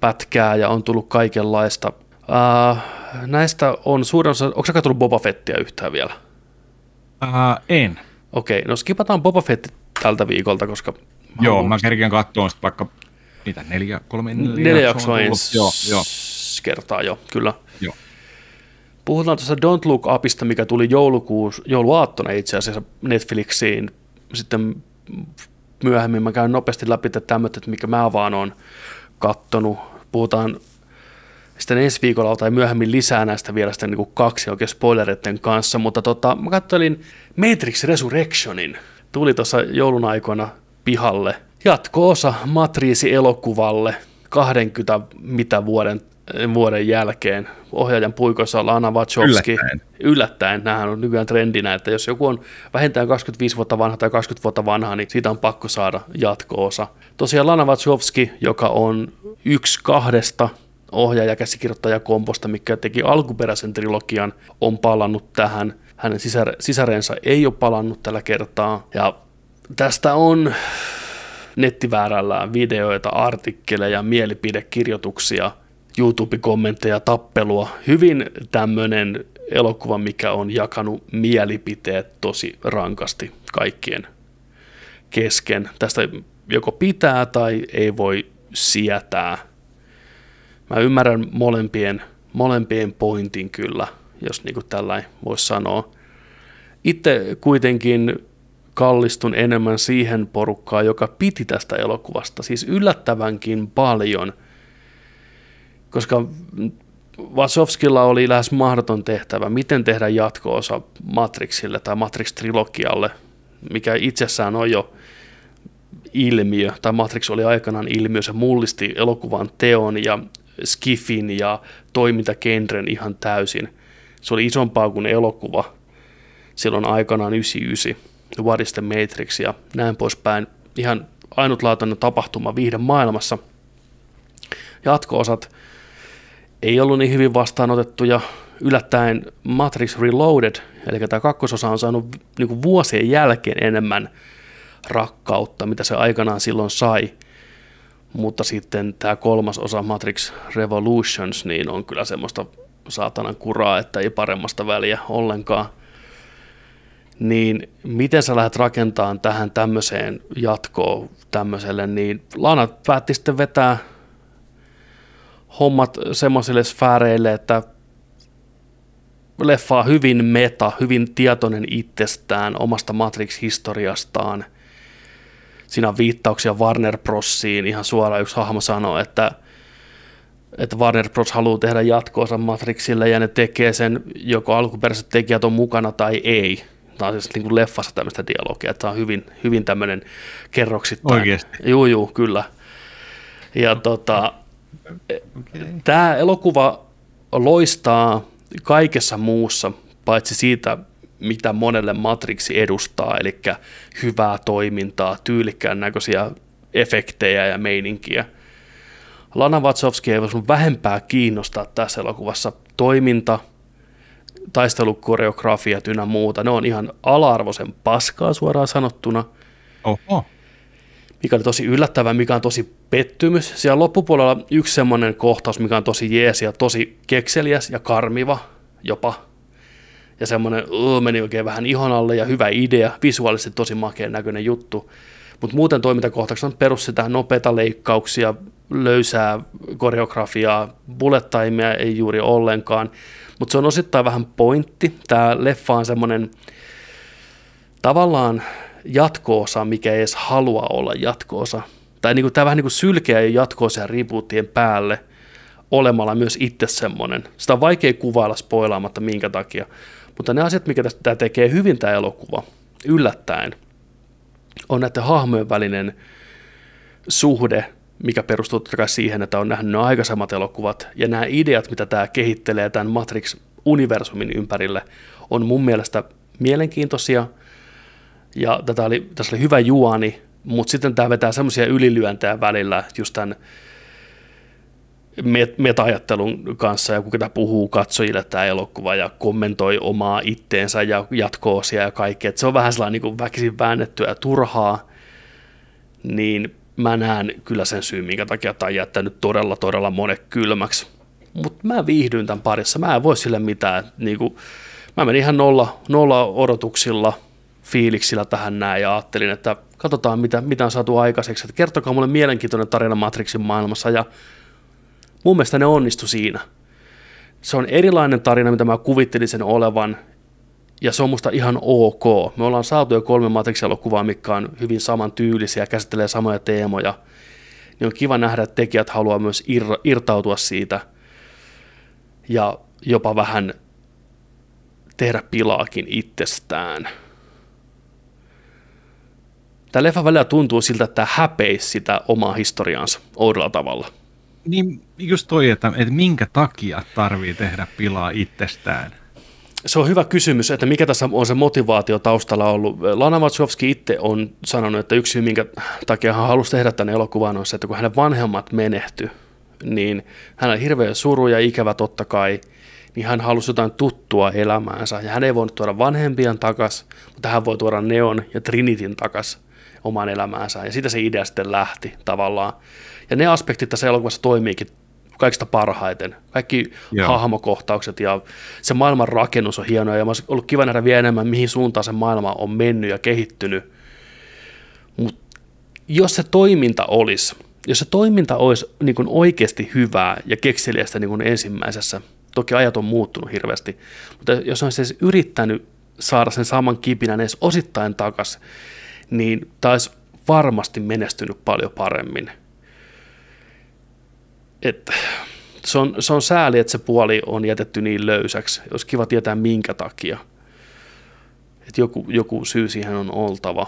Pätkää ja on tullut kaikenlaista. Näistä on suurin osa... Onko sä katsonut Boba Fettia yhtään vielä? En. Okei, no skipataan Boba Fettit tältä viikolta, koska... Mä kerkeän katsoa sitten vaikka... Mitä, 4 jaksoa ensi kertaa jo, kyllä. Joo. Puhutaan tuossa Don't Look Upista, mikä tuli jouluaattona itse asiassa Netflixiin. Sitten myöhemmin mä käyn nopeasti läpi tämmöiset, mikä mä vaan on kattonut. Puhutaan sitten ensi viikolla tai myöhemmin lisää näistä vielä sitten niin kuin kaksi oikein spoilereiden kanssa, mutta mä katsoin Matrix Resurrectionin. Tuli tuossa joulun aikoina pihalle. Jatko-osa Matriisi-elokuvalle 20 vuoden jälkeen. Ohjaajan puikossa on Lana Wachowski. Yllättäen. Nämähän on nykyään trendinä, että jos joku on vähintään 25 vuotta vanha tai 20 vuotta vanha, niin siitä on pakko saada jatko-osa. Tosiaan Lana Wachowski, joka on yksi 2 ohjaaja-käsikirjoittajakomposta, mikä teki alkuperäisen trilogian, on palannut tähän. Hänen sisarensa ei ole palannut tällä kertaa. Ja tästä on nettiväärällään videoita, artikkeleja, mielipidekirjoituksia, YouTube-kommentteja, tappelua. Hyvin tämmöinen elokuva, mikä on jakanut mielipiteet tosi rankasti kaikkien kesken. Tästä joko pitää tai ei voi sietää. Mä ymmärrän molempien pointin kyllä, jos niinku tällainen voisi sanoa. Itse kuitenkin kallistun enemmän siihen porukkaan, joka piti tästä elokuvasta, siis yllättävänkin paljon, koska Wachowskilla oli lähes mahdoton tehtävä, miten tehdä jatko-osa Matrixille tai Matrix-trilogialle, mikä itsessään on jo ilmiö, tai Matrix oli aikanaan ilmiö, se mullisti elokuvan teon ja skifin ja toimintagenren ihan täysin. Se oli isompaa kuin elokuva silloin aikanaan 1999, What is the Matrix ja näin poispäin. Ihan ainutlaatuinen tapahtuma viihde maailmassa. Jatko-osat ei ollut niin hyvin vastaanotettuja. Yllättäen Matrix Reloaded, eli tämä kakkososa on saanut niin vuosien jälkeen enemmän rakkautta, mitä se aikanaan silloin sai. Mutta sitten tämä kolmas osa Matrix Revolutions niin on kyllä semmoista saatanan kuraa, että ei paremmasta väliä ollenkaan. Niin miten sä lähdet rakentamaan tähän tämmöiseen jatkoon tämmöiselle, niin Lana päätti sitten vetää hommat semmoisille sfääreille, että leffa on hyvin meta, hyvin tietoinen itsestään, omasta Matrix-historiastaan. Siinä on viittauksia Warner Brosiin, ihan suoraan yksi hahmo sanoo, että että Warner Bros. Haluaa tehdä jatko-osan Matrixille ja ne tekee sen, joko alkuperäiset tekijät on mukana tai ei. Tämä on siis niin kuin leffassa tämmöistä dialogia, että tämä on hyvin tämmöinen kerroksittain. Oikeasti? Juu, kyllä. Ja tämä elokuva loistaa kaikessa muussa, paitsi siitä, mitä monelle Matrixi edustaa, eli hyvää toimintaa, tyylikkään näköisiä efektejä ja meininkiä. Lana Wachowski ei voisi vähempää kiinnostaa tässä elokuvassa toiminta, taistelukoreografiat ynnä muuta. Ne on ihan ala-arvoisen paskaa suoraan sanottuna. Oho. Mikä oli tosi yllättävää, mikä on tosi pettymys. Siellä loppupuolella yksi semmoinen kohtaus, mikä on tosi jees ja tosi kekseliäs ja karmiva jopa. Ja semmoinen meni oikein vähän ihon alle ja hyvä idea, visuaalisesti tosi makeen näköinen juttu. Mutta muuten toimintakohtauksena on perus sitä nopeita leikkauksia, löysää koreografiaa, bullet timea ei juuri ollenkaan. Mutta se on osittain vähän pointti. Tämä leffa on semmoinen tavallaan jatko-osa, mikä ei edes halua olla jatko-osa. Tai niinku, tämä vähän niinku sylkeä jo jatko-osa ja rebootien päälle olemalla myös itse semmoinen. Sitä on vaikea kuvailla spoilaamatta minkä takia. Mutta ne asiat, mikä tämä tekee hyvin tämä elokuva, yllättäen, on näiden hahmojen välinen suhde, mikä perustuu totta kai siihen, että on nähnyt nämä aikaisemmat elokuvat, ja nämä ideat, mitä tämä kehittelee tämän Matrix-universumin ympärille, on mun mielestä mielenkiintoisia, ja tässä oli hyvä juoni, mutta sitten tämä vetää semmoisia ylilyöntejä välillä just tämän meta-ajattelun kanssa, ja kuka puhuu katsojille tämä elokuva ja kommentoi omaa itteensä ja jatko-osia ja kaikkea. Et se on vähän sellainen niin kuin väkisin väännettyä ja turhaa, niin mä näen kyllä sen syyn, minkä takia tämä on jättänyt todella monet kylmäksi. Mutta mä viihdyin tämän parissa, mä en voi sille mitään. Niin kuin, mä menin ihan nolla odotuksilla, fiiliksillä tähän näin ja ajattelin, että katsotaan mitä on saatu aikaiseksi. Et kertokaa mulle mielenkiintoinen tarina Matrixin maailmassa ja mun mielestä ne onnistu siinä. Se on erilainen tarina, mitä mä kuvittelin sen olevan, ja se on musta ihan ok. Me ollaan saatu jo 3 Matrix-elokuvaa, mitkä on hyvin samantyylisiä ja käsittelee samoja teemoja. Niin on kiva nähdä, että tekijät haluaa myös irtautua siitä ja jopa vähän tehdä pilaakin itsestään. Tämä leffa välillä tuntuu siltä, että tämä häpeisi sitä omaa historiaansa oudolla tavalla. Niin just toi, että minkä takia tarvii tehdä pilaa itsestään? Se on hyvä kysymys, että mikä tässä on se motivaatio taustalla ollut. Lana Wachowski itse on sanonut, että yksi syy, minkä takia hän halusi tehdä tämän elokuvan, on se, että kun hänen vanhemmat menehtyi, niin hän oli hirveän suru ja ikävä totta kai, niin hän halusi jotain tuttua elämäänsä. Ja hän ei voinut tuoda vanhempiaan takaisin, mutta hän voi tuoda Neon ja Trinitin takaisin omaan elämäänsä. Ja siitä se idea sitten lähti tavallaan. Ja ne aspektit tässä elokuvassa toimiikin kaikista parhaiten. Kaikki hahmokohtaukset ja se maailman rakennus on hienoa ja mä olisi ollut kiva nähdä vielä enemmän, mihin suuntaan se maailma on mennyt ja kehittynyt. Mut jos se toiminta olisi niin kuin oikeasti hyvää ja kekseliästä niin kuin ensimmäisessä, toki ajat on muuttunut hirveästi, mutta jos olisi edes yrittänyt saada sen saman kipinän edes osittain takaisin, niin tämä olisi varmasti menestynyt paljon paremmin. Että se on sääli, että se puoli on jätetty niin löysäksi. Olisi kiva tietää minkä takia. Että joku syy siihen on oltava.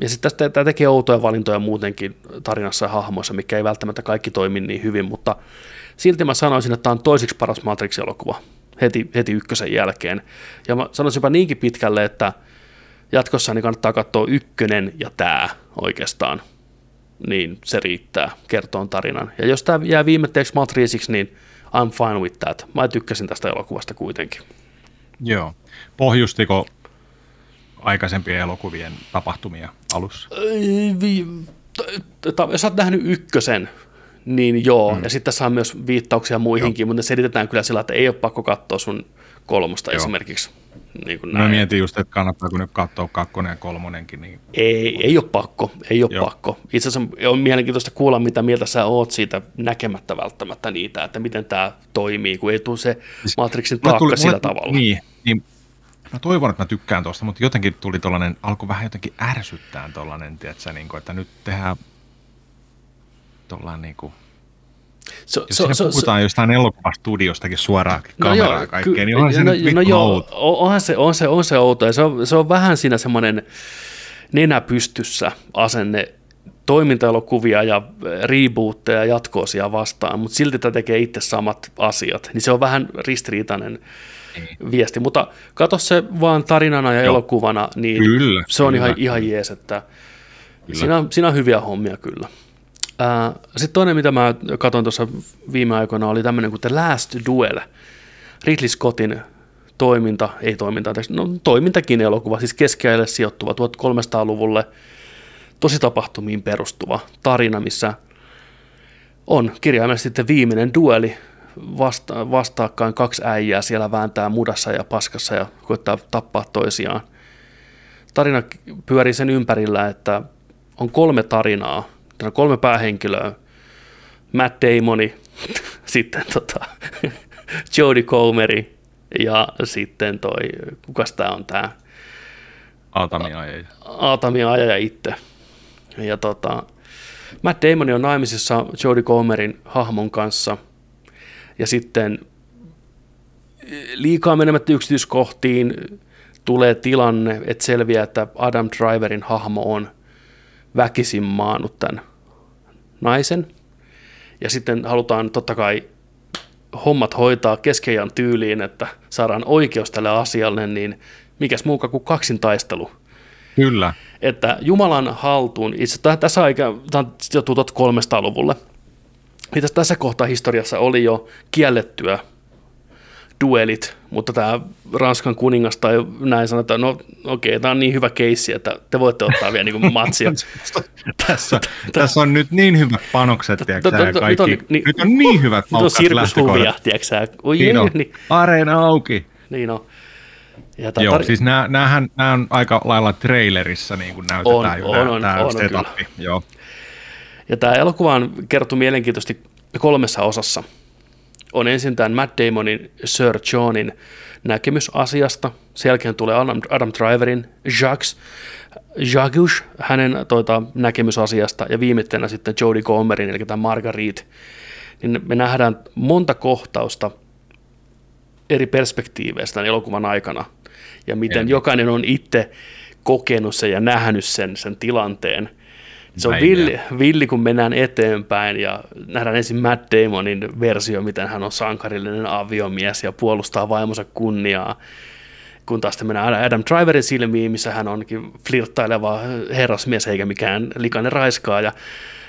Ja sitten tämä tekee outoja valintoja muutenkin tarinassa ja hahmoissa, mikä ei välttämättä kaikki toimi niin hyvin, mutta silti mä sanoisin, että tämä on toiseksi paras Matrix-elokuva heti ykkösen jälkeen. Ja mä sanoisin jopa niinkin pitkälle, että jatkossa niin kannattaa katsoa ykkönen ja tämä oikeastaan. Niin se riittää kertoon tarinan. Ja jos tämä jää viimetteeksi Matrixiksi, niin I'm fine with that. Mä tykkäsin tästä elokuvasta kuitenkin. Joo. Pohjustiko aikaisempien elokuvien tapahtumia alussa? Jos olet nähnyt ykkösen, niin joo. Ja sitten tässä on myös viittauksia muihinkin, mutta ne selitetään kyllä sillä, että ei ole pakko katsoa sun 3 esimerkiksi. Niin mä mietin just, että kannattaako nyt katsoa 2 ja 3. Niin... Ei ole pakko, ei ole pakko. Itse asiassa on mielenkiintoista kuulla, mitä mieltä sä oot siitä näkemättä välttämättä niitä, että miten tämä toimii, kun ei tule se Matrixin taakka sillä tavalla. Niin. Mä toivon, että mä tykkään tuosta, mutta jotenkin tuli tollainen, alkoi vähän jotenkin ärsyttää tollainen, tiedätkö, että nyt tehdään tollainen niin kuin Jos puhutaan jostain elokuvastudiostakin suoraan kameraa ja kaikkeen, niin onhan se nyt vittu outo. On se outo, ja se on vähän siinä semmoinen nenä pystyssä asenne toimintaelokuvia ja rebootteja ja jatko-osia vastaan, mutta silti tämä tekee itse samat asiat, niin se on vähän ristiriitainen viesti, mutta katso se vaan tarinana ja elokuvana, niin kyllä, se on kyllä. Ihan jees, että siinä on hyviä hommia kyllä. Sitten toinen, mitä mä katsoin tuossa viime aikoina, oli tämmöinen kuin The Last Duel, Ridley Scottin toimintakin elokuva, siis keskiajalle sijoittuva 1300-luvulle tositapahtumiin perustuva tarina, missä on kirjaimellisesti sitten viimeinen dueli, vastaakkain kaksi äijää siellä vääntää mudassa ja paskassa ja koittaa tappaa toisiaan. Tarina pyörii sen ympärillä, että on kolme tarinaa, on kolme päähenkilöä, Matt Damoni, sitten Jodie Comeri ja sitten kukas tämä on tämä? Aatami ajaja itse. Ja Matt Damon on naimisissa Jodie Comerin hahmon kanssa. Ja sitten liikaa menemättä yksityiskohtiin tulee tilanne, että selviää, että Adam Driverin hahmo on väkisin maannut tämän naisen. Ja sitten halutaan totta kai hommat hoitaa keskiajan tyyliin, että saadaan oikeus tälle asialle, niin mikäs muukaan kuin kaksintaistelu. Kyllä. Että Jumalan haltuun, itse tässä aika, tämä sijoittuu 1300-luvulle, niin tässä kohtaa historiassa oli jo kiellettyä duelit, mutta tämä Ranskan kuningas tai näin sanoi, että no okei, tämä on niin hyvä keissi, että te voitte ottaa vielä niin kuin matsia. Tässä on nyt niin hyvät panokset, nyt on niin hyvät palkat lähtökohdat. Areena auki. Niin on. Joo, siis näähän on aika lailla trailerissa niin kuin näytetään jo tämä setuppi. Ja tämä elokuva on kertoo mielenkiintoisesti kolmessa osassa. On ensin tämän Matt Damonin, Sir Johnin näkemys asiasta. Sen jälkeen tulee Adam Driverin, Jacques, hänen näkemys asiasta. Ja viimeisenä sitten Jodie Comerin, eli tämä Marguerite. Niin me nähdään monta kohtausta eri perspektiiveistä tämän elokuvan aikana. Ja miten jokainen on itse kokenut sen ja nähnyt sen tilanteen. Se on villi, kun mennään eteenpäin ja nähdään ensin Matt Damonin versio, miten hän on sankarillinen aviomies ja puolustaa vaimonsa kunniaa, kun taas mennään Adam Driverin silmiin, missä hän onkin flirttaileva herrasmies eikä mikään likainen raiskaaja.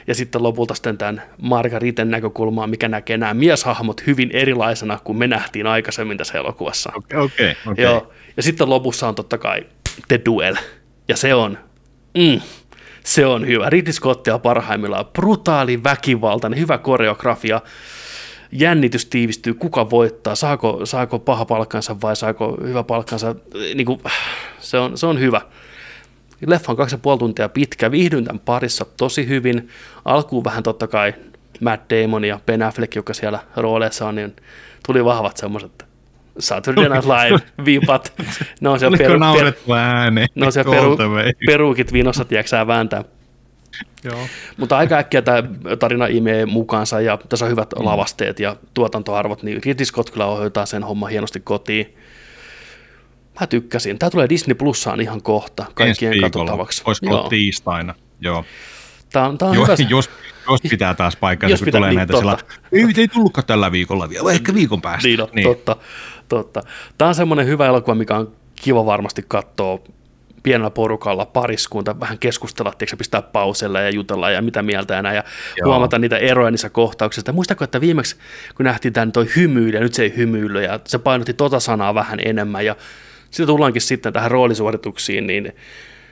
Ja sitten lopulta sitten tämän Margariten näkökulmaa, mikä näkee nämä mieshahmot hyvin erilaisena kuin me nähtiin aikaisemmin tässä elokuvassa. Okay. Joo. Ja sitten lopussa on totta kai The Duel, ja se on... Se on hyvä. Ridley Scottia parhaimmillaan. Brutaali, väkivaltainen, hyvä koreografia. Jännitys tiivistyy, kuka voittaa, saako paha palkkansa vai saako hyvä palkkansa. Niin kuin, se on hyvä. Leffa on 2,5 tuntia pitkä. Viihdyin tämän parissa tosi hyvin. Alkuun vähän totta kai Matt Damon ja Ben Affleck, joka siellä rooleissa on, niin tuli vahvat semmoiset Saturday Night Live-vipat, ne on siellä, peruukit vinossa, tiedätkö vääntää. Joo. Mutta aika äkkiä tämä tarina imee mukaansa ja tässä on hyvät lavasteet ja tuotantoarvot, niin Ridley Scott kyllä hoitaa sen homman hienosti kotiin. Mä tykkäsin. Tämä tulee Disney Plussaan ihan kohta, kaikkien katsottavaksi. Olisiko tiistaina, joo. Tämä on hyvä. Jos pitää taas paikkaa, kun tulee niin, näitä sellaisia, ei tullutkaan tällä viikolla vielä, ehkä viikon päästä. Niin. Totta. Tämä on semmoinen hyvä elokuva, mikä on kiva varmasti katsoa pienellä porukalla pariskunta, vähän keskustella, tiedätkö, pistää pausella ja jutella ja mitä mieltä enää ja huomata niitä eroja niissä kohtauksissa. Muistako, että viimeksi kun nähtiin tämän toi hymyily, ja nyt se ei hymyily ja se painotti sanaa vähän enemmän ja sitten tullaankin sitten tähän roolisuorituksiin, niin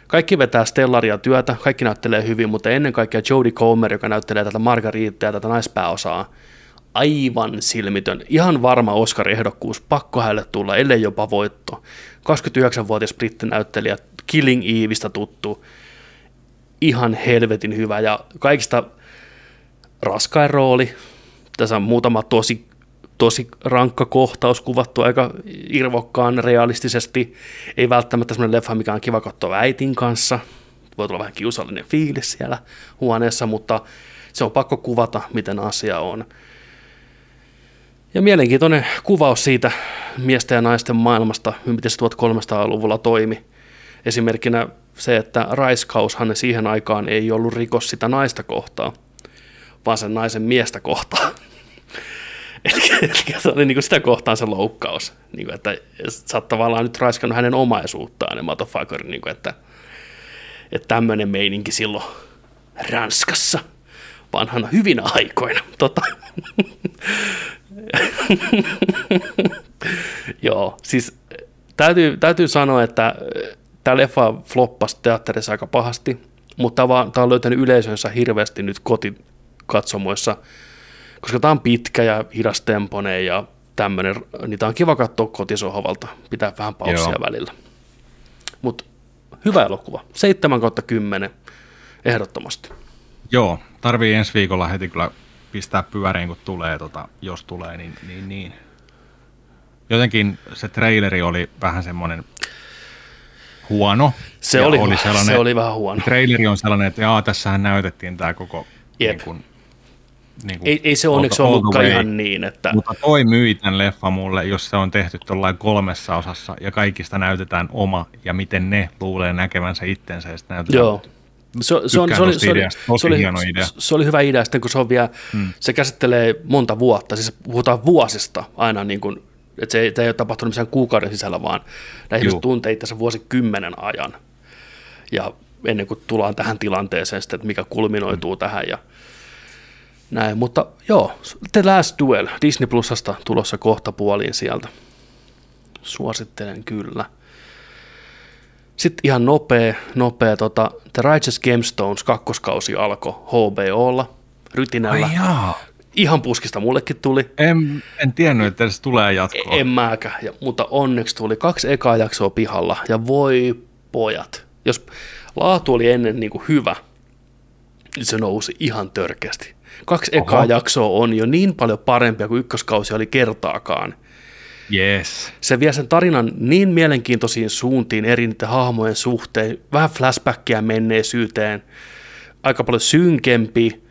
kaikki vetää stellaria työtä, kaikki näyttelee hyvin, mutta ennen kaikkea Jodie Comer, joka näyttelee tätä Margaritea, tätä naispääosaa, aivan silmitön, ihan varma Oscar-ehdokkuus, pakko hänelle tulla, ellei jopa voitto. 29-vuotias brittinäyttelijä, Killing Eveistä tuttu, ihan helvetin hyvä ja kaikista raskain rooli. Tässä on muutama tosi rankka kohtaus kuvattu aika irvokkaan realistisesti, ei välttämättä semmoinen leffa, mikä on kiva katsoa äitin kanssa voi tulla vähän kiusallinen fiilis siellä huoneessa, mutta se on pakko kuvata, miten asia on. Ja mielenkiintoinen kuvaus siitä miesten ja naisten maailmasta, miten se 1300-luvulla toimi. Esimerkkinä se, että raiskaushan siihen aikaan ei ollut rikos sitä naista kohtaan, vaan sen naisen miestä kohtaan. Eli se oli niin kuin sitä kohtaan se loukkaus, niin kuin, että sä oot tavallaan nyt raiskannut hänen omaisuuttaan, ja motherfucker, niin kuin, että tämmöinen meininki silloin Ranskassa, vanhana hyvinä aikoina. Joo, siis täytyy sanoa, että tämä leffa floppasi teatterissa aika pahasti, mutta tämä on löytänyt yleisönsä hirveästi nyt kotikatsomoissa, koska tämä on pitkä ja hidastempoinen ja tämmöinen, niin tämä on kiva katsoa kotisohvalta, pitää vähän paussia välillä. Mutta hyvä elokuva, 7/10, ehdottomasti. Joo, tarvii ensi viikolla heti kyllä pistää pyöriin, kun tulee, jos tulee, niin. Jotenkin se traileri oli vähän semmoinen huono. Se oli vähän huono. Traileri on sellainen, että tässähän näytettiin tämä koko... Niin kuin, ei se onneksi ollutkaan ihan niin, että... Mutta toi myi tämän leffa mulle, jos se on tehty tuollain 3 osassa ja kaikista näytetään oma ja miten ne luulee näkevänsä itsensä ja sitten näytetään. Joo. Se oli hieno idea. Se oli hyvä idea sitten, kun se on vielä, se käsittelee monta vuotta, siis puhutaan vuosista aina niin kuin, että se ei ole tapahtunut missään kuukauden sisällä, vaan näihin tuntee itse vuosikymmenen ajan ja ennen kuin tullaan tähän tilanteeseen sitten, että mikä kulminoituu tähän ja näin, mutta joo, The Last Duel, Disney Plusasta tulossa kohta puoliin sieltä. Suosittelen kyllä. Sitten ihan nopea The Righteous Gemstones kakkoskausi alkoi HBOlla, rytinällä. Ihan puskista mullekin tuli. En tiennyt, että se tulee jatkoa. En mäkään, mutta onneksi tuli 2 ekaa jaksoa pihalla, ja voi pojat. Jos laatu oli ennen niin kuin hyvä, niin se nousi ihan törkeästi. 2 ekaa jaksoa on jo niin paljon parempia kuin ykköskausi oli kertaakaan. Yes. Se vie sen tarinan niin mielenkiintoisiin suuntiin eri niiden hahmojen suhteen, vähän flashbackia menneisyyteen, aika paljon synkempi.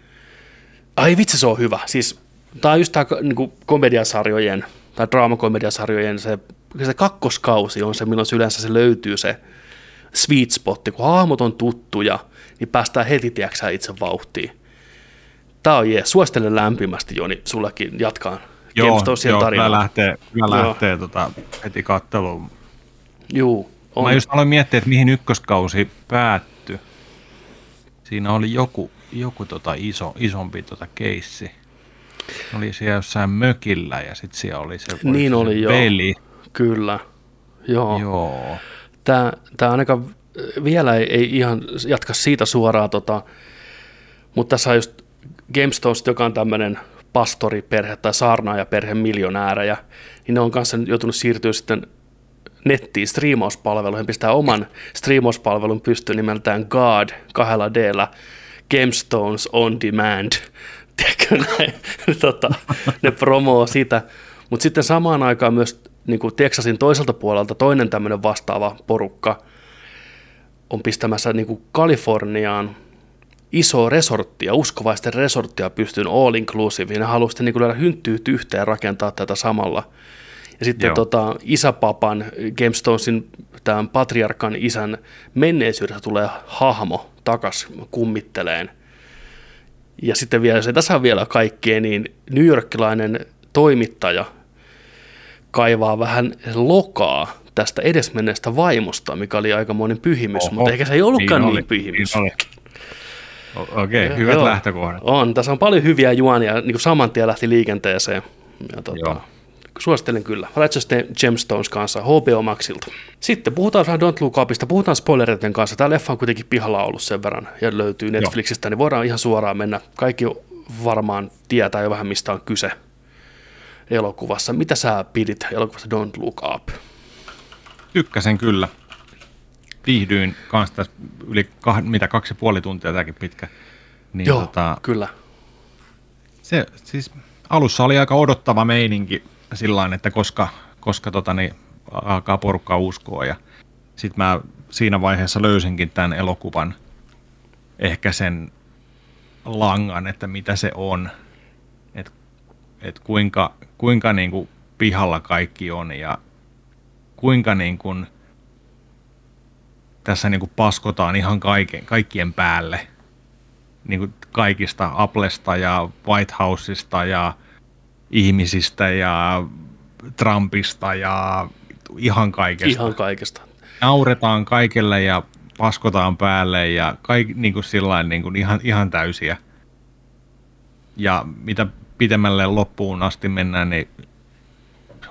Ai vitsi, se on hyvä. Siis, tämä on just tämä niin komediasarjojen tai draamakomediasarjojen se kakkoskausi on se, milloin se yleensä se löytyy se sweet spot, kun hahmot on tuttuja, niin päästään heti tiedäksään itse vauhtiin. Tämä on jees. Suosittelen lämpimästi, Joni, sullekin jatkaan. Joo, kyllä lähtee heti katteluun. Joo. Mä just aloin miettiä, että mihin ykköskausi päättyi. Siinä oli joku isompi keissi. Oli siellä jossain mökillä ja sitten siellä oli se peli. Niin oli, peli. Kyllä. Joo. Tämä ainakaan vielä ei ihan jatka siitä suoraan, mutta tässä on just GameStones, joka on tämmöinen pastoriperhe tai saarnaajaperhe miljonäärejä, niin ne on kanssa joutunut siirtyä sitten nettiin striimauspalveluihin, pistää oman striimauspalvelun pystyyn nimeltään God 2D:llä, GameStones on Demand, ne promoo sitä, mutta sitten samaan aikaan myös niin kuin Texasin toiselta puolelta toinen tämmöinen vastaava porukka on pistämässä niin kuin Kaliforniaan iso resorttia, uskovaisten resorttia pystyyn all inclusive, ja ne haluaa sitten niin löydä hynttyyt yhteen ja rakentaa tätä samalla. Ja sitten isäpapan, GameStonesin, tämän patriarkan isän menneisyydessä tulee hahmo takas kummitteleen. Ja sitten vielä, jos ei tässä vielä kaikkea, niin newyorkilainen toimittaja kaivaa vähän lokaa tästä edesmenneestä vaimosta, mikä oli aikamoinen pyhimys, mutta ehkä se ei ollutkaan niin pyhimys. Okei, hyvät lähtökohdat. On, tässä on paljon hyviä juonia, niin kuin saman tien lähti liikenteeseen. Ja suosittelen kyllä. Righteous Gemstones kanssa HBO Maxilta. Sitten puhutaan vähän Don't Look Upista, puhutaan spoilereiden kanssa. Tämä leffa on kuitenkin pihalla ollut sen verran ja löytyy Netflixistä, niin voidaan ihan suoraan mennä. Kaikki varmaan tietää jo vähän, mistä on kyse elokuvassa. Mitä sä pidit elokuvassa Don't Look Up? Tykkäsen kyllä. Viihdyin kanssa tässä yli 2,5 tuntia tämäkin pitkä. Niin joo, kyllä. Se, siis alussa oli aika odottava meininki sillain, että koska alkaa porukkaa uskoa. Ja sitten mä siinä vaiheessa löysinkin tämän elokuvan ehkä sen langan, että mitä se on, että kuinka niin kuin pihalla kaikki on ja kuinka niin kuin tässä niin kuin paskotaan ihan kaikkien päälle, niin kuin kaikista Applesta ja White Houseista ja ihmisistä ja Trumpista ja ihan kaikesta. Ihan kaikesta. Nauretaan kaikille ja paskotaan päälle ja niin kuin sillain, niin kuin ihan täysiä. Ja mitä pitemmälle loppuun asti mennään, niin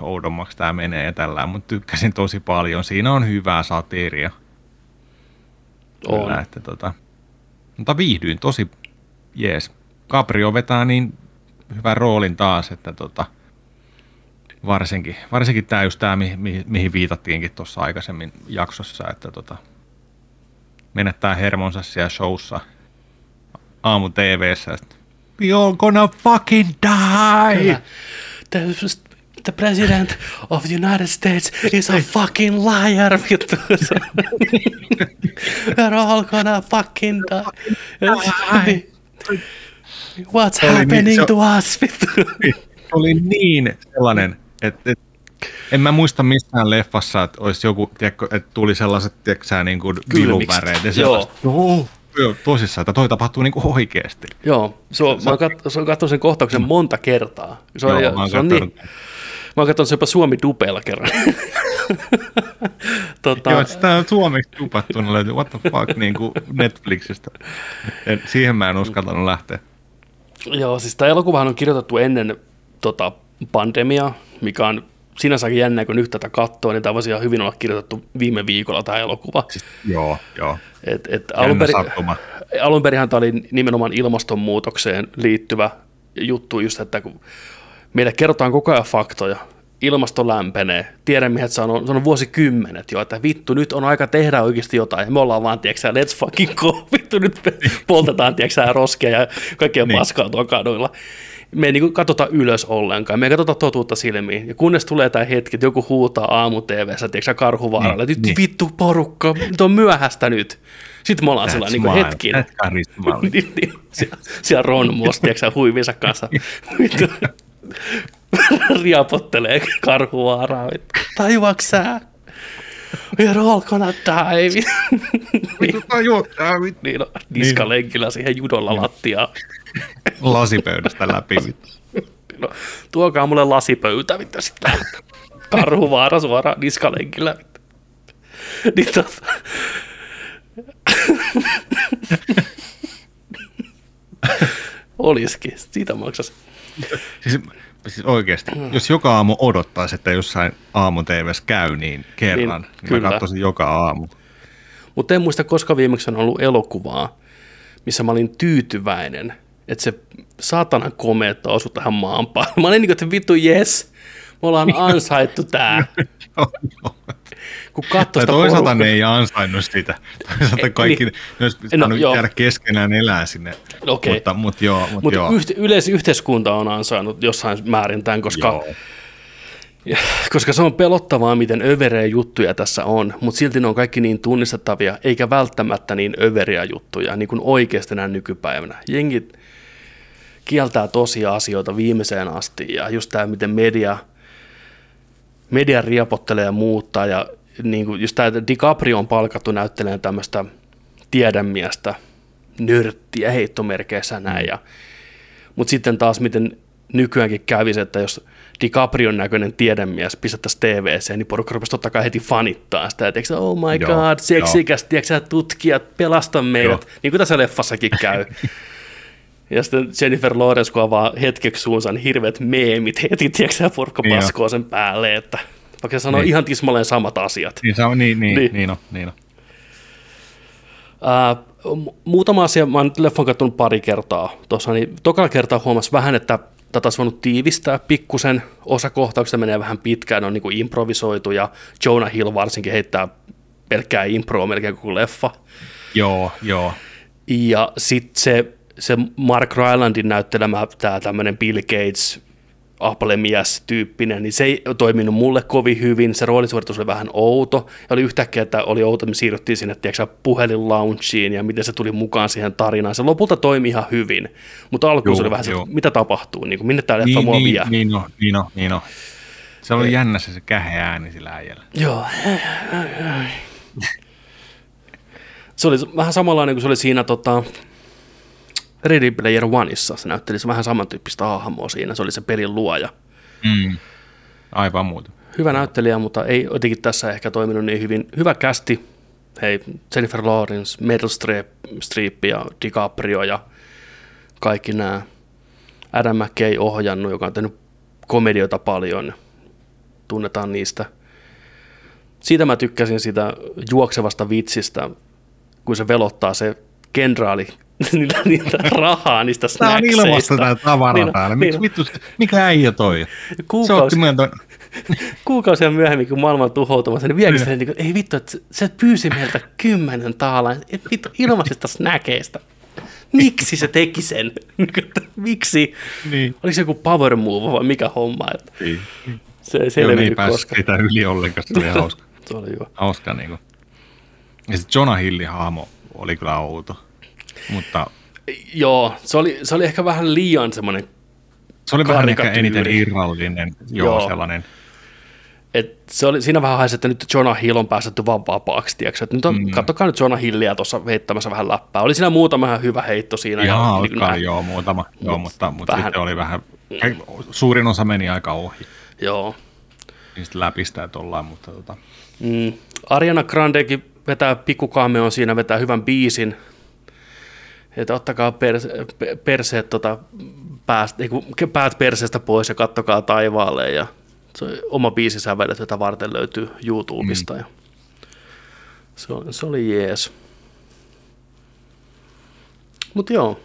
oudommaksi tämä menee ja tällään, mutta tykkäsin tosi paljon. Siinä on hyvää satiiria. Kyllä, että mutta viihdyin tosi jees. Caprio vetää niin hyvän roolin taas, että varsinkin täys tämä, mihin viitattiinkin tuossa aikaisemmin jaksossa, että menettää hermonsa siellä showssa aamu TV:ssä. You're gonna fucking die! The president of the United States is a fucking liar, vittu. We're all gonna fucking die. What's happening to us, vittu? Oli niin sellainen, että en mä muista missään leffassa, että olisi joku, että tuli sellaiset, niin kuin viluväreet ja sellaiset. Joo. Tosissaan, että toi tapahtuu niin kuin oikeasti. Joo, mä oon katsonut sen kohtauksen monta kertaa. Se on, joo, se on niin. Mä oon katsonut sen jopa Suomi-dupeilla kerran. Joo, sitä on suomeksi dupattuna löytyy, what the fuck, niin kuin Netflixistä. Siihen mä en uskaltanut lähteä. Joo, siis tää elokuvahan on kirjoitettu ennen pandemiaa, mikä on sinänsäkin jännää, kun nyt tätä katsoo, niin tämä voisi ihan hyvin olla kirjoitettu viime viikolla tämä elokuva. Siis, joo. Alunperinhan tämä oli nimenomaan ilmastonmuutokseen liittyvä juttu, just että kun meille kerrotaan koko ajan faktoja, ilmasto lämpenee, tiedämme, että se on vuosikymmenet jo, että vittu, nyt on aika tehdä oikeasti jotain, me ollaan vaan, tiedätkö, let's fucking go, vittu, nyt poltetaan, tiedätkö, roskia ja kaikkea paskaa tuon kaduilla. Me ei niin katsota ylös ollenkaan, me ei katsota totuutta silmiin. Ja kunnes tulee tämä hetki, että joku huutaa aamu-tv:ssä, tiedätkö, karhuvaaralle, että nyt vittu porukka, nyt on myöhäistä nyt. Sitten me ollaan sellainen niin hetkinen. Siellä Ron Moss, tiedätkö, huivinsa kanssa riapottelee karhuvaaraa. Tajuaks sä? We're all gonna die. Niin on, niskalenkillä siihen judolla lattiaan. Lasipöydästä läpi. No, tuokaa mulle lasipöytä, mitä sitten karhuvaara suoraan niskalenkillä. Niin olisikin, siitä maksas. Siis oikeasti, jos joka aamu odottaisi, että jossain aamun TV:ssä käy, niin kerran, niin mä katsoisin joka aamu. Mutta en muista, koska viimeksi on ollut elokuvaa, missä mä olin tyytyväinen, että se saatanan komeetta osui tähän maan päälle. Mä olin niin kuin, että vittu jes, me ollaan ansaittu tää. Kun katsoi sitä toisaalta porukka. Ne ei ansainnut sitä. Toisaalta kaikki, niin, ne olisi pitänyt jäädä keskenään elää sinne. Okay. Mutta yleisyhteiskunta on ansainnut jossain määrin tämän, koska se on pelottavaa, miten överejä juttuja tässä on, mutta silti ne on kaikki niin tunnistettavia, eikä välttämättä niin överiä juttuja, niin kuin oikeasti nämä nykypäivänä. Jengi kieltää tosiasioita viimeiseen asti, ja just tämä, miten media riapottelee ja muuttaa, ja niin kuin just tämä DiCaprio on palkattu näyttelemään tämmöistä tiedemiestä, nörttiä heittomerkeissä näin, mutta sitten taas miten nykyäänkin kävisi, että jos DiCaprion näköinen tiedemies pistettäisiin TV:seen, niin porukka rupesi totta kai heti fanittaa sitä, että tiiäksä, oh my god, seksikäs, tiiäksä, tutkijat, pelasta meidät, niin kuin tässä leffassakin käy. Ja sitten Jennifer Lawrence, kun avaa hetkeksi suunsa, niin hirveät meemit heti, tiiäksä, porukka paskoo sen päälle, että vaikka se sanoo ihan tismalleen samat asiat. Niin on. Muutama asia, mä oon nyt leffan kattonut pari kertaa tuossa, niin tokalla kertaa huomasi vähän, että tätä olisi voinut tiivistää pikkusen, osa kohtauksista menee vähän pitkään, ne on niin kuin improvisoitu, ja Jonah Hill varsinkin heittää pelkkää improa melkein koko leffa. Joo. Ja sitten se Mark Rylandin näyttelemä tämä tämmöinen Bill Gates aplemies-tyyppinen, niin se ei toiminut mulle kovin hyvin, se roolisuoritus oli vähän outo, ja oli yhtäkkiä, että oli outo, me siirryttiin sinne, tiedätkö, puhelinlaunchiin, ja miten se tuli mukaan siihen tarinaan, se lopulta toimi ihan hyvin, mutta alkuun se oli vähän se, mitä tapahtuu, niin kuin, minne tämä leffa mua vie. Niin on. Se oli jännä se käheä ääni sillä äijällä. Joo. Se oli vähän samanlainen kuin se oli siinä Ready Player Oneissa. Se näytteli se vähän samantyyppistä hahmoa siinä. Se oli se pelin luoja. Aivan muuta. Hyvä näyttelijä, mutta ei jotenkin tässä ehkä toiminut niin hyvin. Hyvä kästi. Hei, Jennifer Lawrence, Meryl Streep ja DiCaprio ja kaikki nämä. Adam McKay ohjannut, joka on tehnyt komedioita paljon. Tunnetaan niistä. Siitä mä tykkäsin sitä juoksevasta vitsistä, kun se velottaa se kenraali niitä rahaa niistä snackseista. Tää on ilmasta tää tavara täällä. Mikä äijä toi? Kuukausia myöhemmin, kun maailma on tuhoutumassa, niin vieläkin se, että ei vittu, että se pyysi meiltä 10 taalaa vittu ilmaisista snackeista. Miksi se teki sen? Miksi? Niin. Oliko se joku power move vai mikä homma? Niin. Se ei selvinnyt koskaan. Ei päässyt yli ollenkaan, se oli hauska. Se oli hyvä. Hauska niinku. Ja sitten Jonah Hillin hahmo oli kyllä outo, mutta... Joo, se oli ehkä vähän liian semmoinen karikatyyri. Se oli vähän ehkä eniten irrallinen, sellainen. Et se oli siinä vähän haisi, että nyt Jonah Hill on päästetty vaan vapaaksi, tiiäksä. Nyt on, katsokaa nyt Jonah Hillia tuossa heittämässä vähän läppää. Oli siinä muutama hyvä heitto siinä. Muutama, mutta sitten oli vähän, suurin osa meni aika ohi. Joo. Niistä läpistää tollain, mutta Ariana Grandekin vetää pikkukaameon siinä, vetää hyvän biisin, että ottakaa perseet päät perseestä pois ja kattokaa taivaalle, ja se oma biisisävelet, jota varten löytyy YouTubesta, ja se oli jees. Mut joo.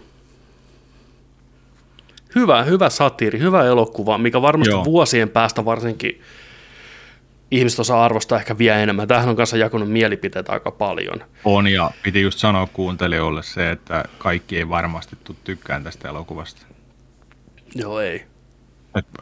Hyvä satiiri, hyvä elokuva, mikä varmasti vuosien päästä varsinkin ihmiset osaa arvostaa ehkä vielä enemmän. Tämähän on kanssa jakunut mielipiteitä aika paljon. On, ja piti just sanoa kuuntelijoille se, että kaikki ei varmasti tykkään tästä elokuvasta. Joo, ei.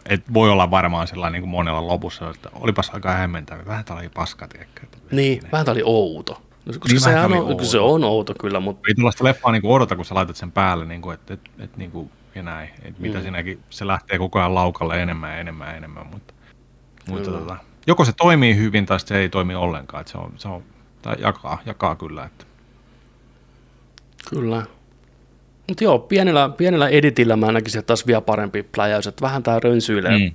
Et voi olla varmaan sellainen niin kuin monella lopussa, että olipas aika hämmentävä. Vähän tämä oli paska, tiedäkö? Niin, vähän tämä oli outo. Koska niin, se on outo kyllä, mutta... Ei tuollaista leffaa niin kuin odota, kun sä laitat sen päälle, niin kuin, että niin kuin, ja näin. Että mitä sinäkin, se lähtee koko ajan laukalle enemmän. Mutta joko se toimii hyvin tai se ei toimi ollenkaan, että se on tai jakaa kyllä, että. Kyllä. Mut joo, pienellä editillä mä näkisin, että taas vielä parempi pläjäys, että vähän tää rönsyilee.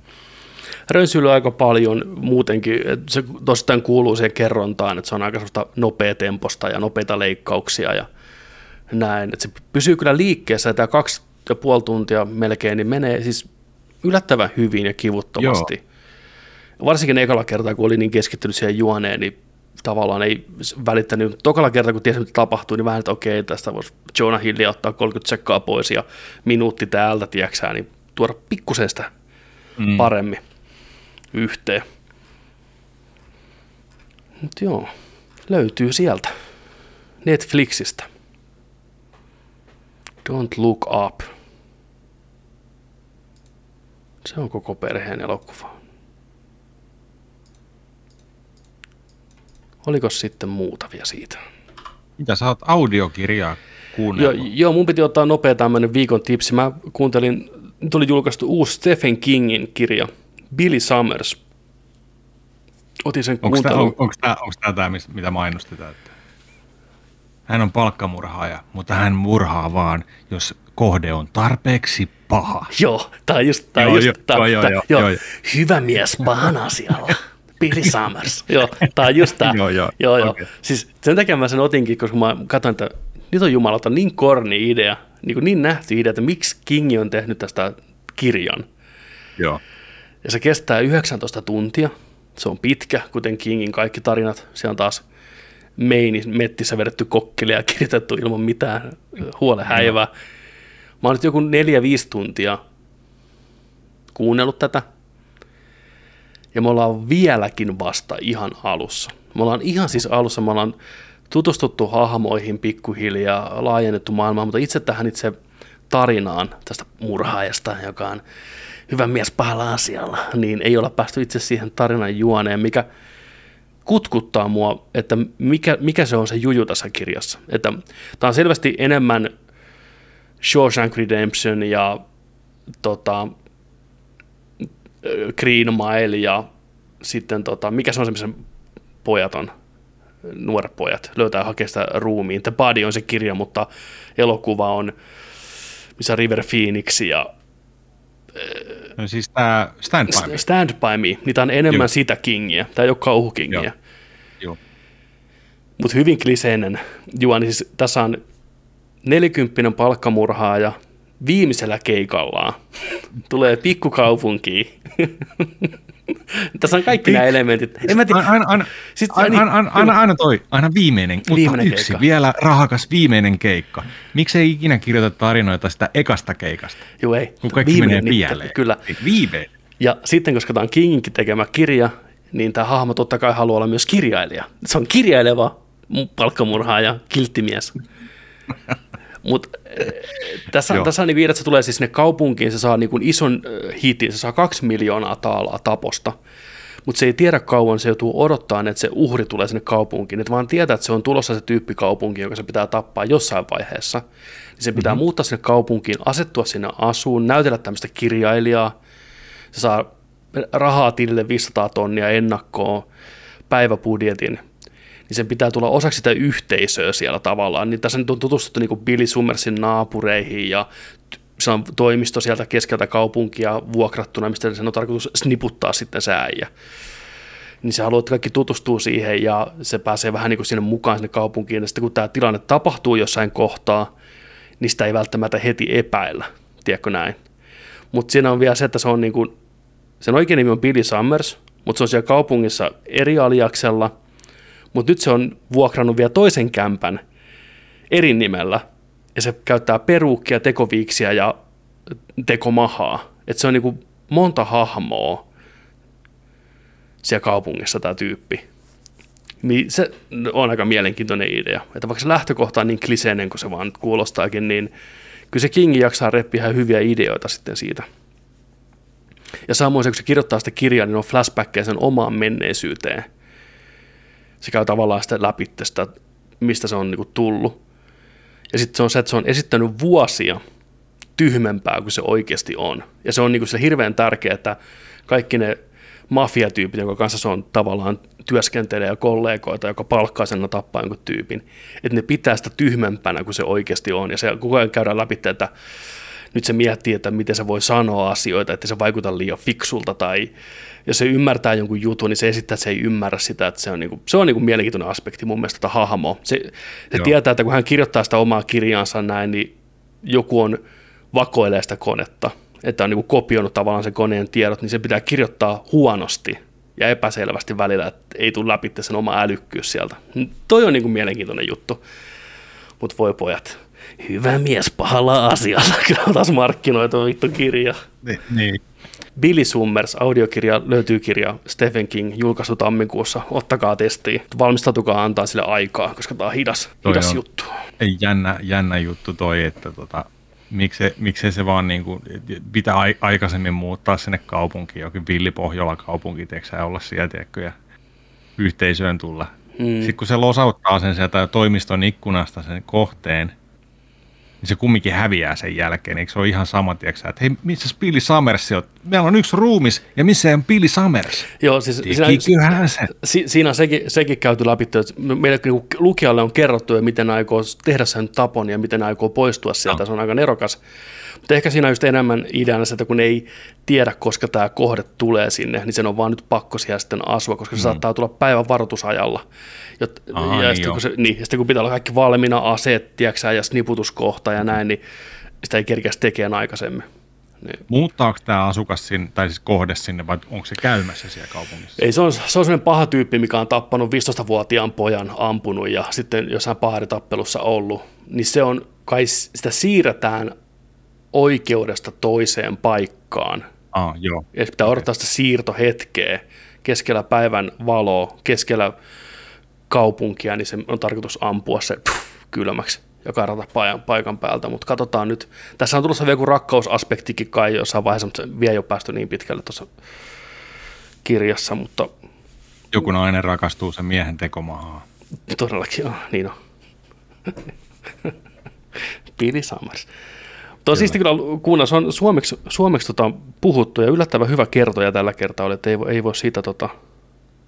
Rönsyilee aika paljon muutenkin, se tosiaan kuuluu siihen kerrontaan, että se on aika semmoista nopea temposta ja nopeita leikkauksia ja näin, että se pysyy kyllä liikkeessä, että 2,5 tuntia melkein, niin menee siis yllättävän hyvin ja kivuttomasti. Joo. Varsinkin ekalla kertaa, kun oli niin keskittynyt siihen juoneen, niin tavallaan ei välittänyt. Tokalla kertaa, kun tiesi, mitä tapahtui, niin vähän, että okei, tästä voisi Jonah Hillia ottaa 30 sekkaa pois ja minuutti täältä, tiedäksä, niin tuoda pikkusen sitä paremmin yhteen. Mutta joo, löytyy sieltä Netflixistä. Don't Look Up. Se on koko perheen elokuva. Oliko sitten muuta vielä siitä? Mitä sä oot audiokirjaa kuunnellut? Joo, mun piti ottaa nopea tämmönen viikon tipsi. Mä kuuntelin, tuli julkaistu uusi Stephen Kingin kirja, Billy Summers. Otin sen kuuntelun. Onko tää, mitä mainostetaan? Hän on palkkamurhaaja, mutta hän murhaa vaan, jos kohde on tarpeeksi paha. Joo, tää on just hyvä mies pahan asialla. Billy Summers. Joo, tää on just tää. Okay. Siis sen takia mä sen otinkin, koska mä katsoin, että nyt on jumalauta niin korni idea, niin nähty idea, että miksi King on tehnyt tästä kirjan. Joo. Ja se kestää 19 tuntia. Se on pitkä, kuten Kingin kaikki tarinat. Se on taas mettissä vedetty kokkeli ja kirjoitettu ilman mitään huolehäivää. Mä oon nyt joku 4-5 tuntia kuunnellut tätä. Ja me ollaan vieläkin vasta ihan alussa. Me ollaan ihan siis alussa, me ollaan tutustuttu hahmoihin pikkuhiljaa, laajennettu maailmaa, mutta itse tähän itse tarinaan tästä murhaajasta, joka on hyvä mies pahalla asialla, niin ei olla päästy itse siihen tarinan juoneen, mikä kutkuttaa mua, että mikä se on se juju tässä kirjassa. Että tämä on selvästi enemmän Shawshank Redemption ja Green Mile ja sitten mikä se on semmoisen pojat on, nuoret pojat, löytää hakea sitä ruumiin. The Body on se kirja, mutta elokuva on missä River Phoenix ja no siis tämä Stand By Me. Niitä on enemmän sitä kingiä. Tämä ei ole kauhukingiä. Mutta hyvin kliseinen juoni. Niin siis tässä on 40 palkkamurhaaja viimeisellä keikallaan. Tulee pikkukaupunkiin. Tässä on kaikki nämä elementit. Aina viimeinen, mutta yksi keikka. Vielä rahakas viimeinen keikka. Miksi ei ikinä kirjoita tarinoita sitä ekasta keikasta? Joo ei. Kun kaikki menee pieleen. Kyllä. Viimeinen. Ja sitten, koska tämä on Kingin tekemä kirja, niin tämä hahmo totta kai haluaa olla myös kirjailija. Se on kirjaileva palkkamurhaaja, kilttimies. Mutta tässä niin viidet, se tulee siis sinne kaupunkiin, se saa niin kuin ison hitin, se saa 2 miljoonaa taalaa taposta, mutta se ei tiedä kauan, se joutuu odottamaan, että se uhri tulee sinne kaupunkiin, että vaan tietää, että se on tulossa se tyyppi kaupunki, joka se pitää tappaa jossain vaiheessa, niin se pitää muuttaa sinne kaupunkiin, asettua sinne asuun, näytellä tämmöistä kirjailijaa, se saa rahaa tilille 500 tonnia ennakkoon, päiväbudjetin, niin sen pitää tulla osaksi sitä yhteisöä siellä tavallaan. Niin tässä nyt on tutustuttu niin kuin Billy Summersin naapureihin ja se on toimisto sieltä keskeltä kaupunkia vuokrattuna, mistä sen on tarkoitus sniputtaa sitten se äijä. Niin se haluaa, että kaikki tutustuu siihen ja se pääsee vähän niin kuin sinne mukaan sinne kaupunkiin. Ja sitten kun tämä tilanne tapahtuu jossain kohtaa, niin sitä ei välttämättä heti epäillä, tiedätkö näin. Mutta siinä on vielä se, että se on niin kuin, sen oikein nimi on Billy Summers, mutta se on siellä kaupungissa eri aliaksella. Mutta nyt se on vuokrannut vielä toisen kämpän eri nimellä, ja se käyttää peruukkia, tekoviiksiä ja tekomahaa. Että se on niinku monta hahmoa siellä kaupungissa tämä tyyppi. Niin se on aika mielenkiintoinen idea. Että vaikka se lähtökohta on niin kliseinen kuin se vaan kuulostaakin, niin kyllä se Kingi jaksaa reppiä ihan hyviä ideoita sitten siitä. Ja samoin se, kun se kirjoittaa sitä kirjaa, niin on flashbackkejä sen omaan menneisyyteen. Se käy tavallaan sitä läpi sitä, mistä se on niinku tullut. Ja sitten se on se, että se on esittänyt vuosia tyhmempää kuin se oikeasti on. Ja se on niinku sille hirveän tärkeää, että kaikki ne mafiatyypit, jonka kanssa se on tavallaan työskentelee ja kollegoita, joka palkkaa sen tappaa jonkun tyypin, että ne pitää sitä tyhmempänä kuin se oikeasti on. Ja se koko ajan käydään läpi, että nyt se miettii, että miten se voi sanoa asioita, että se vaikuttaa liian fiksulta tai jos se ymmärtää jonkun jutun, niin se esittää, että se ei ymmärrä sitä, että se on niinku mielenkiintoinen aspekti mun mielestä tätä hahmoa. Se tietää, että kun hän kirjoittaa sitä omaa kirjaansa näin, niin joku on vakoilee sitä konetta, että on niinku kopioinut tavallaan sen koneen tiedot, niin se pitää kirjoittaa huonosti ja epäselvästi välillä, että ei tule läpi sen oma älykkyys sieltä. Toi on niinku mielenkiintoinen juttu, mutta voi pojat. Hyvä mies pahalla asialla, kyllä on taas markkinoitu vittu kirja. Niin. Billy Summers, audiokirja, löytyy kirja Stephen King, julkaistu tammikuussa. Ottakaa testiin, valmistautukaa antaa sille aikaa, koska tämä on hidas juttu. Jännä juttu toi, että miksei se vaan niinku, pitää aikaisemmin muuttaa sinne kaupunkiin, jokin villipohjola kaupunki, teksää olla siellä, tiedätkö, ja yhteisöön tulla. Sitten kun se losauttaa sen sieltä toimiston ikkunasta sen kohteen, niin se kumminkin häviää sen jälkeen, eikö se ole ihan sama, tiedätkö, että hei, missä Billy Summers on? Meillä on yksi ruumis, ja missä on Billy Summers? Joo, siis siinä on sekin käyty läpi, että meille lukijalle on kerrottu, ja miten aikoo tehdä sen tapon, ja miten aikoo poistua sieltä, se on aika nerokas. Mutta ehkä siinä on just enemmän ideana se, että kun ei tiedä, koska tämä kohde tulee sinne, niin sen on vaan nyt pakko siellä sitten asua, koska se saattaa tulla päivän varoitusajalla. Ja sitten kun pitää olla kaikki valmiina aseet, tiedätkö, ja sniputuskohta ja näin, niin sitä ei kerkeä tekemään aikaisemmin. Niin. Muuttaako tämä asukas sinne, tai siis kohde sinne, vai onko se käymässä siellä kaupungissa? Ei, se on sellainen paha tyyppi, mikä on tappanut 15-vuotiaan pojan, ampunut ja sitten jossain paaritappelussa ollut, niin se on kai, sitä siirretään oikeudesta toiseen paikkaan. Ja pitää odottaa sitä siirtohetkeä keskellä päivän valoa, keskellä kaupunkia, niin se on tarkoitus ampua se kylmäksi. ja kartata paikan päältä, mutta katsotaan nyt. Tässä on tulossa vielä joku rakkausaspektikin kai jossain vaiheessa, mutta se vielä ei ole päästy niin pitkälle tuossa kirjassa, mutta... Joku nainen rakastuu sen miehen tekomahaan. Todellakin, joo, niin on. Billy Summers. Tuo on siisti kyllä kuunnella, se on suomeksi puhuttu ja yllättävän hyvä kertoja tällä kertaa oli, että ei voi siitä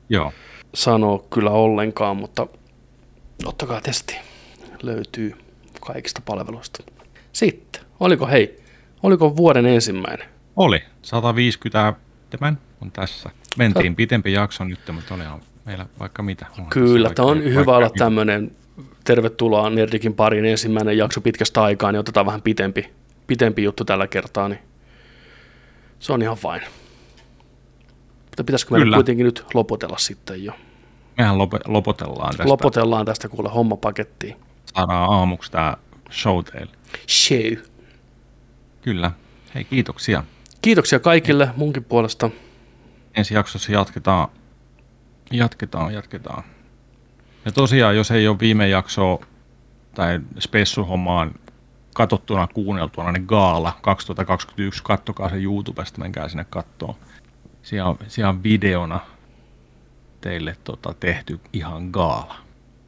joo sanoa kyllä ollenkaan, mutta ottakaa testi. Löytyy kaikista palveluista. Sitten, oliko vuoden ensimmäinen? Oli, 157 on tässä. Mentiin pitempi jakso nyt, mutta olihan meillä vaikka mitä. Onhan kyllä, tämä on hyvä olla tämmöinen tervetuloa Nerdikin pariin ensimmäinen jakso pitkästä aikaa, niin otetaan vähän pitempi juttu tällä kertaa, niin se on ihan vain. Mutta pitäisikö meillä kuitenkin nyt lopotella sitten jo? Mehän lopotellaan tästä. Lopotellaan tästä kuule hommapakettiin. Saadaan aamuksi tämä show teille. Show. Kyllä. Hei, kiitoksia. Kiitoksia kaikille munkin puolesta. Ensi jaksossa jatketaan. Ja tosiaan, jos ei ole viime jaksoa tai spessuhommaan katsottuna kuunneltuna, niin Gaala 2021, kattokaa se YouTubesta, menkää sinne kattoon. Siellä on videona teille tehty ihan gaala.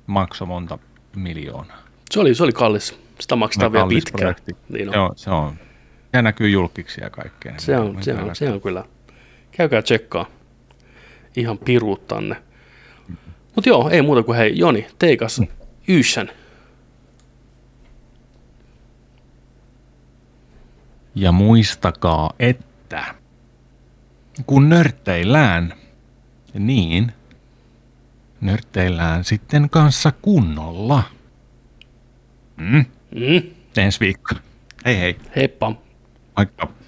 Maksoi monta miljoonaa. Se oli kallis. Sitä maksetaan vielä pitkään. Niin on. Joo, se on. Se näkyy julkiksi ja kaikkeen. Se on kyllä. Käykää tsekkaa. Ihan piruut tänne. Mut joo, ei muuta kuin hei Joni, teikas yysän. Ja muistakaa, että kun nörtteillään, niin nörtteillään sitten kanssa kunnolla. Ensi viikko. Hei hei. Heippa. Moikka.